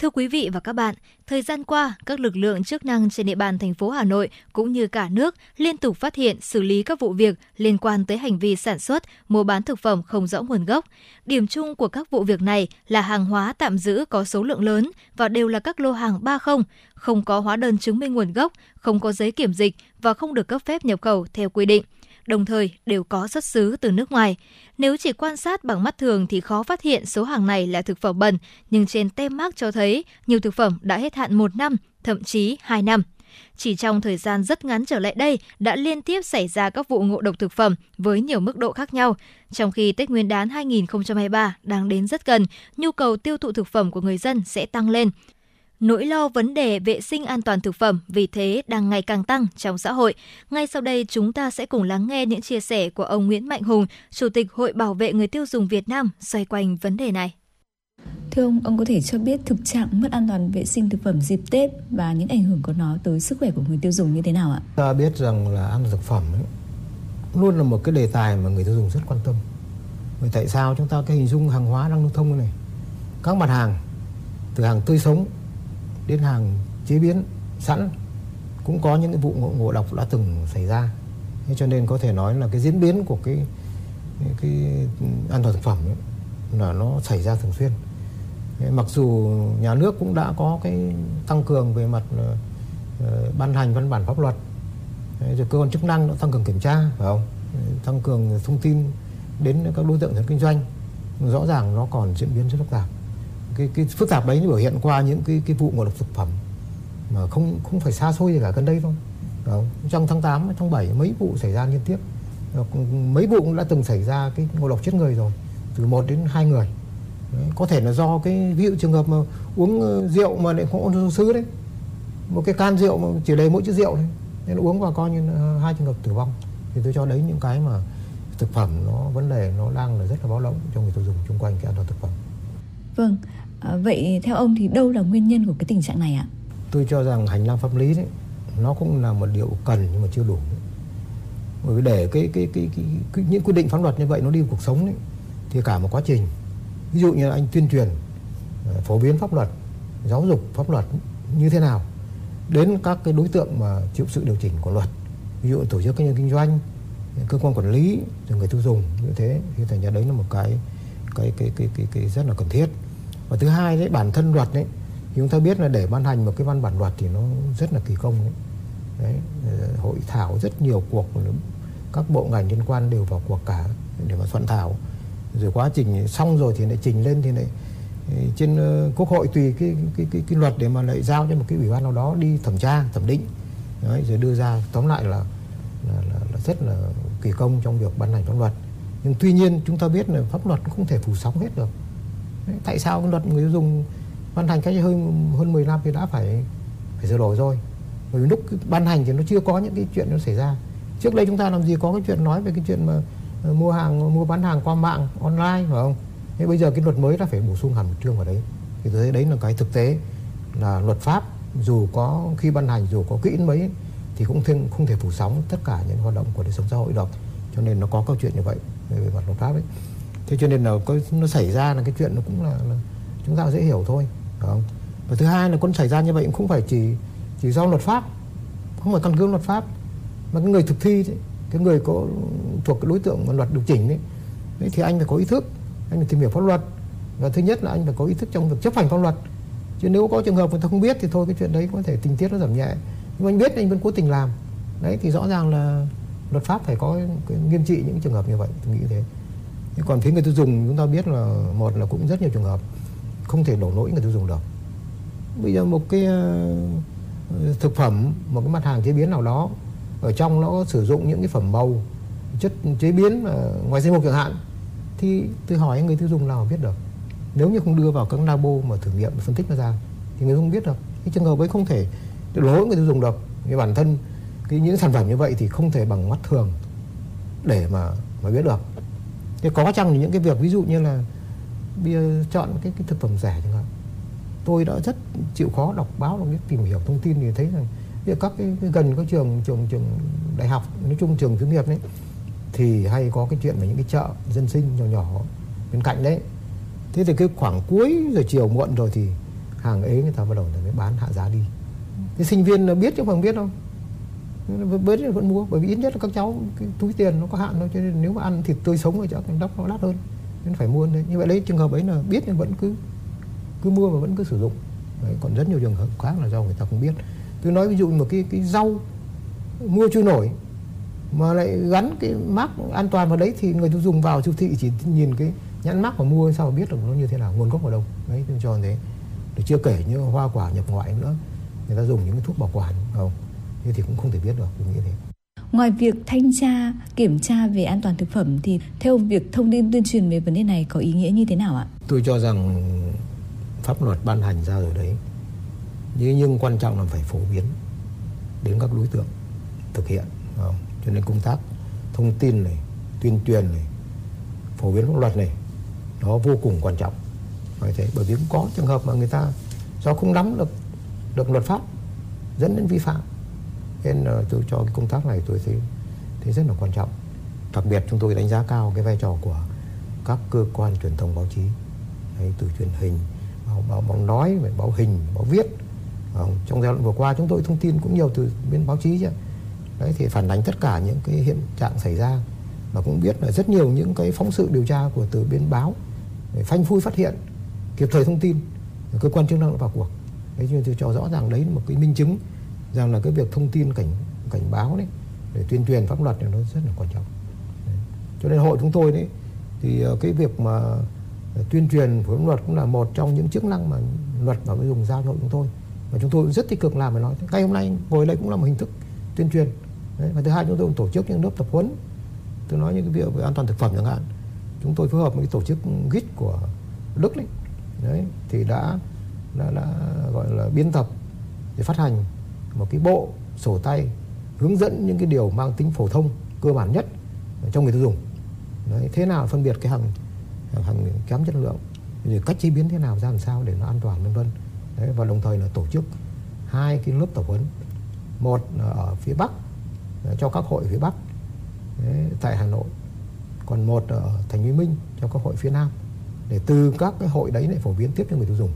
Thưa quý vị và các bạn, thời gian qua, các lực lượng chức năng trên địa bàn thành phố Hà Nội cũng như cả nước liên tục phát hiện, xử lý các vụ việc liên quan tới hành vi sản xuất, mua bán thực phẩm không rõ nguồn gốc. Điểm chung của các vụ việc này là hàng hóa tạm giữ có số lượng lớn và đều là các lô hàng 30, không có hóa đơn chứng minh nguồn gốc, không có giấy kiểm dịch và không được cấp phép nhập khẩu theo quy định. Đồng thời đều có xuất xứ từ nước ngoài. Nếu chỉ quan sát bằng mắt thường thì khó phát hiện số hàng này là thực phẩm bẩn, nhưng trên tem mác cho thấy nhiều thực phẩm đã hết hạn 1 năm, thậm chí 2 năm. Chỉ trong thời gian rất ngắn trở lại đây đã liên tiếp xảy ra các vụ ngộ độc thực phẩm với nhiều mức độ khác nhau. Trong khi Tết Nguyên đán 2023 đang đến rất gần, nhu cầu tiêu thụ thực phẩm của người dân sẽ tăng lên. Nỗi lo vấn đề vệ sinh an toàn thực phẩm vì thế đang ngày càng tăng trong xã hội. Ngay sau đây chúng ta sẽ cùng lắng nghe những chia sẻ của ông Nguyễn Mạnh Hùng, Chủ tịch Hội Bảo vệ Người tiêu dùng Việt Nam xoay quanh vấn đề này. Thưa ông có thể cho biết thực trạng mất an toàn vệ sinh thực phẩm dịp Tết và những ảnh hưởng của nó tới sức khỏe của người tiêu dùng như thế nào ạ? Ta biết rằng là an toàn thực phẩm ấy, luôn là một cái đề tài mà người tiêu dùng rất quan tâm. Vì tại sao chúng ta cái hình dung hàng hóa đang lưu thông này, các mặt hàng từ hàng tươi sống đến hàng chế biến sẵn cũng có những cái vụ ngộ độc đã từng xảy ra. Thế cho nên có thể nói là cái diễn biến của cái an toàn thực phẩm ấy, là nó xảy ra thường xuyên. Mặc dù nhà nước cũng đã có cái tăng cường về mặt ban hành văn bản pháp luật, rồi cơ quan chức năng đã tăng cường kiểm tra, phải không? Tăng cường thông tin đến các đối tượng kinh doanh. Rõ ràng nó còn diễn biến rất phức tạp. Cái phức tạp đấy biểu hiện qua những cái vụ ngộ độc thực phẩm mà không phải xa xôi gì cả, gần đây thôi. Đó. Trong tháng 8, tháng 7 mấy vụ xảy ra liên tiếp. Mấy vụ cũng đã từng xảy ra cái ngộ độc chết người rồi, từ 1 đến 2 người. Đấy. Có thể là do cái ví dụ trường hợp mà uống rượu mà lại không có xuất xứ đấy. Một cái can rượu mà chỉ lấy mỗi chữ rượu đấy. Nên uống vào coi như 2 trường hợp tử vong. Thì tôi cho đấy những cái mà thực phẩm nó vấn đề nó đang là rất là báo động cho người tiêu dùng xung quanh cái an toàn thực phẩm. Vâng, vậy theo ông thì đâu là nguyên nhân của cái tình trạng này ạ? Tôi cho rằng hành lang pháp lý đấy, nó cũng là một điều cần nhưng mà chưa đủ. Bởi vì để những quy định pháp luật như vậy nó đi vào cuộc sống đấy, thì cả một quá trình. Ví dụ như là anh tuyên truyền, phổ biến pháp luật, giáo dục pháp luật như thế nào đến các cái đối tượng mà chịu sự điều chỉnh của luật. Ví dụ tổ chức cá nhân kinh doanh, cơ quan quản lý, rồi người tiêu dùng như thế, thì thành ra đấy là một cái rất là cần thiết. Và thứ hai đấy, bản thân luật đấy, chúng ta biết là để ban hành một cái văn bản luật thì nó rất là kỳ công đấy. Đấy, hội thảo rất nhiều cuộc, các bộ ngành liên quan đều vào cuộc cả để mà soạn thảo. Rồi quá trình xong rồi thì lại trình lên thì lại trên Quốc hội tùy cái luật để mà lại giao cho một cái ủy ban nào đó đi thẩm tra, thẩm định. Đấy, rồi đưa ra tóm lại là rất là kỳ công trong việc ban hành pháp luật. Nhưng tuy nhiên chúng ta biết là pháp luật cũng không thể phủ sóng hết được. Đấy, tại sao cái luật người tiêu dùng ban hành cách hơn 10 năm thì đã phải sửa đổi rồi. Bởi vì lúc ban hành thì nó chưa có những cái chuyện nó xảy ra. Trước đây chúng ta làm gì có cái chuyện nói về cái chuyện mà mua bán hàng qua mạng online, phải không? Thế bây giờ cái luật mới đã phải bổ sung hẳn một chương vào đấy. Thì tôi thấy đấy là cái thực tế là luật pháp dù có khi ban hành dù có kỹ mấy thì cũng không thể phủ sóng tất cả những hoạt động của đời sống xã hội được. Cho nên nó có câu chuyện như vậy về mặt luật pháp ấy. Thế cho nên là nó xảy ra là cái chuyện nó cũng là chúng ta dễ hiểu thôi, phải không? Và thứ hai là con xảy ra như vậy cũng không phải chỉ do luật pháp, không phải căn cứ luật pháp, mà cái người thực thi đấy, cái người có thuộc cái đối tượng luật điều chỉnh đấy thì anh phải có ý thức, anh phải tìm hiểu pháp luật. Và thứ nhất là anh phải có ý thức trong việc chấp hành pháp luật. Chứ nếu có trường hợp người ta không biết thì thôi, cái chuyện đấy có thể tình tiết nó giảm nhẹ, nhưng mà anh biết anh vẫn cố tình làm đấy thì rõ ràng là luật pháp phải có nghiêm trị những trường hợp như vậy, tôi nghĩ thế. Còn phía người tiêu dùng chúng ta biết là một là cũng rất nhiều trường hợp không thể đổ lỗi người tiêu dùng được. Bây giờ một cái thực phẩm, một cái mặt hàng chế biến nào đó ở trong nó sử dụng những cái phẩm màu, chất chế biến ngoài danh mục chẳng hạn, thì tôi hỏi người tiêu dùng nào biết được. Nếu như không đưa vào các labo mà thử nghiệm phân tích nó ra thì người không biết được. Cái trường hợp ấy không thể lối người tiêu dùng được. Vì bản thân những sản phẩm như vậy thì không thể bằng mắt thường để mà biết được. Thế có chăng những cái việc ví dụ như là bây giờ chọn cái thực phẩm rẻ chẳng hạn. Tôi đã rất chịu khó đọc báo và tìm hiểu thông tin thì thấy rằng các cái gần các trường đại học, nói chung trường chuyên nghiệp đấy, thì hay có cái chuyện về những cái chợ dân sinh nhỏ nhỏ bên cạnh đấy. Thế thì cái khoảng cuối giờ chiều muộn rồi thì hàng ấy người ta bắt đầu mới bán hạ giá đi. Thế sinh viên biết chứ không biết đâu, bớt vẫn mua, bởi vì ít nhất là các cháu cái túi tiền nó có hạn thôi, cho nên nếu mà ăn thịt tươi sống ở chợ Thành Đốc nó đắt hơn nên phải mua đấy. Như vậy đấy, trường hợp ấy là biết nhưng vẫn cứ mua và vẫn cứ sử dụng đấy. Còn rất nhiều trường hợp khác là do người ta không biết. Tôi nói ví dụ một cái rau mua trôi nổi mà lại gắn cái mác an toàn vào đấy thì người tiêu dùng vào siêu thị chỉ nhìn cái nhãn mác mà mua sao mà biết được nó như thế nào, nguồn gốc ở đâu đấy. Tôi cho thế. Rồi chưa kể như hoa quả nhập ngoại nữa, người ta dùng những cái thuốc bảo quản không, như thì cũng không thể biết được, tôi nghĩ thế. Ngoài việc thanh tra, kiểm tra về an toàn thực phẩm thì theo việc thông tin tuyên truyền về vấn đề này có ý nghĩa như thế nào ạ? Tôi cho rằng pháp luật ban hành ra rồi đấy, nhưng quan trọng là phải phổ biến đến các đối tượng thực hiện, không? Cho nên công tác thông tin này, tuyên truyền này, phổ biến pháp luật này nó vô cùng quan trọng. Thế, bởi vì cũng có trường hợp mà người ta do không nắm được luật pháp dẫn đến vi phạm. Nên tôi cho cái công tác này tôi thấy rất là quan trọng. Đặc biệt chúng tôi đánh giá cao cái vai trò của các cơ quan truyền thông báo chí. Đấy, từ truyền hình, báo nói, báo hình, báo viết. Trong giai đoạn vừa qua chúng tôi thông tin cũng nhiều từ bên báo chí chứ. Đấy, thì phản ánh tất cả những cái hiện trạng xảy ra. Mà cũng biết là rất nhiều những cái phóng sự điều tra của từ bên báo phanh phui phát hiện, kịp thời thông tin, cơ quan chức năng đã vào cuộc. Đấy, nhưng tôi cho rõ ràng đấy là một cái minh chứng rằng là cái việc thông tin cảnh báo đấy, để tuyên truyền pháp luật thì nó rất là quan trọng. Đấy. Cho nên hội chúng tôi đấy thì cái việc mà tuyên truyền pháp luật cũng là một trong những chức năng mà luật và người dùng giao cho hội chúng tôi, và chúng tôi rất tích cực làm. Phải nói ngay hôm nay ngồi đây cũng là một hình thức tuyên truyền đấy. Và thứ hai chúng tôi cũng tổ chức những lớp tập huấn, tôi nói những cái việc về an toàn thực phẩm chẳng hạn. Chúng tôi phối hợp với tổ chức GIT của Đức đấy, thì đã gọi là biên tập để phát hành một cái bộ sổ tay hướng dẫn những cái điều mang tính phổ thông cơ bản nhất cho người tiêu dùng đấy, thế nào phân biệt cái hàng kém chất lượng, rồi cách chế biến thế nào ra làm sao để nó an toàn, vân vân. Và đồng thời là tổ chức hai cái lớp tập huấn, một ở phía Bắc cho các hội phía Bắc đấy, tại Hà Nội, còn một ở Thành Hồ Chí Minh cho các hội phía Nam, để từ các cái hội đấy lại phổ biến tiếp cho người tiêu dùng.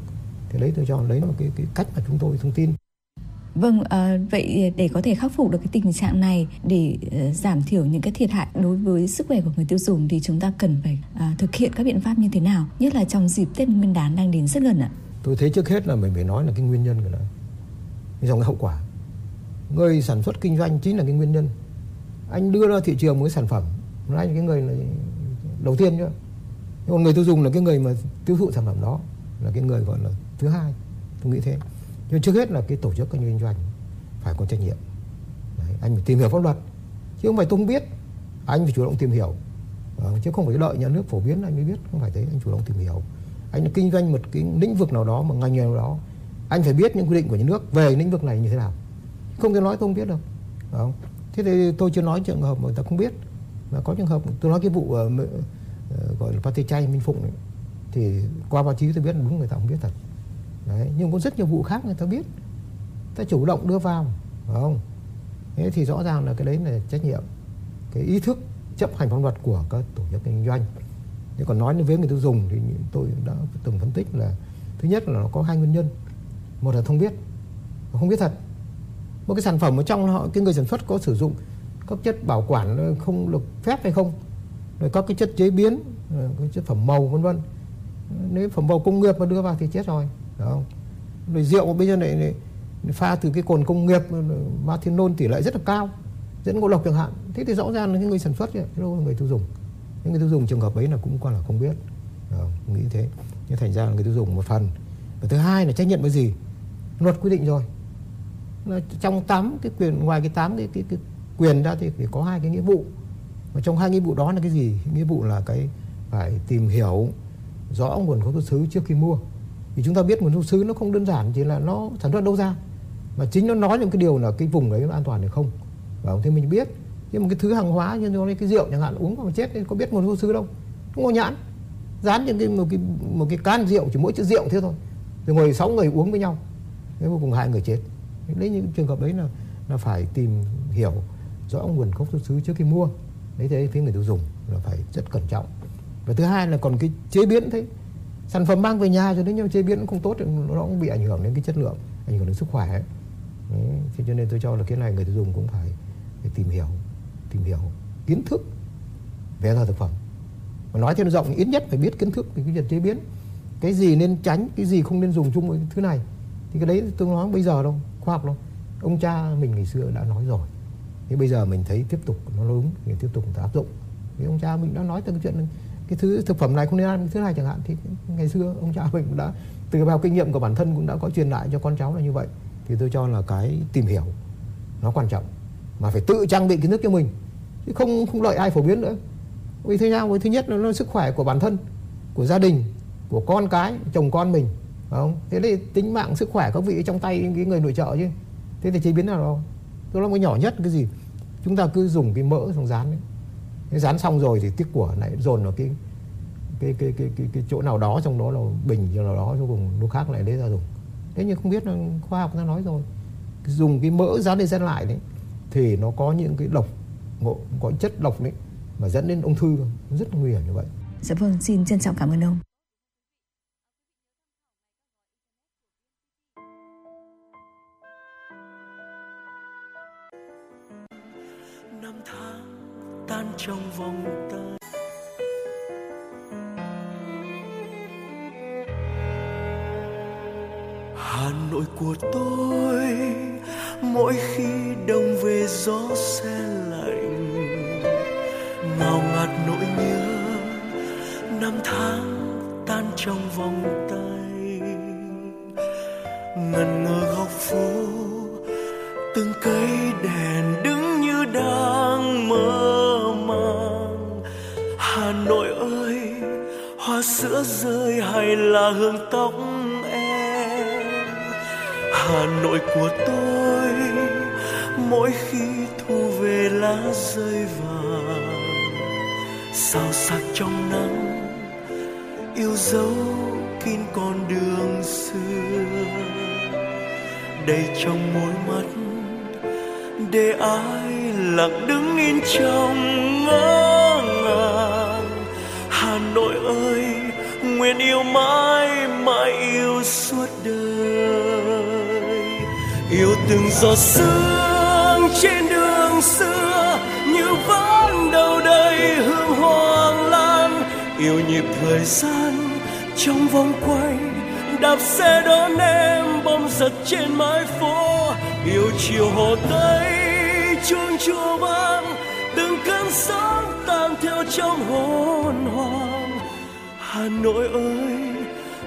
Thế đấy tôi cho đấy là một cái cách mà chúng tôi thông tin. Vâng, vậy để có thể khắc phục được cái tình trạng này, để giảm thiểu những cái thiệt hại đối với sức khỏe của người tiêu dùng thì chúng ta cần phải thực hiện các biện pháp như thế nào, nhất là trong dịp Tết Nguyên đán đang đến rất gần ạ? Tôi thấy trước hết là mình phải nói là cái nguyên nhân của nó, dòng cái hậu quả. Người sản xuất kinh doanh chính là cái nguyên nhân. Anh đưa ra thị trường một cái sản phẩm, anh cái người là đầu tiên chứ. Còn người tiêu dùng là cái người mà tiêu thụ sản phẩm đó, là cái người gọi là thứ hai, tôi nghĩ thế. Nhưng trước hết là cái tổ chức kinh doanh phải có trách nhiệm. Đấy, anh phải tìm hiểu pháp luật, chứ không phải tôi không biết. Anh phải chủ động tìm hiểu, chứ không phải đợi nhà nước phổ biến anh mới biết, không phải thế. Anh chủ động tìm hiểu. Anh kinh doanh một cái lĩnh vực nào đó, một ngành nghề nào đó, anh phải biết những quy định của nhà nước về lĩnh vực này như thế nào. Không thể nói tôi không biết đâu. Không? Thế thì tôi chưa nói trường hợp mà người ta không biết, mà có trường hợp tôi nói cái vụ gọi là pate chay Minh Phụng ấy, thì qua báo chí tôi biết là đúng người ta không biết thật. Đấy, nhưng có rất nhiều vụ khác người ta biết, ta chủ động đưa vào, phải không? Thế thì rõ ràng là cái đấy là trách nhiệm, cái ý thức chấp hành pháp luật của các tổ chức kinh doanh. Thế còn nói với người tiêu dùng thì tôi đã từng phân tích là thứ nhất là nó có hai nguyên nhân, một là không biết thật, một cái sản phẩm ở trong họ cái người sản xuất có sử dụng các chất bảo quản không được phép hay không, rồi các cái chất chế biến, cái chất phẩm màu vân vân. Nếu phẩm màu công nghiệp mà đưa vào thì chết rồi. Đó. Rồi rượu bây giờ này pha từ cái cồn công nghiệp, methanol tỷ lệ rất là cao, dẫn ngộ độc chẳng hạn. Thế thì rõ ràng là cái người sản xuất, người tiêu dùng, những người tiêu dùng trường hợp ấy là cũng còn là không biết. Đó, nghĩ thế. Nhưng thành ra là người tiêu dùng một phần. Và thứ hai là trách nhiệm với gì? Luật quy định rồi. Trong 8 cái quyền, ngoài cái 8 cái quyền ra thì có hai cái nghĩa vụ. Và trong hai nghĩa vụ đó là cái gì? Nghĩa vụ là cái phải tìm hiểu rõ nguồn gốc xuất xứ trước khi mua. Thì chúng ta biết nguồn gốc xuất xứ nó không đơn giản chỉ là nó sản xuất đâu ra, mà chính nó nói những cái điều là cái vùng đấy nó an toàn hay không, và thế mình biết. Nhưng mà cái thứ hàng hóa như nói cái rượu chẳng hạn uống mà chết, nên có biết nguồn gốc xứ đâu, không có nhãn, dán trên cái một cái can rượu chỉ mỗi chữ rượu thế thôi, rồi ngồi 6 người uống với nhau, thế vô cùng hại người chết. Đấy, những trường hợp đấy là phải tìm hiểu rõ nguồn gốc xuất xứ trước khi mua. Đấy, thế phía người tiêu dùng là phải rất cẩn trọng. Và thứ hai là còn cái chế biến, thế sản phẩm mang về nhà cho đến nhưng chế biến cũng không tốt, nó cũng bị ảnh hưởng đến cái chất lượng, ảnh hưởng đến sức khỏe ấy. Thế cho nên tôi cho là cái này người tiêu dùng cũng phải tìm hiểu kiến thức về an toàn thực phẩm. Mà nói theo nó rộng, ít nhất phải biết kiến thức về cái việc chế biến, cái gì nên tránh, cái gì không nên dùng chung với thứ này. Thì cái đấy tôi nói bây giờ đâu khoa học đâu, ông cha mình ngày xưa đã nói rồi. Thế bây giờ mình thấy tiếp tục nó đúng thì tiếp tục áp dụng. Vì ông cha mình đã nói từ cái chuyện cái thứ thực phẩm này không nên ăn cái thứ này chẳng hạn, thì ngày xưa ông cha mình cũng đã từ bao kinh nghiệm của bản thân cũng đã có truyền lại cho con cháu là như vậy. Thì tôi cho là cái tìm hiểu nó quan trọng, mà phải tự trang bị kiến thức cho mình, chứ không lợi ai phổ biến nữa. Vì thế nào với thứ nhất là nó sức khỏe của bản thân, của gia đình, của con cái, chồng con mình, phải không? Thế thì tính mạng sức khỏe các vị trong tay cái người nội trợ chứ. Thế thì chế biến nào đâu. Tôi nói cái nhỏ nhất cái gì, chúng ta cứ dùng cái mỡ xong rán đấy. Thế rán xong rồi thì tiếc của lại dồn vào cái chỗ nào đó, trong đó là bình chỗ nào đó, cuối cùng lúc khác lại lấy ra dùng. Thế nhưng không biết là khoa học nó nói rồi, dùng cái mỡ rán đi rán lại đấy thì nó có những cái độc, có chất độc đấy mà dẫn đến ung thư, rất nguy hiểm như vậy. Dạ vâng, xin trân trọng cảm ơn ông. Năm tháng tan trong vòng tay. Hà Nội của tôi mỗi khi đông về gió se lạnh, ngào ngạt nỗi nhớ năm tháng tan trong vòng tay. Ngần ngơ góc phố từng cây đèn đứng như đang mơ màng. Hà Nội ơi, hoa sữa rơi hay là hương tóc em. Hà Nội của tôi mỗi khi thu về lá rơi vàng sao sắc trong nắng, yêu dấu kín con đường xưa đầy trong môi mắt, để ai lặng đứng in trong ngỡ ngàng. Hà Nội ơi, nguyện yêu mãi mãi yêu suốt đời, yêu từng giọt sương trên đường xưa như vẫn đầu đầy hương hoàng lan, yêu nhịp thời gian trong vòng quay đạp xe đón em bom giật trên mái phố, yêu chiều Hồ Tây chuông chùa vang từng cơn sóng tan theo trong hồn hoàng. Hà Nội ơi,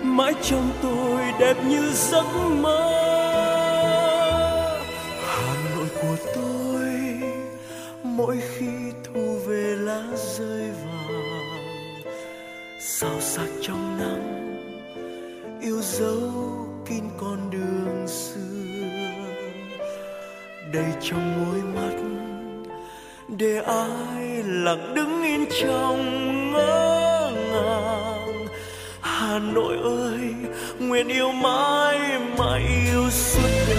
mãi trong tôi đẹp như giấc mơ. Hà Nội của tôi mỗi khi thu về lá rơi vàng sao sắc trong nắng, yêu dấu kín con đường xưa đầy trong môi mắt, để ai lặng đứng yên trong ngỡ ngàng. Hà Nội ơi, nguyện yêu mãi mãi yêu suốt đời.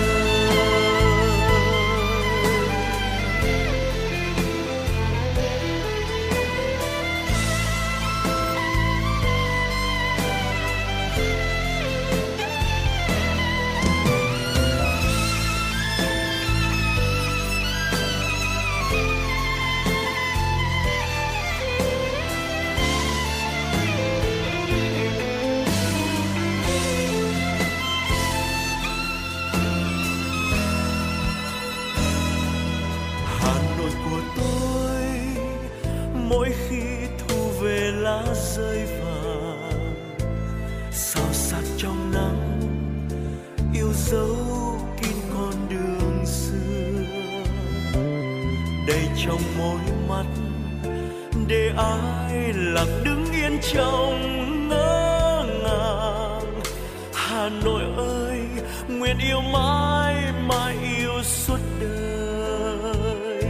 nguyện yêu mãi mãi yêu suốt đời,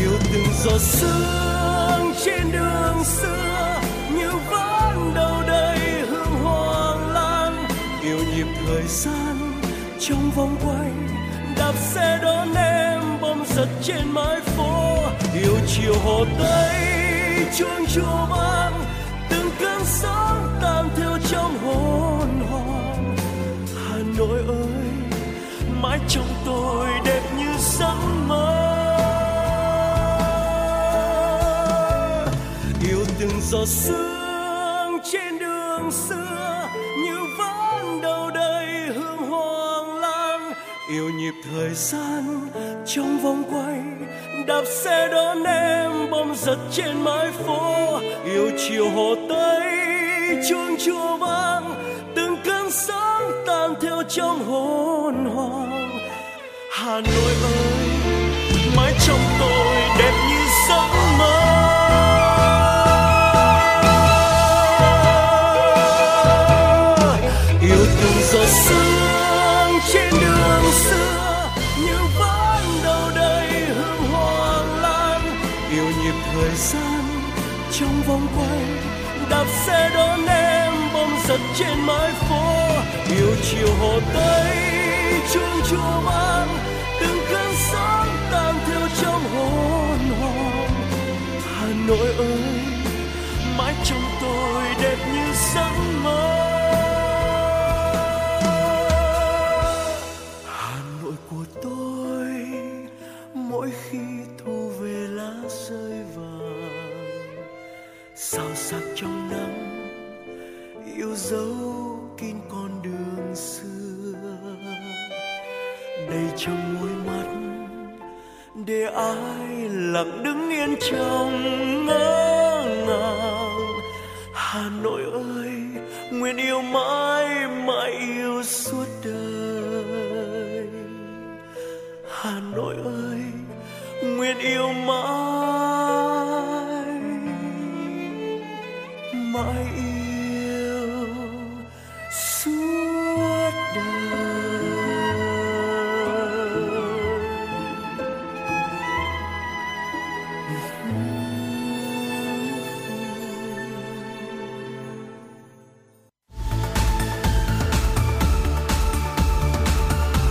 yêu từng giọt sương trên đường xưa như vẫn đâu đây hương hoàng lan, yêu nhịp thời gian trong vòng quay đạp xe đón em bom giật trên mái phố, yêu chiều Hồ Tây chuông chùa vang từng cơn sóng tan theo trong hồn hồn. Hà Nội ơi mãi trong tôi đẹp như giấc mơ, yêu từng giọt sương trên đường xưa như vẫn đâu đây hương hoàng lan, yêu nhịp thời gian trong vòng quay đạp xe đón em bom giật trên mái phố, yêu chiều Hồ Tây chuông chùa vang từng cơn sóng tan theo trong hồn hoàng. Hà Nội ơi mãi trong tôi đẹp như giấc mơ. Yêu từng giọt sương trên đường xưa như vẫn đâu đây hương hoàng lan, yêu nhịp thời gian trong vòng quay đạp xe đón em bom giật trên mái phố, yêu chiều Hồ Tây chuông chùa vang từng cơn sóng tan theo trong hồn hồn. Hà Nội ơi mãi trong tôi đẹp như giấc mơ, Hà Nội của tôi mỗi khi thu về lá rơi vàng sao sắc trong nắng yêu dấu kín con đường xưa, đây trong môi mắt để ai lặng đứng yên trong ngỡ ngàng. Hà Nội ơi nguyện yêu mãi mãi yêu suốt đời, Hà Nội ơi nguyện yêu mãi mãi yêu suốt đời.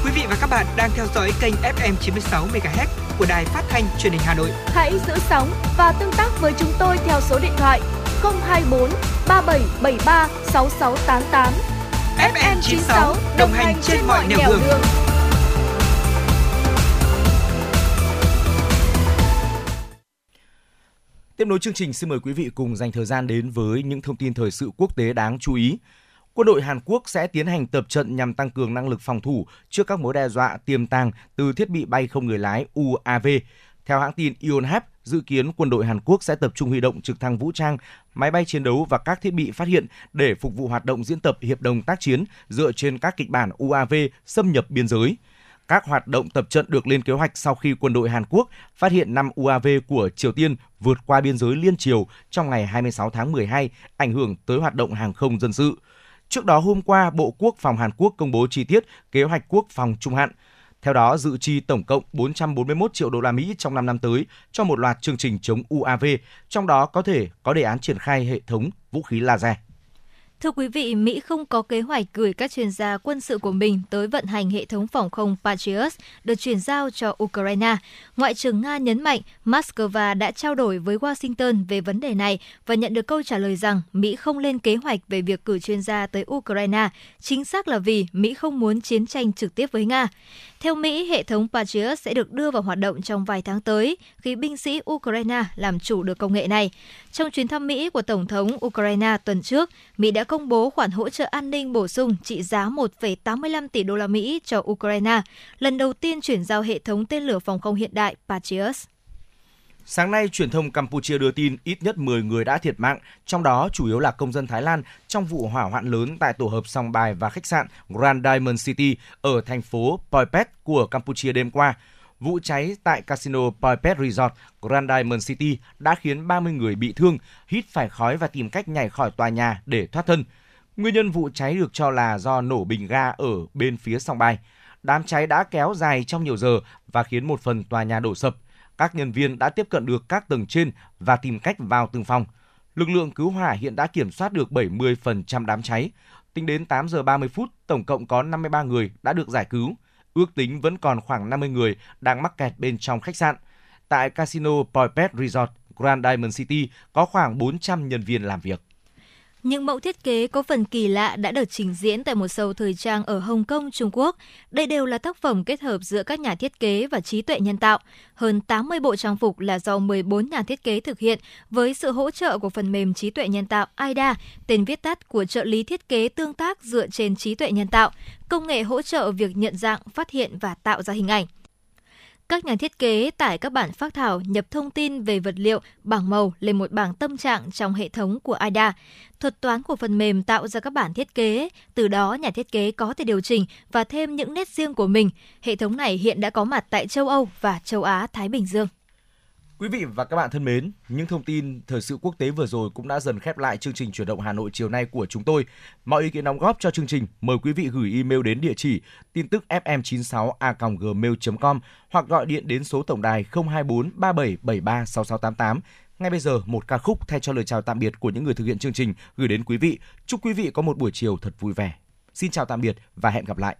Quý vị và các bạn đang theo dõi kênh FM 96 MHz của Đài Phát thanh Truyền hình Hà Nội. Hãy giữ sóng và tương tác với chúng tôi theo số điện thoại 024 3773 6688. FM 96 đồng hành trên mọi nẻo đường. Tiếp nối chương trình, xin mời quý vị cùng dành thời gian đến với những thông tin thời sự quốc tế đáng chú ý. Quân đội Hàn Quốc sẽ tiến hành tập trận nhằm tăng cường năng lực phòng thủ trước các mối đe dọa tiềm tàng từ thiết bị bay không người lái UAV. Theo hãng tin Yonhap, dự kiến quân đội Hàn Quốc sẽ tập trung huy động trực thăng vũ trang, máy bay chiến đấu và các thiết bị phát hiện để phục vụ hoạt động diễn tập hiệp đồng tác chiến dựa trên các kịch bản UAV xâm nhập biên giới. Các hoạt động tập trận được lên kế hoạch sau khi quân đội Hàn Quốc phát hiện 5 UAV của Triều Tiên vượt qua biên giới liên Triều trong ngày 26 tháng 12, ảnh hưởng tới hoạt động hàng không dân sự. Trước đó hôm qua, Bộ Quốc phòng Hàn Quốc công bố chi tiết kế hoạch quốc phòng trung hạn. Theo đó, dự chi tổng cộng 441 triệu đô la Mỹ trong 5 năm tới cho một loạt chương trình chống UAV, trong đó có thể có đề án triển khai hệ thống vũ khí laser. Thưa quý vị, Mỹ không có kế hoạch gửi các chuyên gia quân sự của mình tới vận hành hệ thống phòng không Patriot được chuyển giao cho Ukraine. Ngoại trưởng Nga nhấn mạnh Moscow đã trao đổi với Washington về vấn đề này và nhận được câu trả lời rằng Mỹ không lên kế hoạch về việc cử chuyên gia tới Ukraine, chính xác là vì Mỹ không muốn chiến tranh trực tiếp với Nga. Theo Mỹ, hệ thống Patriot sẽ được đưa vào hoạt động trong vài tháng tới khi binh sĩ Ukraine làm chủ được công nghệ này. Trong chuyến thăm Mỹ của Tổng thống Ukraine tuần trước, Mỹ đã công bố khoản hỗ trợ an ninh bổ sung trị giá 1,85 tỷ đô la Mỹ cho Ukraine, lần đầu tiên chuyển giao hệ thống tên lửa phòng không hiện đại Patriot. Sáng nay, truyền thông Campuchia đưa tin ít nhất 10 người đã thiệt mạng, trong đó chủ yếu là công dân Thái Lan trong vụ hỏa hoạn lớn tại tổ hợp sòng bài và khách sạn Grand Diamond City ở thành phố Poipet của Campuchia đêm qua. Vụ cháy tại casino Poipet Resort Grand Diamond City đã khiến 30 người bị thương, hít phải khói và tìm cách nhảy khỏi tòa nhà để thoát thân. Nguyên nhân vụ cháy được cho là do nổ bình ga ở bên phía sòng bài. Đám cháy đã kéo dài trong nhiều giờ và khiến một phần tòa nhà đổ sập. Các nhân viên đã tiếp cận được các tầng trên và tìm cách vào từng phòng. Lực lượng cứu hỏa hiện đã kiểm soát được 70% đám cháy. Tính đến 8 giờ 30 phút, tổng cộng có 53 người đã được giải cứu. Ước tính vẫn còn khoảng 50 người đang mắc kẹt bên trong khách sạn. Tại casino Poipet Resort, Grand Diamond City có khoảng 400 nhân viên làm việc. Những mẫu thiết kế có phần kỳ lạ đã được trình diễn tại một show thời trang ở Hồng Kông, Trung Quốc. Đây đều là tác phẩm kết hợp giữa các nhà thiết kế và trí tuệ nhân tạo. Hơn 80 bộ trang phục là do 14 nhà thiết kế thực hiện với sự hỗ trợ của phần mềm trí tuệ nhân tạo AIDA, tên viết tắt của trợ lý thiết kế tương tác dựa trên trí tuệ nhân tạo, công nghệ hỗ trợ việc nhận dạng, phát hiện và tạo ra hình ảnh. Các nhà thiết kế tải các bản phác thảo, nhập thông tin về vật liệu, bảng màu lên một bảng tâm trạng trong hệ thống của AIDA. Thuật toán của phần mềm tạo ra các bản thiết kế, từ đó nhà thiết kế có thể điều chỉnh và thêm những nét riêng của mình. Hệ thống này hiện đã có mặt tại châu Âu và châu Á-Thái Bình Dương. Quý vị và các bạn thân mến, những thông tin thời sự quốc tế vừa rồi cũng đã dần khép lại chương trình Chuyển động Hà Nội chiều nay của chúng tôi. Mọi ý kiến đóng góp cho chương trình, mời quý vị gửi email đến địa chỉ tin tức fm96a@gmail.com hoặc gọi điện đến số tổng đài 024 3773 6688. Ngay bây giờ, một ca khúc thay cho lời chào tạm biệt của những người thực hiện chương trình gửi đến quý vị. Chúc quý vị có một buổi chiều thật vui vẻ. Xin chào tạm biệt và hẹn gặp lại.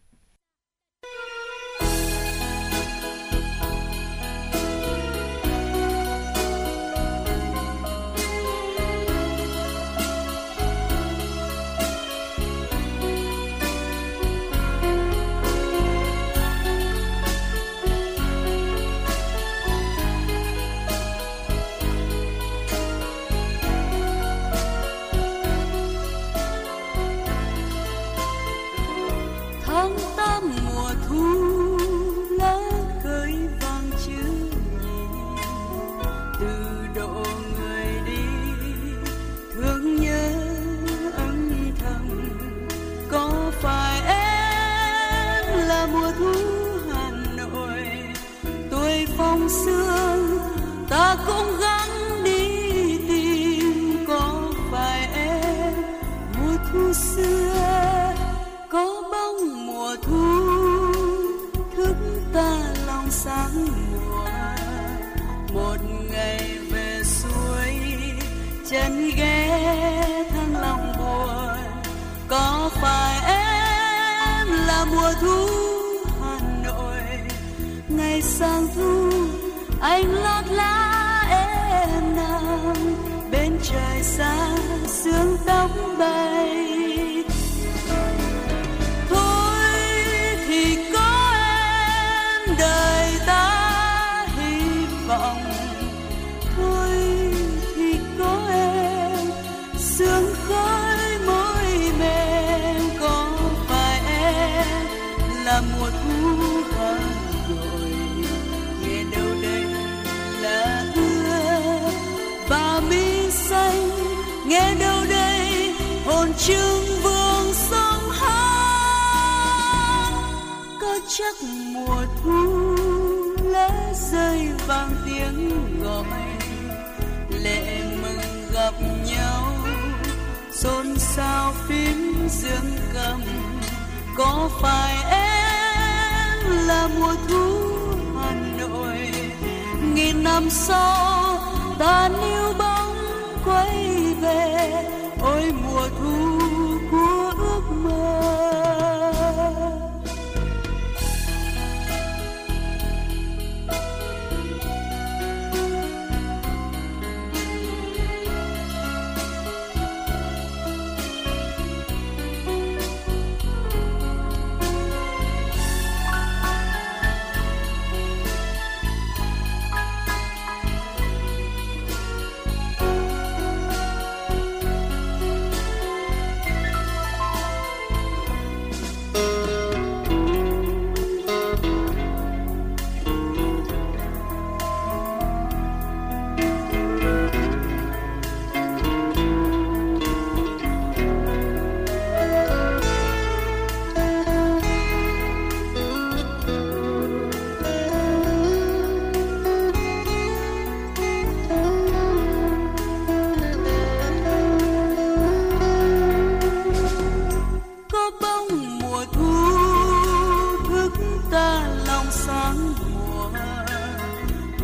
ta lòng sáng mùa,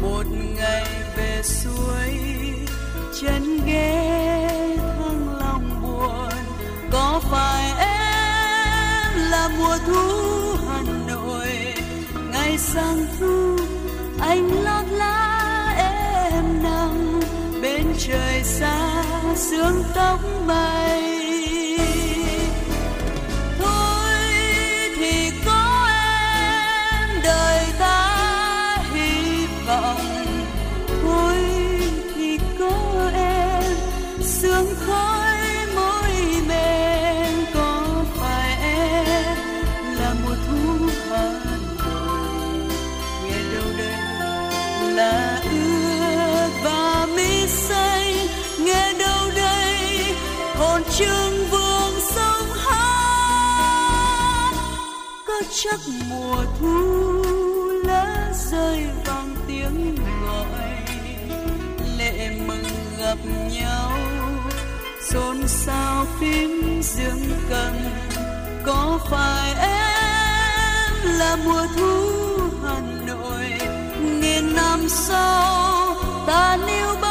một ngày về suối chân ghé thăng lòng buồn. Có phải em là mùa thu Hà Nội, ngày sang thu anh lót lá em nằm bên trời xa sương tóc bay. Chắc mùa thu lá rơi vang tiếng gọi, lệ mừng gặp nhau xôn xao phím dương cầm. Có phải em là mùa thu Hà Nội, nghìn năm sau ta níu